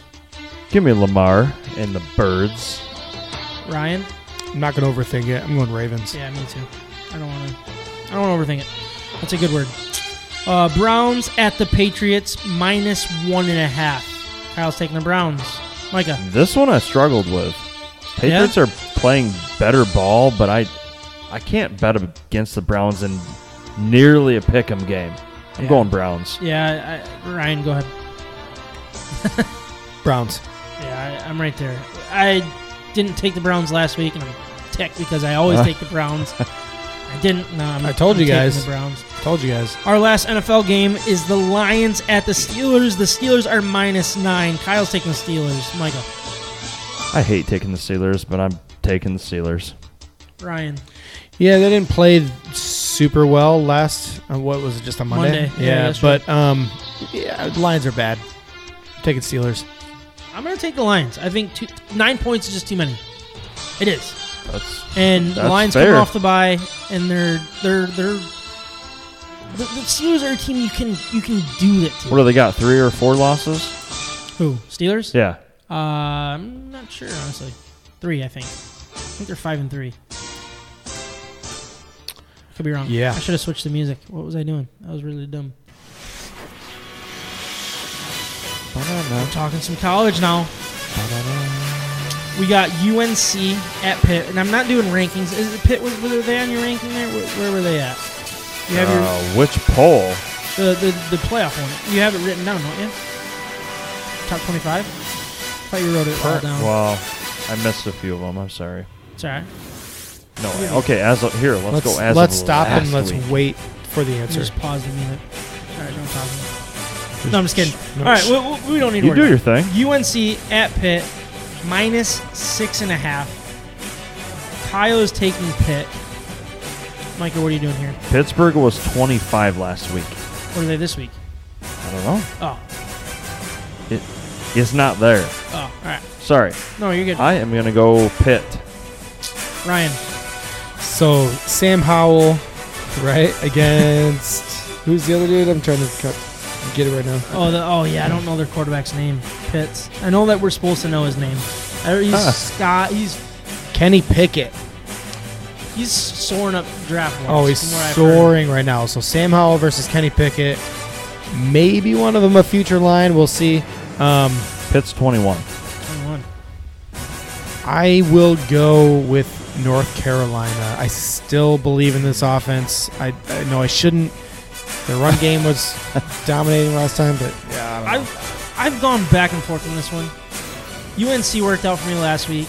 Give me Lamar and the Birds. Ryan, I'm not gonna overthink it. I'm going Ravens. Yeah, me too. I don't want to. I don't want to overthink it. That's a good word. Uh, Browns at the Patriots minus one and a half. Kyle's taking the Browns. Micah, this one I struggled with. Patriots yeah. are playing better ball, but I I can't bet against the Browns in nearly a pick'em game. I'm yeah. going Browns. Yeah, I, Ryan, go ahead. Browns. Yeah, I, I'm right there. I didn't take the Browns last week, and I'm ticked because I always uh. take the Browns. I didn't. No, I'm, I told I'm you guys. The Browns. I told you guys. Our last N F L game is the Lions at the Steelers. The Steelers are minus nine. Kyle's taking the Steelers. Michael. I hate taking the Steelers, but I'm taking the Steelers. Ryan. Yeah, they didn't play super well last, uh, what was it, just on Monday? Monday. Yeah, yeah but um, yeah, Lions are bad. I'm taking Steelers. I'm going to take the Lions. I think two, nine points is just too many. It is. That's, and that's the Lions fair. Come off the bye, and they're they're they're the, the Steelers are a team you can you can do that to. What do they got, three or four losses? Who, Steelers? Yeah. Uh, I'm not sure, honestly. Three, I think. I think they're five and three. Could be wrong. Yeah. I should have switched the music. What was I doing? That was really dumb. Ba-da-da. We're talking some college now. Ba-da-da. We got U N C at Pitt, and I'm not doing rankings. Is it Pitt? Was were they on your ranking there? Where, where were they at? You have uh, your, which poll? The, the the playoff one. You have it written down, don't you? Top twenty-five. I thought you wrote it all down. Well, I missed a few of them. I'm sorry. It's all right. No, way. Okay, as of, here, let's, let's go as Let's of stop and let's week. wait for the answer. Just pause a minute. All right, don't pause. No, I'm just kidding. All right, we, we don't need to worry. You do your thing. U N C at Pitt, minus six and a half. Kyle is taking Pitt. Michael, what are you doing here? Pittsburgh was twenty-five last week. What are they this week? I don't know. Oh. It. It's not there. Oh, all right. Sorry. No, you're good. I am going to go Pitt. Ryan. So, Sam Howell, right, against – who's the other dude? I'm trying to cut, get it right now. Oh, the, oh yeah, I don't know their quarterback's name. Pitts. I know that we're supposed to know his name. He's ah. Scott. He's Kenny Pickett. He's soaring up draft wise. Oh, he's soaring right now. So, Sam Howell versus Kenny Pickett. Maybe one of them a future line. We'll see. Um, Pitt's twenty-one. twenty-one. I will go with North Carolina. I still believe in this offense. I, I know I shouldn't. Their run game was dominating last time, but yeah, I don't know. I've, I've gone back and forth on this one. U N C worked out for me last week,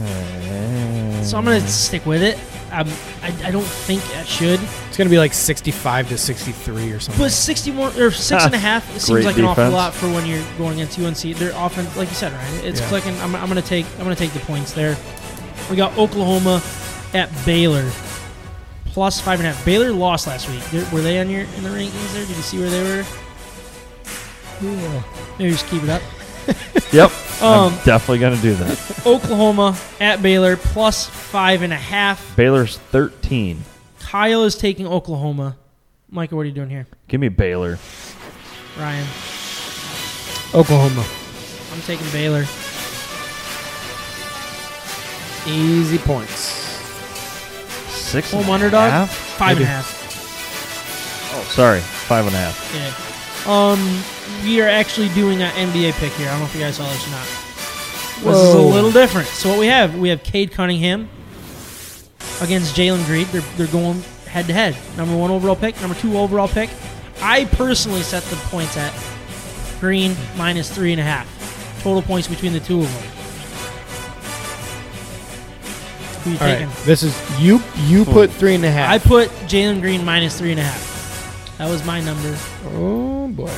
uh, so I'm going to stick with it. I'm, I, I don't think I should. It's going to be like sixty-five to sixty-three or something. But sixty-one or six and a half it seems like defense. An awful lot for when you're going against U N C. Their offense, like you said, Ryan, it's yeah. clicking. I'm, I'm going to take. I'm going to take the points there. We got Oklahoma at Baylor, plus five and a half. Baylor lost last week. They're, were they on your in the rankings there? Did you see where they were? Yeah. Maybe just keep it up. Yep. Um, I'm definitely going to do that. Oklahoma at Baylor, plus five and a half. Baylor's thirteen. Kyle is taking Oklahoma. Michael, what are you doing here? Give me Baylor. Ryan. Oklahoma. I'm taking Baylor. Easy points. Six Home and underdog? Half? Five Maybe. and a half. Oh, sorry. Five and a half. Yeah. Um, we are actually doing an N B A pick here. I don't know if you guys saw this or not. Whoa. This is a little different. So what we have, we have Cade Cunningham against Jalen Green. They're, they're going head-to-head. Number one overall pick, number two overall pick. I personally set the points at Green minus three and a half. Total points between the two of them. Who you All taking? Right. This is you. You oh. put three and a half. I put Jalen Green minus three and a half. That was my number. Oh boy.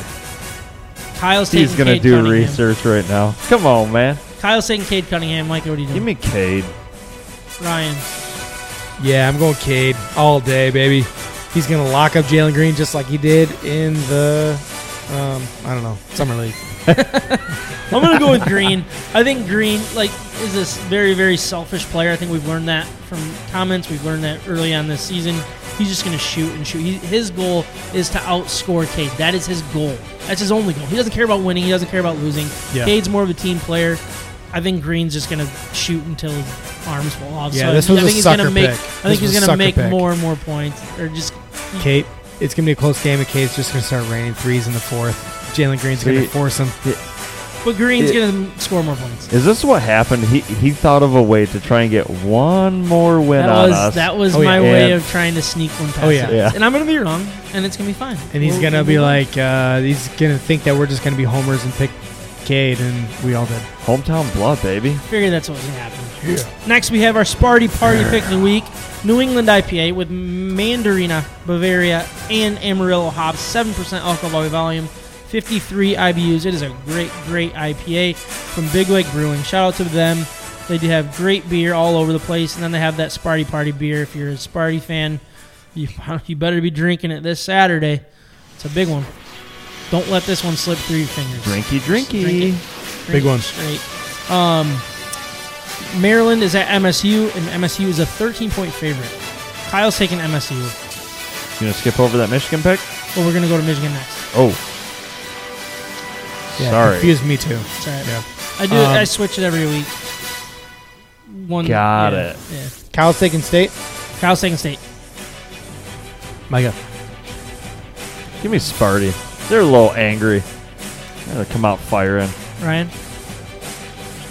Kyle's He's taking. He's gonna Cade do Cunningham. research right now. Come on, man. Kyle's taking Cade Cunningham. Mike, what are you doing? Give me Cade. Ryan. Yeah, I'm going Cade all day, baby. He's gonna lock up Jalen Green just like he did in the, um, I don't know, summer league. I'm gonna go with Green. I think Green, like, is this very, very selfish player. I think we've learned that from comments. We've learned that early on this season. He's just gonna shoot and shoot. He, his goal is to outscore Cade. That is his goal. That's his only goal. He doesn't care about winning. He doesn't care about losing. Yeah. Cade's more of a team player. I think Green's just gonna shoot until his arms fall off. Yeah, so this was I think a he's sucker gonna make, pick. I think this he's gonna make pick. more and more points, or just Cade. It's gonna be a close game. And Cade's just gonna start raining threes in the fourth. Jalen Green's gonna he, force him. It, But Green's going to score more points. Is this what happened? He he thought of a way to try and get one more win that on was, us. That was oh, my yeah. way and of trying to sneak one past oh, yeah. yeah. And I'm going to be wrong, and it's going to be fine. And he's we'll, going to we'll be like, uh, he's going to think that we're just going to be homers and pick Cade, and we all did. Hometown blood, baby. Figure that's what was going to happen. Yeah. Next, we have our Sparty Party yeah. pick of the week. New England I P A with Mandarina, Bavaria, and Amarillo hops. seven percent alcohol by volume. fifty-three I B Us. It is a great, great I P A from Big Lake Brewing. Shout out to them. They do have great beer all over the place, and then they have that Sparty Party beer. If you're a Sparty fan, you, you better be drinking it this Saturday. It's a big one. Don't let this one slip through your fingers. Drinky, drinky. Drink it, drink big one. Straight. Um, Maryland is at M S U, and M S U is a thirteen-point favorite. Kyle's taking M S U. You going to skip over that Michigan pick? Well, we're going to go to Michigan next. Oh. Yeah, Sorry. confused me too. It's all right. Yeah. I do. Um, I switch it every week. One. Got yeah, it. Yeah. Kyle's taking State. Kyle's taking State. Micah. Give me Sparty. They're a little angry. They come out firing. Ryan.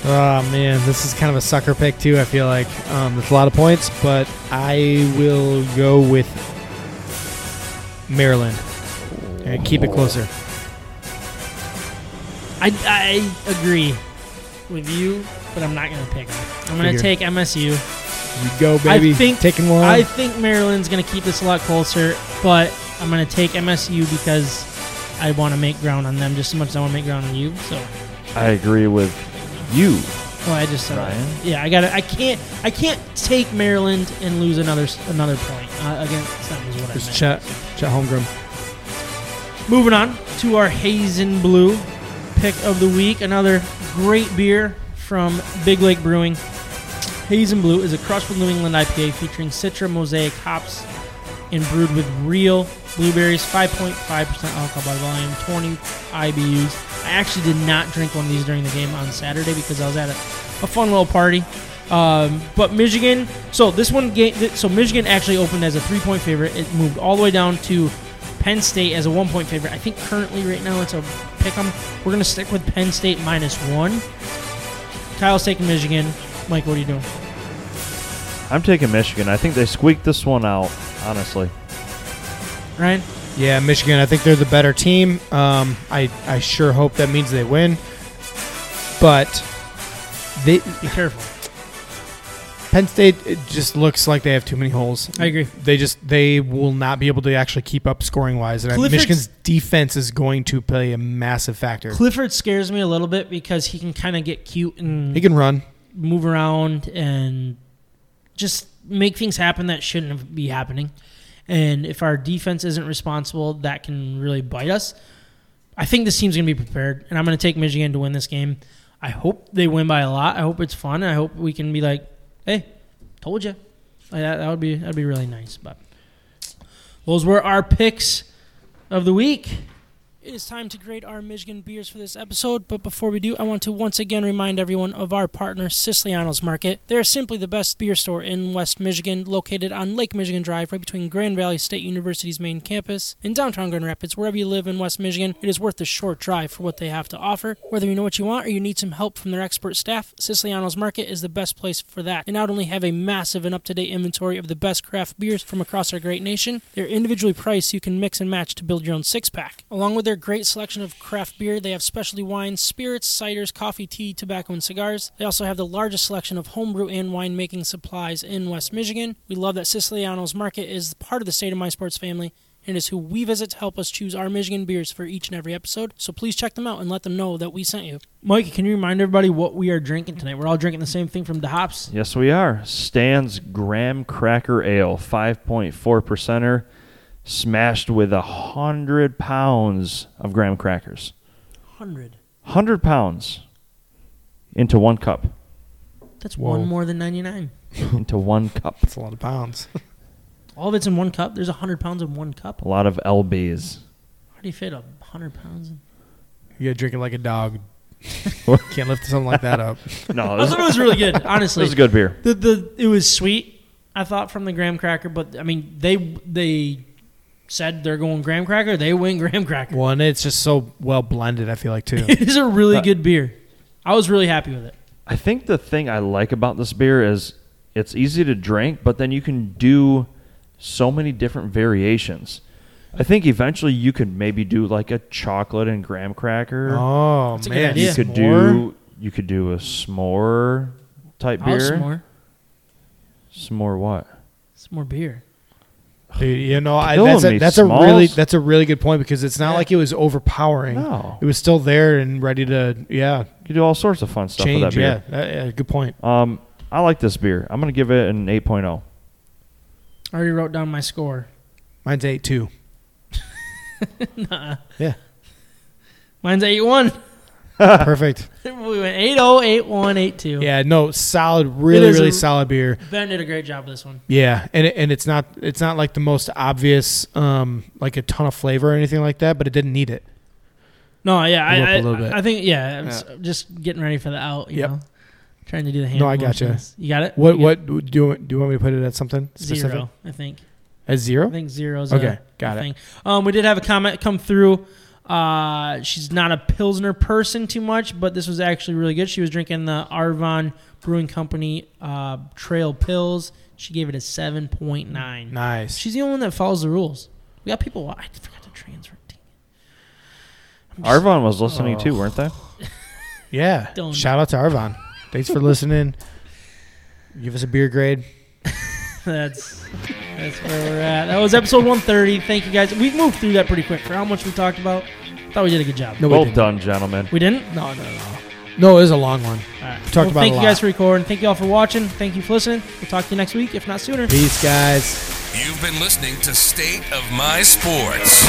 Oh man, this is kind of a sucker pick too. I feel like um, there's a lot of points, but I will go with Maryland. All right, keep it closer. I, I agree with you, but I'm not going to pick them. I'm going to take M S U. You go, baby. I think, Taking one. I think Maryland's going to keep this a lot closer, but I'm going to take M S U because I want to make ground on them just as so much as I want to make ground on you. So I agree with you. Well, I just said Ryan. Yeah, I got I can't. I can't take Maryland and lose another another point uh, against them. Is what I meant. Chet, Chet Holmgren. Moving on to our Hazen Blue pick of the week. Another great beer from Big Lake Brewing. Hazen Blue is a crushed with New England I P A featuring Citra, Mosaic hops, and brewed with real blueberries. five point five percent alcohol by volume, twenty I B Us. I actually did not drink one of these during the game on Saturday because I was at a, a fun little party. Um, but Michigan, so this one game, so Michigan actually opened as a three-point favorite. It moved all the way down to Penn State as a one-point favorite. I think currently right now it's a pick 'em. We're going to stick with Penn State minus one. Kyle's taking Michigan. Mike, what are you doing? I'm taking Michigan. I think they squeaked this one out, honestly. Ryan? Yeah, Michigan. I think they're the better team. Um, I, I sure hope that means they win. But they be careful. Penn State, it just looks like they have too many holes. I agree. They just they will not be able to actually keep up scoring wise. And Michigan's defense is going to play a massive factor. Clifford scares me a little bit because he can kind of get cute and he can run, move around, and just make things happen that shouldn't be happening. And if our defense isn't responsible, that can really bite us. I think this team's going to be prepared, and I'm going to take Michigan to win this game. I hope they win by a lot. I hope it's fun. I hope we can be like, hey, told you. Like that, that would be that'd be really nice. But those were our picks of the week. It is time to grade our Michigan beers for this episode, but before we do, I want to once again remind everyone of our partner, Siciliano's Market. They are simply the best beer store in West Michigan, located on Lake Michigan Drive, right between Grand Valley State University's main campus and downtown Grand Rapids. Wherever you live in West Michigan, it is worth the short drive for what they have to offer. Whether you know what you want or you need some help from their expert staff, Siciliano's Market is the best place for that. They not only have a massive and up-to-date inventory of the best craft beers from across our great nation, they're individually priced so you can mix and match to build your own six-pack. Along with their their great selection of craft beer, they have specialty wines, spirits, ciders, coffee, tea, tobacco, and cigars. They also have the largest selection of homebrew and winemaking supplies in West Michigan. We love that Siciliano's Market is part of the State of My Sports family and is who we visit to help us choose our Michigan beers for each and every episode. So please check them out and let them know that we sent you. Mike, can you remind everybody what we are drinking tonight? We're all drinking the same thing from the hops. Yes, we are. Stan's Graham Cracker Ale, five point four percenter, smashed with one hundred pounds of graham crackers. one hundred? one hundred pounds into one cup. That's Whoa. One more than ninety-nine. Into one cup. That's a lot of pounds. All of it's in one cup? There's one hundred pounds in one cup? A lot of L Bs. How do you fit one hundred pounds in? You gotta drink it like a dog. Can't lift something like that up. No, I thought it was really good, honestly. It was a good beer. The, the, it was sweet, I thought, from the graham cracker, but, I mean, they they said they're going graham cracker. They went graham cracker. Well, and it's just so well blended, I feel like, too. It is a really but, good beer. I was really happy with it. I think the thing I like about this beer is it's easy to drink, but then you can do so many different variations. I think eventually you could maybe do like a chocolate and graham cracker. Oh, that's man. You could, do, you could do a s'more type I'll beer. S'more. S'more what? S'more beer. Dude, you know, I, that's, a, that's, a really, that's a really good point because it's not yeah. like it was overpowering. No. It was still there and ready to, yeah. You could do all sorts of fun stuff Change, with that beer. Yeah, that, yeah, good point. Um, I like this beer. I'm going to give it an eight point oh. I already wrote down my score. Mine's eight two. Nah. Yeah. Mine's eight one. Perfect. We went eight oh, eight one, eight two. Yeah, no, solid, really, really a, solid beer. Ben did a great job with this one. Yeah, and it, and it's not it's not like the most obvious, um, like a ton of flavor or anything like that, but it didn't need it. No, yeah, I, I, I, I think, yeah, I was yeah. just getting ready for the out, you yep. know. Trying to do the hand. No, I got gotcha. You. You got it. What? You what? It? Do you do you want me to put it at something specific? Zero, I think. At zero. I think zero's okay. A, got a it. Thing. Um, we did have a comment come through. Uh, she's not a Pilsner person too much, but this was actually really good. She was drinking the Arvon Brewing Company uh, Trail Pills. She gave it a seven point nine. Nice. She's the only one that follows the rules. We got people. I forgot to transfer. Just, Arvon was listening oh. too, weren't they? Yeah. Don't Shout out to Arvon. Thanks for listening. Give us a beer grade. that's that's where we're at. That was episode one thirty. Thank you, guys. We've moved through that pretty quick for how much we talked about. Thought we did a good job. No, well done, gentlemen. We didn't? No, no, no. No, it was a long one. All right. We talked well, about a lot. Thank you guys for recording. Thank you all for watching. Thank you for listening. We'll talk to you next week, if not sooner. Peace, guys. You've been listening to State of My Sports.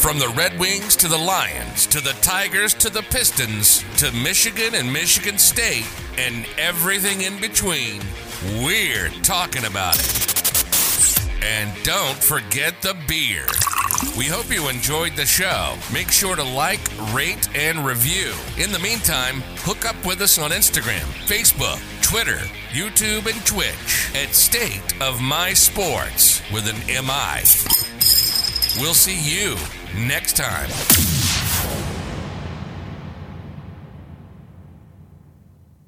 From the Red Wings to the Lions, to the Tigers, to the Pistons, to Michigan and Michigan State, and everything in between, we're talking about it. And don't forget the beer. We hope you enjoyed the show. Make sure to like, rate, and review. In the meantime, hook up with us on Instagram, Facebook, Twitter, YouTube, and Twitch at State of My Sports with an M I. We'll see you next time.